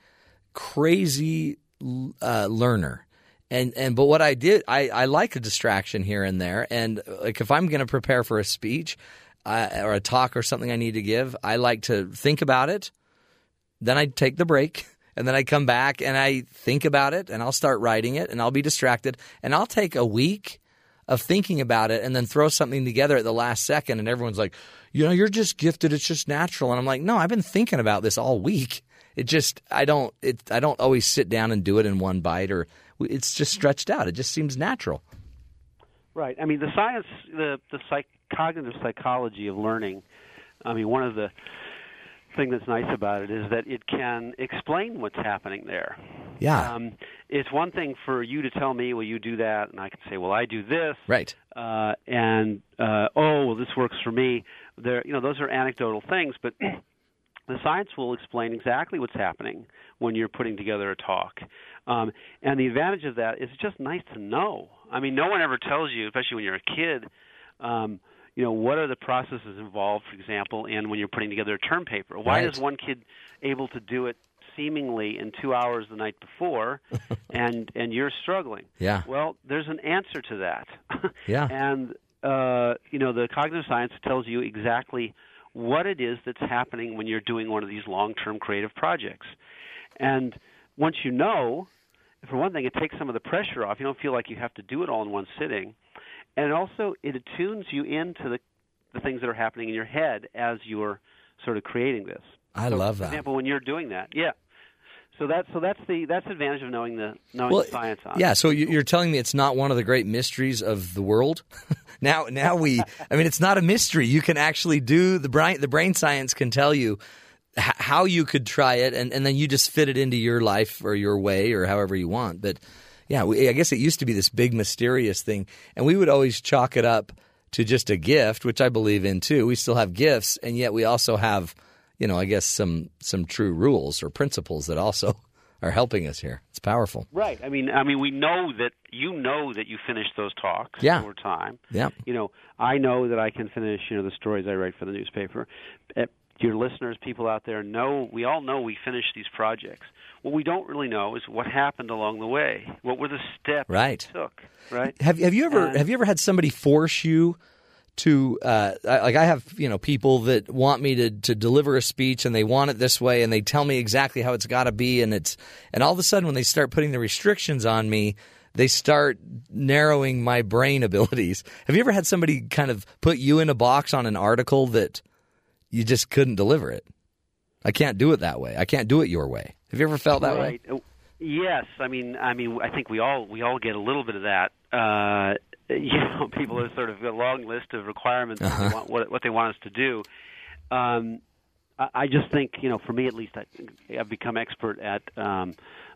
crazy learner, but what I did, I like a distraction here and there, and like if I'm going to prepare for a speech or a talk or something I need to give, I like to think about it, then I take the break, and then I come back and I think about it, and I'll start writing it, and I'll be distracted, and I'll take a week of thinking about it and then throw something together at the last second, and everyone's like, you know, you're just gifted, it's just natural. And I'm like, no, I've been thinking about this all week. It just I don't always sit down and do it in one bite, or it's just stretched out. It just seems natural. Right. I mean, the science, the cognitive psychology of learning, I mean, one of the things that's nice about it is that it can explain what's happening there. Yeah. It's one thing for you to tell me, well, you do that, and I can say, well, I do this. Right. This works for me. Those are anecdotal things, but the science will explain exactly what's happening when you're putting together a talk. And the advantage of that is it's just nice to know. I mean, no one ever tells you, especially when you're a kid, you know, what are the processes involved, for example, in when you're putting together a term paper? Why is one kid able to do it seemingly in 2 hours the night before, and you're struggling? Yeah. Well, there's an answer to that. Yeah. And, you know, the cognitive science tells you exactly what it is that's happening when you're doing one of these long-term creative projects. And once you know, for one thing, it takes some of the pressure off. You don't feel like you have to do it all in one sitting. And also, it attunes you into the things that are happening in your head as you're sort of creating this. I love that. For example, when you're doing that, yeah. So that's the advantage of knowing the science on it. Yeah. So you're telling me it's not one of the great mysteries of the world. now it's not a mystery. You can actually do the brain science can tell you how you could try it, and then you just fit it into your life or your way or however you want. But yeah, I guess it used to be this big mysterious thing, and we would always chalk it up to just a gift, which I believe in too. We still have gifts, and yet we also have, you know, I guess some true rules or principles that also are helping us here. It's powerful. Right. I mean, we know that you finish those talks over time. Yeah. You know, I know that I can finish, you know, the stories I write for the newspaper. Your listeners, people out there know, we all know we finish these projects. What we don't really know is what happened along the way. What were the steps it took, right? Have you ever had somebody force you to like I have, you know, people that want me to deliver a speech and they want it this way and they tell me exactly how it's got to be, and all of a sudden when they start putting the restrictions on me, they start narrowing my brain abilities. Have you ever had somebody kind of put you in a box on an article that you just couldn't deliver it? I can't do it that way. I can't do it your way. Have you ever felt that way? Yes, I mean I think we all get a little bit of that. You know, people have sort of a long list of requirements that they want, what they want us to do. I just think, you know, for me at least, I've become expert at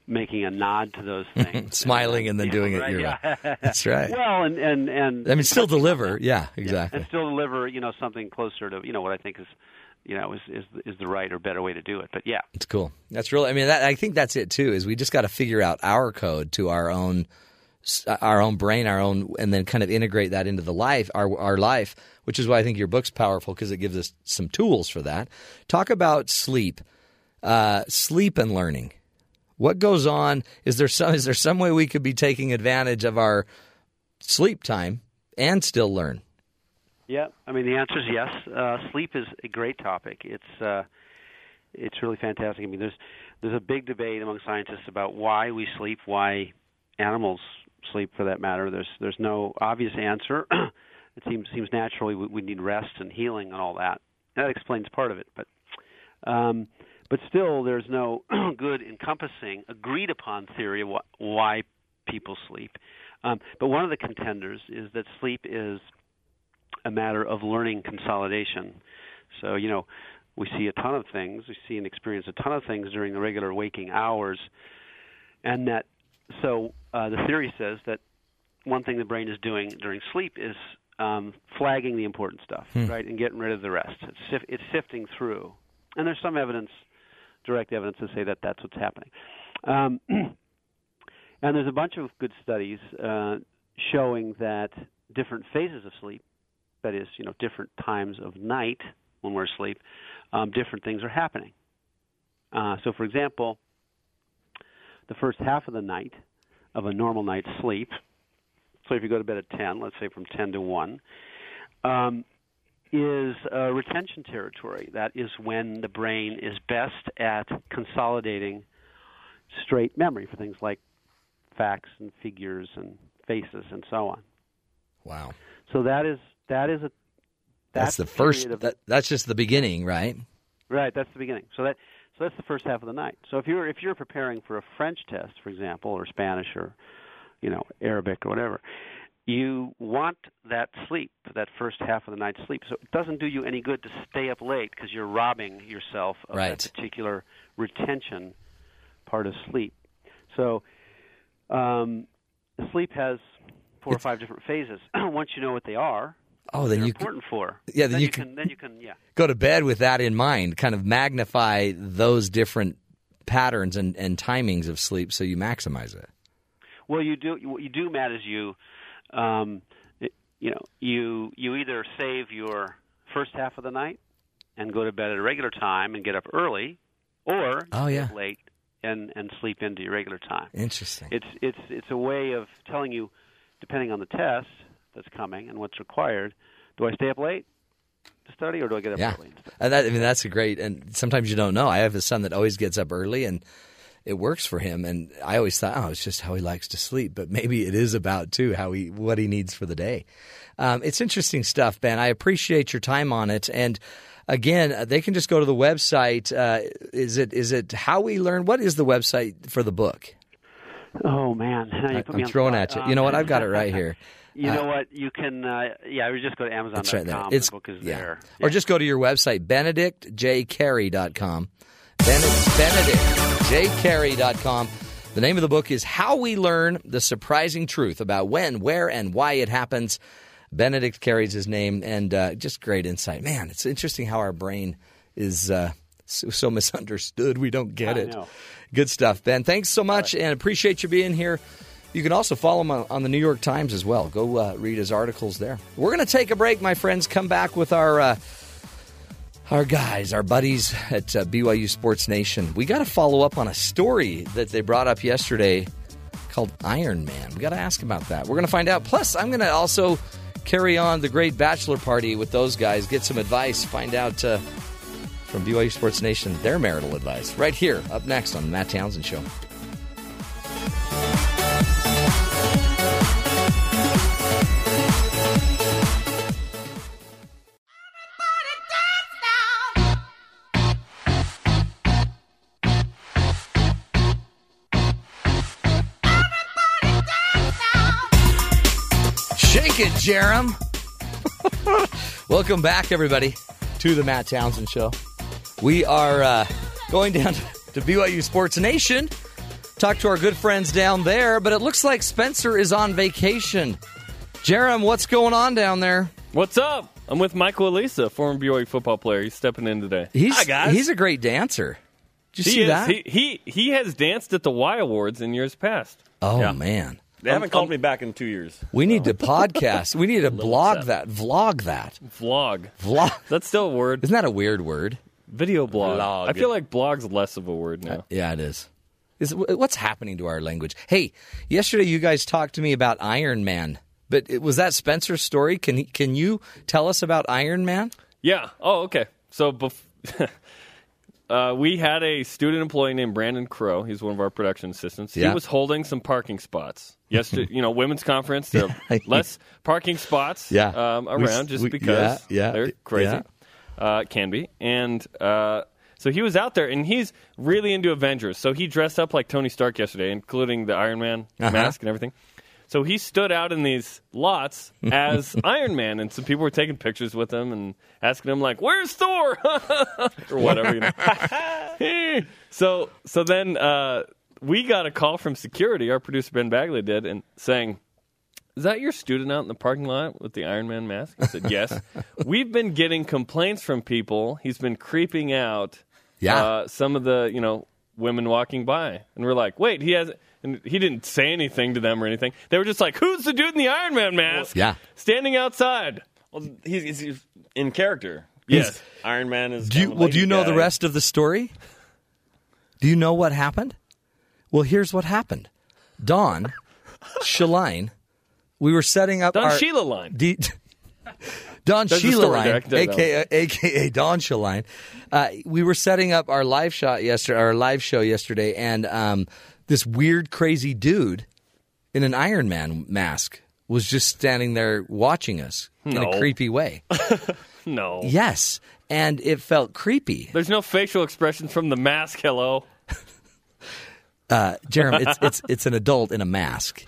making a nod to those things. Smiling and then doing it your way. That's right. Well, and I mean, still deliver. Yeah, exactly. And still deliver, you know, something closer to, you know, what I think is, you know, is the right or better way to do it. But yeah. It's cool. That's really, I mean, I think that's it too, is we just got to figure out our code to our own brain, and then kind of integrate that into the life, our life, which is why I think your book's powerful, because it gives us some tools for that. Talk about sleep and learning. What goes on? Is there some way we could be taking advantage of our sleep time and still learn? Yeah, I mean, the answer is yes. Sleep is a great topic. It's really fantastic. I mean, there's a big debate among scientists about why we sleep, why animals sleep, for that matter. There's no obvious answer. It seems naturally we need rest and healing and all that. That explains part of it, but still there's no good encompassing agreed upon theory of why people sleep. But one of the contenders is that sleep is a matter of learning consolidation. So, you know, we see a ton of things, we see and experience a ton of things during the regular waking hours, and that. So the theory says that one thing the brain is doing during sleep is flagging the important stuff, right, and getting rid of the rest. It's sifting through. And there's some evidence, direct evidence, to say that that's what's happening. And there's a bunch of good studies showing that different phases of sleep, that is, you know, different times of night when we're asleep, different things are happening. So, for example, the first half of the night of a normal night's sleep. So if you go to bed at 10, let's say from 10 to 1, is retention territory. That is when the brain is best at consolidating straight memory for things like facts and figures and faces and so on. Wow. So that's the first. That's just the beginning, right? Right. That's the beginning. So that's the first half of the night. So if you're preparing for a French test, for example, or Spanish, or, you know, Arabic or whatever, you want that sleep, that first half of the night's sleep. So it doesn't do you any good to stay up late because you're robbing yourself of that particular retention part of sleep. So sleep has four or five different phases. Once you know what they are. Oh, then you important can, for. Yeah, then you can. Then you can. Yeah. Go to bed with that in mind. Kind of magnify those different patterns and timings of sleep, so you maximize it. Well, you do. What you do, Matt, is you you know, you either save your first half of the night and go to bed at a regular time and get up early, or get late and sleep into your regular time. Interesting. It's a way of telling you, depending on the test that's coming and what's required, do I stay up late to study or do I get up early? And that, I mean, that's a great – and sometimes you don't know. I have a son that always gets up early, and it works for him. And I always thought, it's just how he likes to sleep. But maybe it is about, too, what he needs for the day. It's interesting stuff, Ben. I appreciate your time on it. And again, they can just go to the website. Is it How We Learn? What is the website for the book? Oh, man. I'm throwing at you. You know what? I've got it right here. You know what? You can just go to Amazon.com. Right, the book is there. Yeah. Or just go to your website, BenedictJCarey.com. BenedictJCarey.com. The name of the book is How We Learn, The Surprising Truth About When, Where, and Why It Happens. Benedict Carey's his name, and just great insight. Man, it's interesting how our brain is so misunderstood. We don't get it. Good stuff, Ben. Thanks so much, and appreciate you being here. You can also follow him on the New York Times as well. Go read his articles there. We're going to take a break, my friends. Come back with our guys, our buddies at BYU Sports Nation. We got to follow up on a story that they brought up yesterday called Iron Man. We got to ask about that. We're going to find out. Plus, I'm going to also carry on the great bachelor party with those guys, get some advice, find out from BYU Sports Nation their marital advice right here up next on the Matt Townsend Show. It, Jeremy. Welcome back, everybody, to the Matt Townsend Show. We are going down to BYU Sports Nation, talk to our good friends down there, but it looks like Spencer is on vacation. Jeremy, what's going on down there? What's up? I'm with Michael Elisa, former BYU football player. He's stepping in today. Hi, guys. He's a great dancer. Did you see that? He has danced at the Y Awards in years past. Oh, man. They haven't called me back in 2 years. We need to podcast. We need to blog that. Vlog that. Vlog. That's still a word. Isn't that a weird word? Video blog. Vlog. I feel like blog's less of a word now. Yeah, it is. What's happening to our language? Hey, yesterday you guys talked to me about Iron Man, but was that Spencer's story? Can you tell us about Iron Man? Yeah. Oh, okay. So we had a student employee named Brandon Crow. He's one of our production assistants. Yeah. He was holding some parking spots. Yesterday, women's conference, there are less parking spots around because they're crazy. Yeah. Can be. And so he was out there, and he's really into Avengers. So he dressed up like Tony Stark yesterday, including the Iron Man mask and everything. So he stood out in these lots as Iron Man, and some people were taking pictures with him and asking him, like, where's Thor? Or whatever, So then we got a call from security, our producer Ben Bagley did, and saying, is that your student out in the parking lot with the Iron Man mask? I said, yes. We've been getting complaints from people. He's been creeping out some of the, women walking by. And we're like, wait, he hasn't. And he didn't say anything to them or anything. They were just like, who's the dude in the Iron Man mask standing outside? Well, he's in character. Yes. Iron Man is do you know the rest of the story? Do you know what happened? Well, here's what happened. Don Sheila Line, we were setting up Don Sheila Line. Don Sheila Line, a.k.a. Don Sheila Line. We were setting up our live show yesterday, and this weird, crazy dude in an Iron Man mask was just standing there watching us in a creepy way. No. Yes, and it felt creepy. There's no facial expressions from the mask, hello. Jeremy, it's an adult in a mask.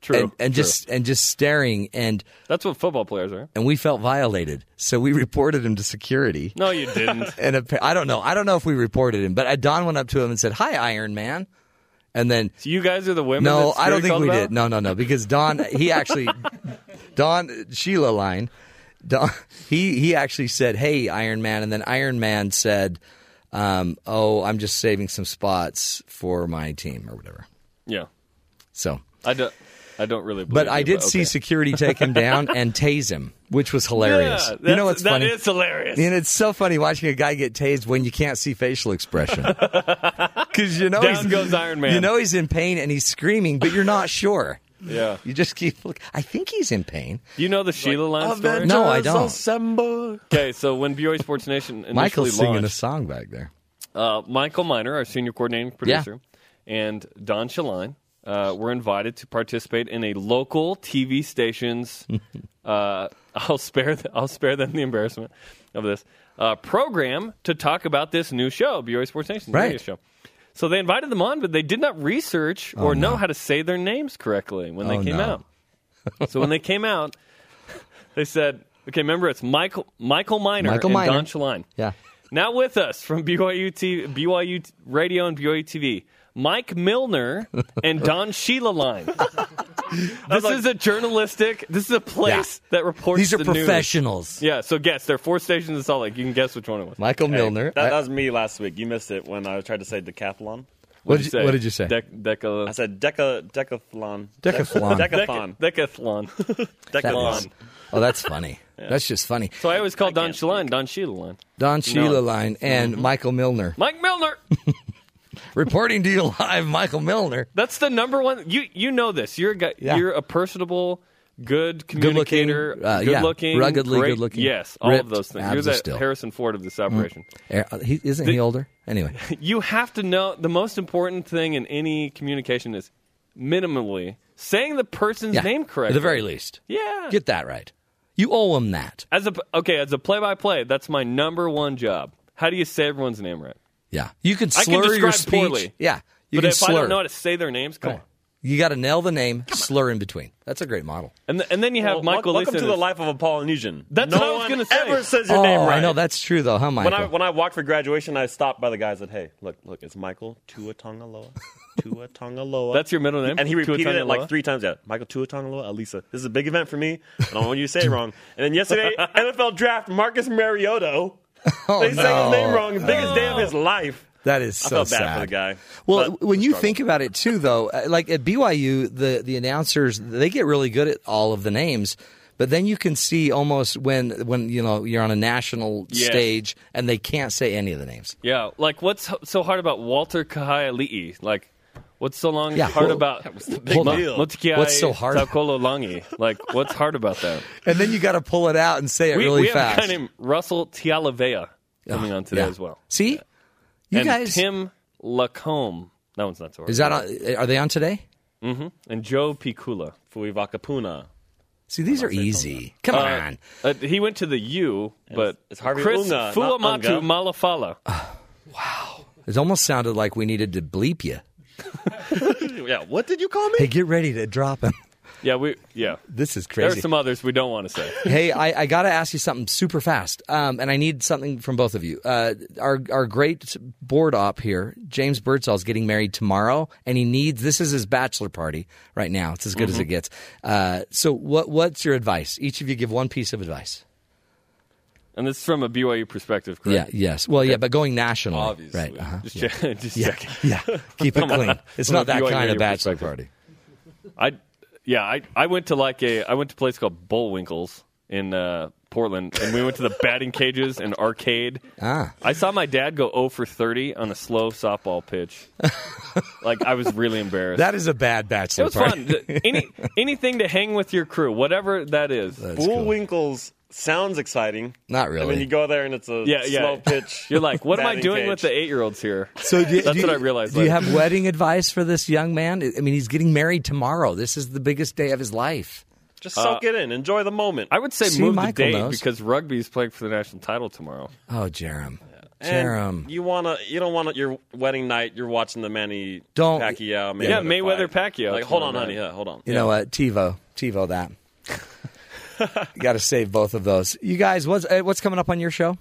True. And just staring, and that's what football players are. And we felt violated, so we reported him to security. No, you didn't. And I don't know if we reported him, but Don went up to him and said, "Hi, Iron Man." And then so you guys are the women. No, I don't think we did. No, because Don Don Sheila Line, Don he actually said, "Hey, Iron Man," and then Iron Man said, I'm just saving some spots for my team or whatever. Yeah. So. I do, I don't really believe But I did see security take him down and tase him, which was hilarious. Yeah, you know what's funny? That is hilarious. And it's so funny watching a guy get tased when you can't see facial expression. Because down goes Iron Man. You know he's in pain and he's screaming, but you're not sure. Yeah. You just keep looking. I think he's in pain. You know the Sheila Line story? No, I don't. Okay, so when BYU Sports Nation initially Michael's singing launched, a song back there. Michael Milner, our senior coordinating producer, and Don Sheila Line were invited to participate in a local TV station's, I'll spare them the embarrassment of this, program to talk about this new show, BYU Sports Nation's radio show. So they invited them on, but they did not research or know how to say their names correctly when they came out. So when they came out, they said, okay, remember, it's Michael Milner. Don Sheila Line. Yeah. Now with us from BYU Radio and BYU TV, Mike Milner and Don Sheila Line. This is a place that reports the news. These are professionals. Yeah, so guess. There are four stations in Salt Lake. You can guess which one it was. Michael Milner. That was me last week. You missed it when I tried to say decathlon. What did you say? I said decathlon. Decathlon. Decathlon. Oh, that's funny. Yeah. That's just funny. So I always call Don Sheila Line Don Sheila Line and Michael Milner. Mike Milner! Reporting to you live, Michael Milner. That's the number one. You know this. You're a guy, you're a personable, good communicator, good-looking, ruggedly great, good-looking. Yes, all ripped, of those things. You're the Harrison Ford of this operation. Isn't he older? Anyway. You have to know the most important thing in any communication is minimally saying the person's name correctly. At the very least. Yeah. Get that right. You owe them that. As a play-by-play, that's my number one job. How do you say everyone's name right? Yeah, you can slur your speech. Poorly, yeah, I don't know how to say their names, come on. You got to nail the name, slur in between. That's a great model. And then you have Michael. Welcome to the life of a Polynesian. That's what I was going to say. No one ever says your name right. I know that's true though. Huh, Michael? When I walked for graduation, I stopped by the guy and said, "Hey, look, it's Michael Tuatongaloa." Tuatongaloa. That's your middle name? And he repeated it like three times. Yeah, Michael Tuatongaloa, Alisa. This is a big event for me. I don't want you to say it wrong. And then yesterday, NFL draft, Marcus Mariota. Oh, they sang his name wrong. Biggest day of his life. That is so sad. I felt bad for the guy. Well, when you think about it, too, though, like at BYU, the announcers, they get really good at all of the names. But then you can see almost when you're on a national stage and they can't say any of the names. Yeah. Like, what's so hard about Walter Kaha'ili'i? Like, what's so long hard about? That was the big deal. What's so hard? Like, what's hard about that? And then you got to pull it out and say it really fast. We have a guy named Russell Tialavea coming on today as well. See, you guys. Tim Lacombe. That one's not so hard. Is that on, are they on today? Mm-hmm. And Joe Picula Fuivakapuna. See, these are easy. Come on. He went to the U, but it's Harvey Chris Unga, Fuamatu Malafala. Wow, it almost sounded like we needed to bleep you. Yeah, what did you call me? Hey, get ready to drop him. Yeah, this is crazy. There are some others we don't want to say. Hey, I got to ask you something super fast, and I need something from both of you. Our great board op here, James Birdsall, is getting married tomorrow, and he needs – this is his bachelor party right now. It's as good as it gets. So what's your advice? Each of you give one piece of advice. And this is from a BYU perspective, correct? Yeah, yes. Well, yeah, but going national. Obviously. Right. Uh-huh. Just checking. Yeah, keep it clean. It's from not that BYU kind of bachelor party. I went to a place called Bullwinkle's in Portland, and we went to the batting cages and arcade. I saw my dad go 0 for 30 on a slow softball pitch. Like, I was really embarrassed. That is a bad bachelor party. It was fun. Anything to hang with your crew, whatever that is. That's Bullwinkle's. Cool. Sounds exciting. Not really. And then you go there and it's a slow pitch. You're like, what am I doing with the 8-year-olds here? So that's what I realized. Do you have wedding advice for this young man? I mean, he's getting married tomorrow. This is the biggest day of his life. Just soak it in. Enjoy the moment. I would say move the date because rugby is playing for the national title tomorrow. Oh, Jeremy. And you don't want your wedding night. You're watching the Pacquiao. Mayweather fight. Pacquiao. Like, hold on, honey. Yeah, hold on. You know what? TiVo that. You got to save both of those. You guys, what's coming up on your show?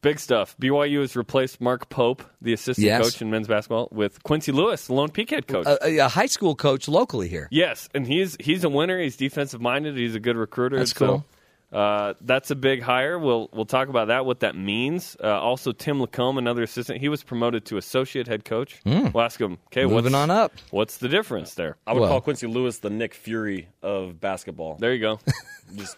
Big stuff. BYU has replaced Mark Pope, the assistant coach in men's basketball, with Quincy Lewis, the lone Pequot coach. A high school coach locally here. Yes, and he's a winner. He's defensive-minded. He's a good recruiter. That's cool. That's a big hire. We'll talk about that, what that means. Also, Tim Lacombe, another assistant, he was promoted to associate head coach. We'll ask him, okay, what's the difference there? I would call Quincy Lewis the Nick Fury of basketball. There you go.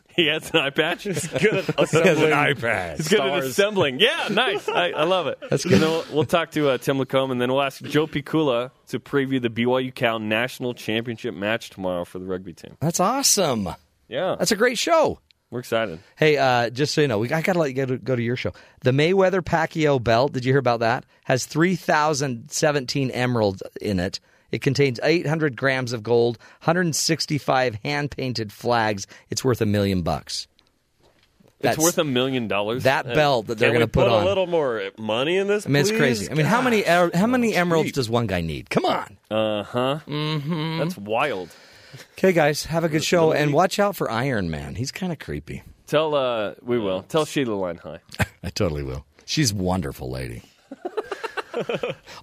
He has an eye patch. He's good at assembling. He's good at assembling. Yeah, nice. I love it. That's good. And then we'll talk to Tim Lacombe, and then we'll ask Joe Picula to preview the BYU-Cal National Championship match tomorrow for the rugby team. That's awesome. Yeah. That's a great show. We're excited. Hey, just so you know, I got to let you go to your show. The Mayweather Pacquiao belt, did you hear about that? Has 3,017 emeralds in it. It contains 800 grams of gold, 165 hand-painted flags. It's worth $1 million. It's worth $1 million? That belt that they're going to put on. A little more money in this, it's crazy. I mean, how many emeralds does one guy need? Come on. Uh-huh. Mm-hmm. That's wild. Okay, guys, have a good show, and watch out for Iron Man. He's kind of creepy. Tell Sheila Line hi. I totally will. She's a wonderful lady.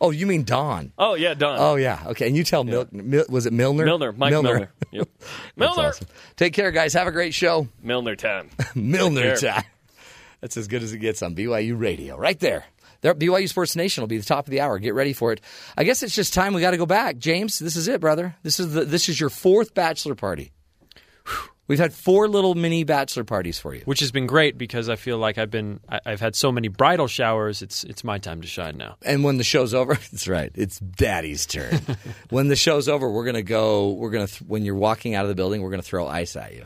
Oh, you mean Don? Oh, yeah, Don. Oh, yeah. Okay, and you tell was it Milner? Milner, Mike Milner. Yep. Milner! Awesome. Take care, guys. Have a great show. Milner time. Milner time. That's as good as it gets on BYU Radio. Right there. BYU Sports Nation will be the top of the hour. Get ready for it. I guess it's just time we got to go back. James, this is it, brother. This is your fourth bachelor party. Whew. We've had four little mini bachelor parties for you, which has been great because I feel like I've had so many bridal showers. It's my time to shine now. And when the show's over, that's right. It's Daddy's turn. When the show's over, we're gonna go. When you're walking out of the building, we're gonna throw ice at you.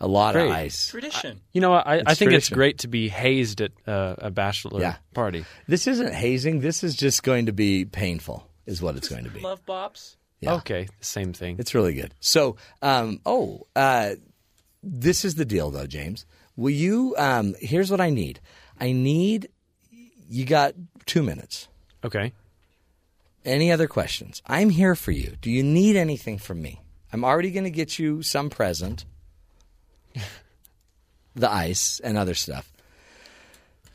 A lot of ice. Tradition. I think it's great to be hazed at a bachelor party. This isn't hazing. This is just going to be painful is what it's going to be. Love bops. Yeah. Okay, same thing. It's really good. So, this is the deal though, James. Will you here's what I need. You got 2 minutes. Okay. Any other questions? I'm here for you. Do you need anything from me? I'm already going to get you some present. The ice and other stuff.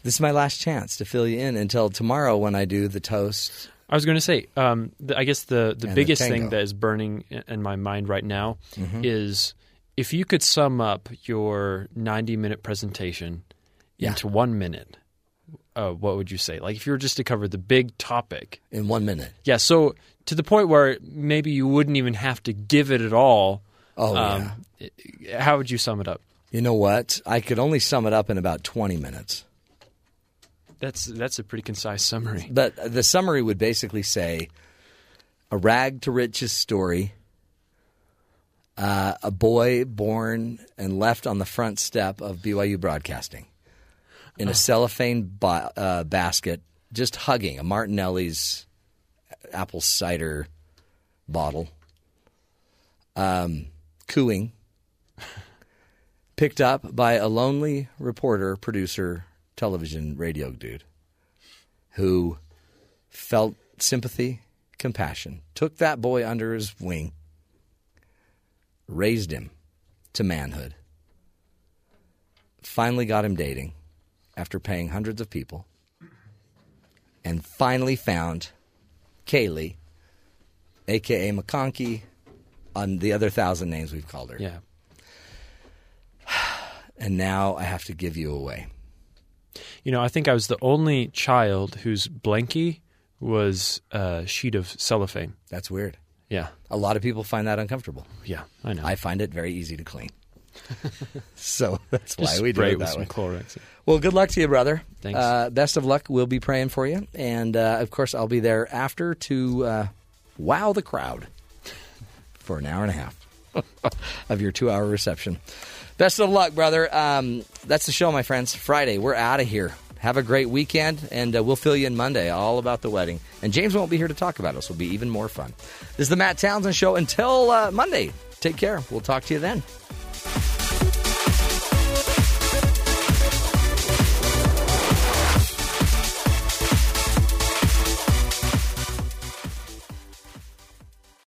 This is my last chance to fill you in until tomorrow when I do the toast. I was going to say, I guess the biggest thing that is burning in my mind right now is if you could sum up your 90-minute presentation into 1 minute, what would you say? Like if you were just to cover the big topic. In 1 minute. Yeah, so to the point where maybe you wouldn't even have to give it at all. Oh, yeah. How would you sum it up? You know what? I could only sum it up in about 20 minutes. That's a pretty concise summary. But the summary would basically say a rag-to-riches story, a boy born and left on the front step of BYU Broadcasting in a cellophane basket, just hugging a Martinelli's apple cider bottle. Cooing, picked up by a lonely reporter, producer, television, radio dude who felt sympathy, compassion, took that boy under his wing, raised him to manhood, finally got him dating after paying hundreds of people, and finally found Kaylee, a.k.a. McConkey, on the other 1,000 names we've called her. Yeah. And now I have to give you away. I think I was the only child whose blankie was a sheet of cellophane. That's weird. Yeah. A lot of people find that uncomfortable. Yeah, I know. I find it very easy to clean. So that's why we do it that way. Clorox. Well, good luck to you, brother. Thanks. Best of luck. We'll be praying for you. And, of course, I'll be there after to wow the crowd. For an hour and a half of your 2-hour reception. Best of luck, brother. That's the show, my friends. Friday, we're out of here. Have a great weekend, and we'll fill you in Monday all about the wedding. And James won't be here to talk about us. It'll be even more fun. This is the Matt Townsend Show. Until Monday, take care. We'll talk to you then.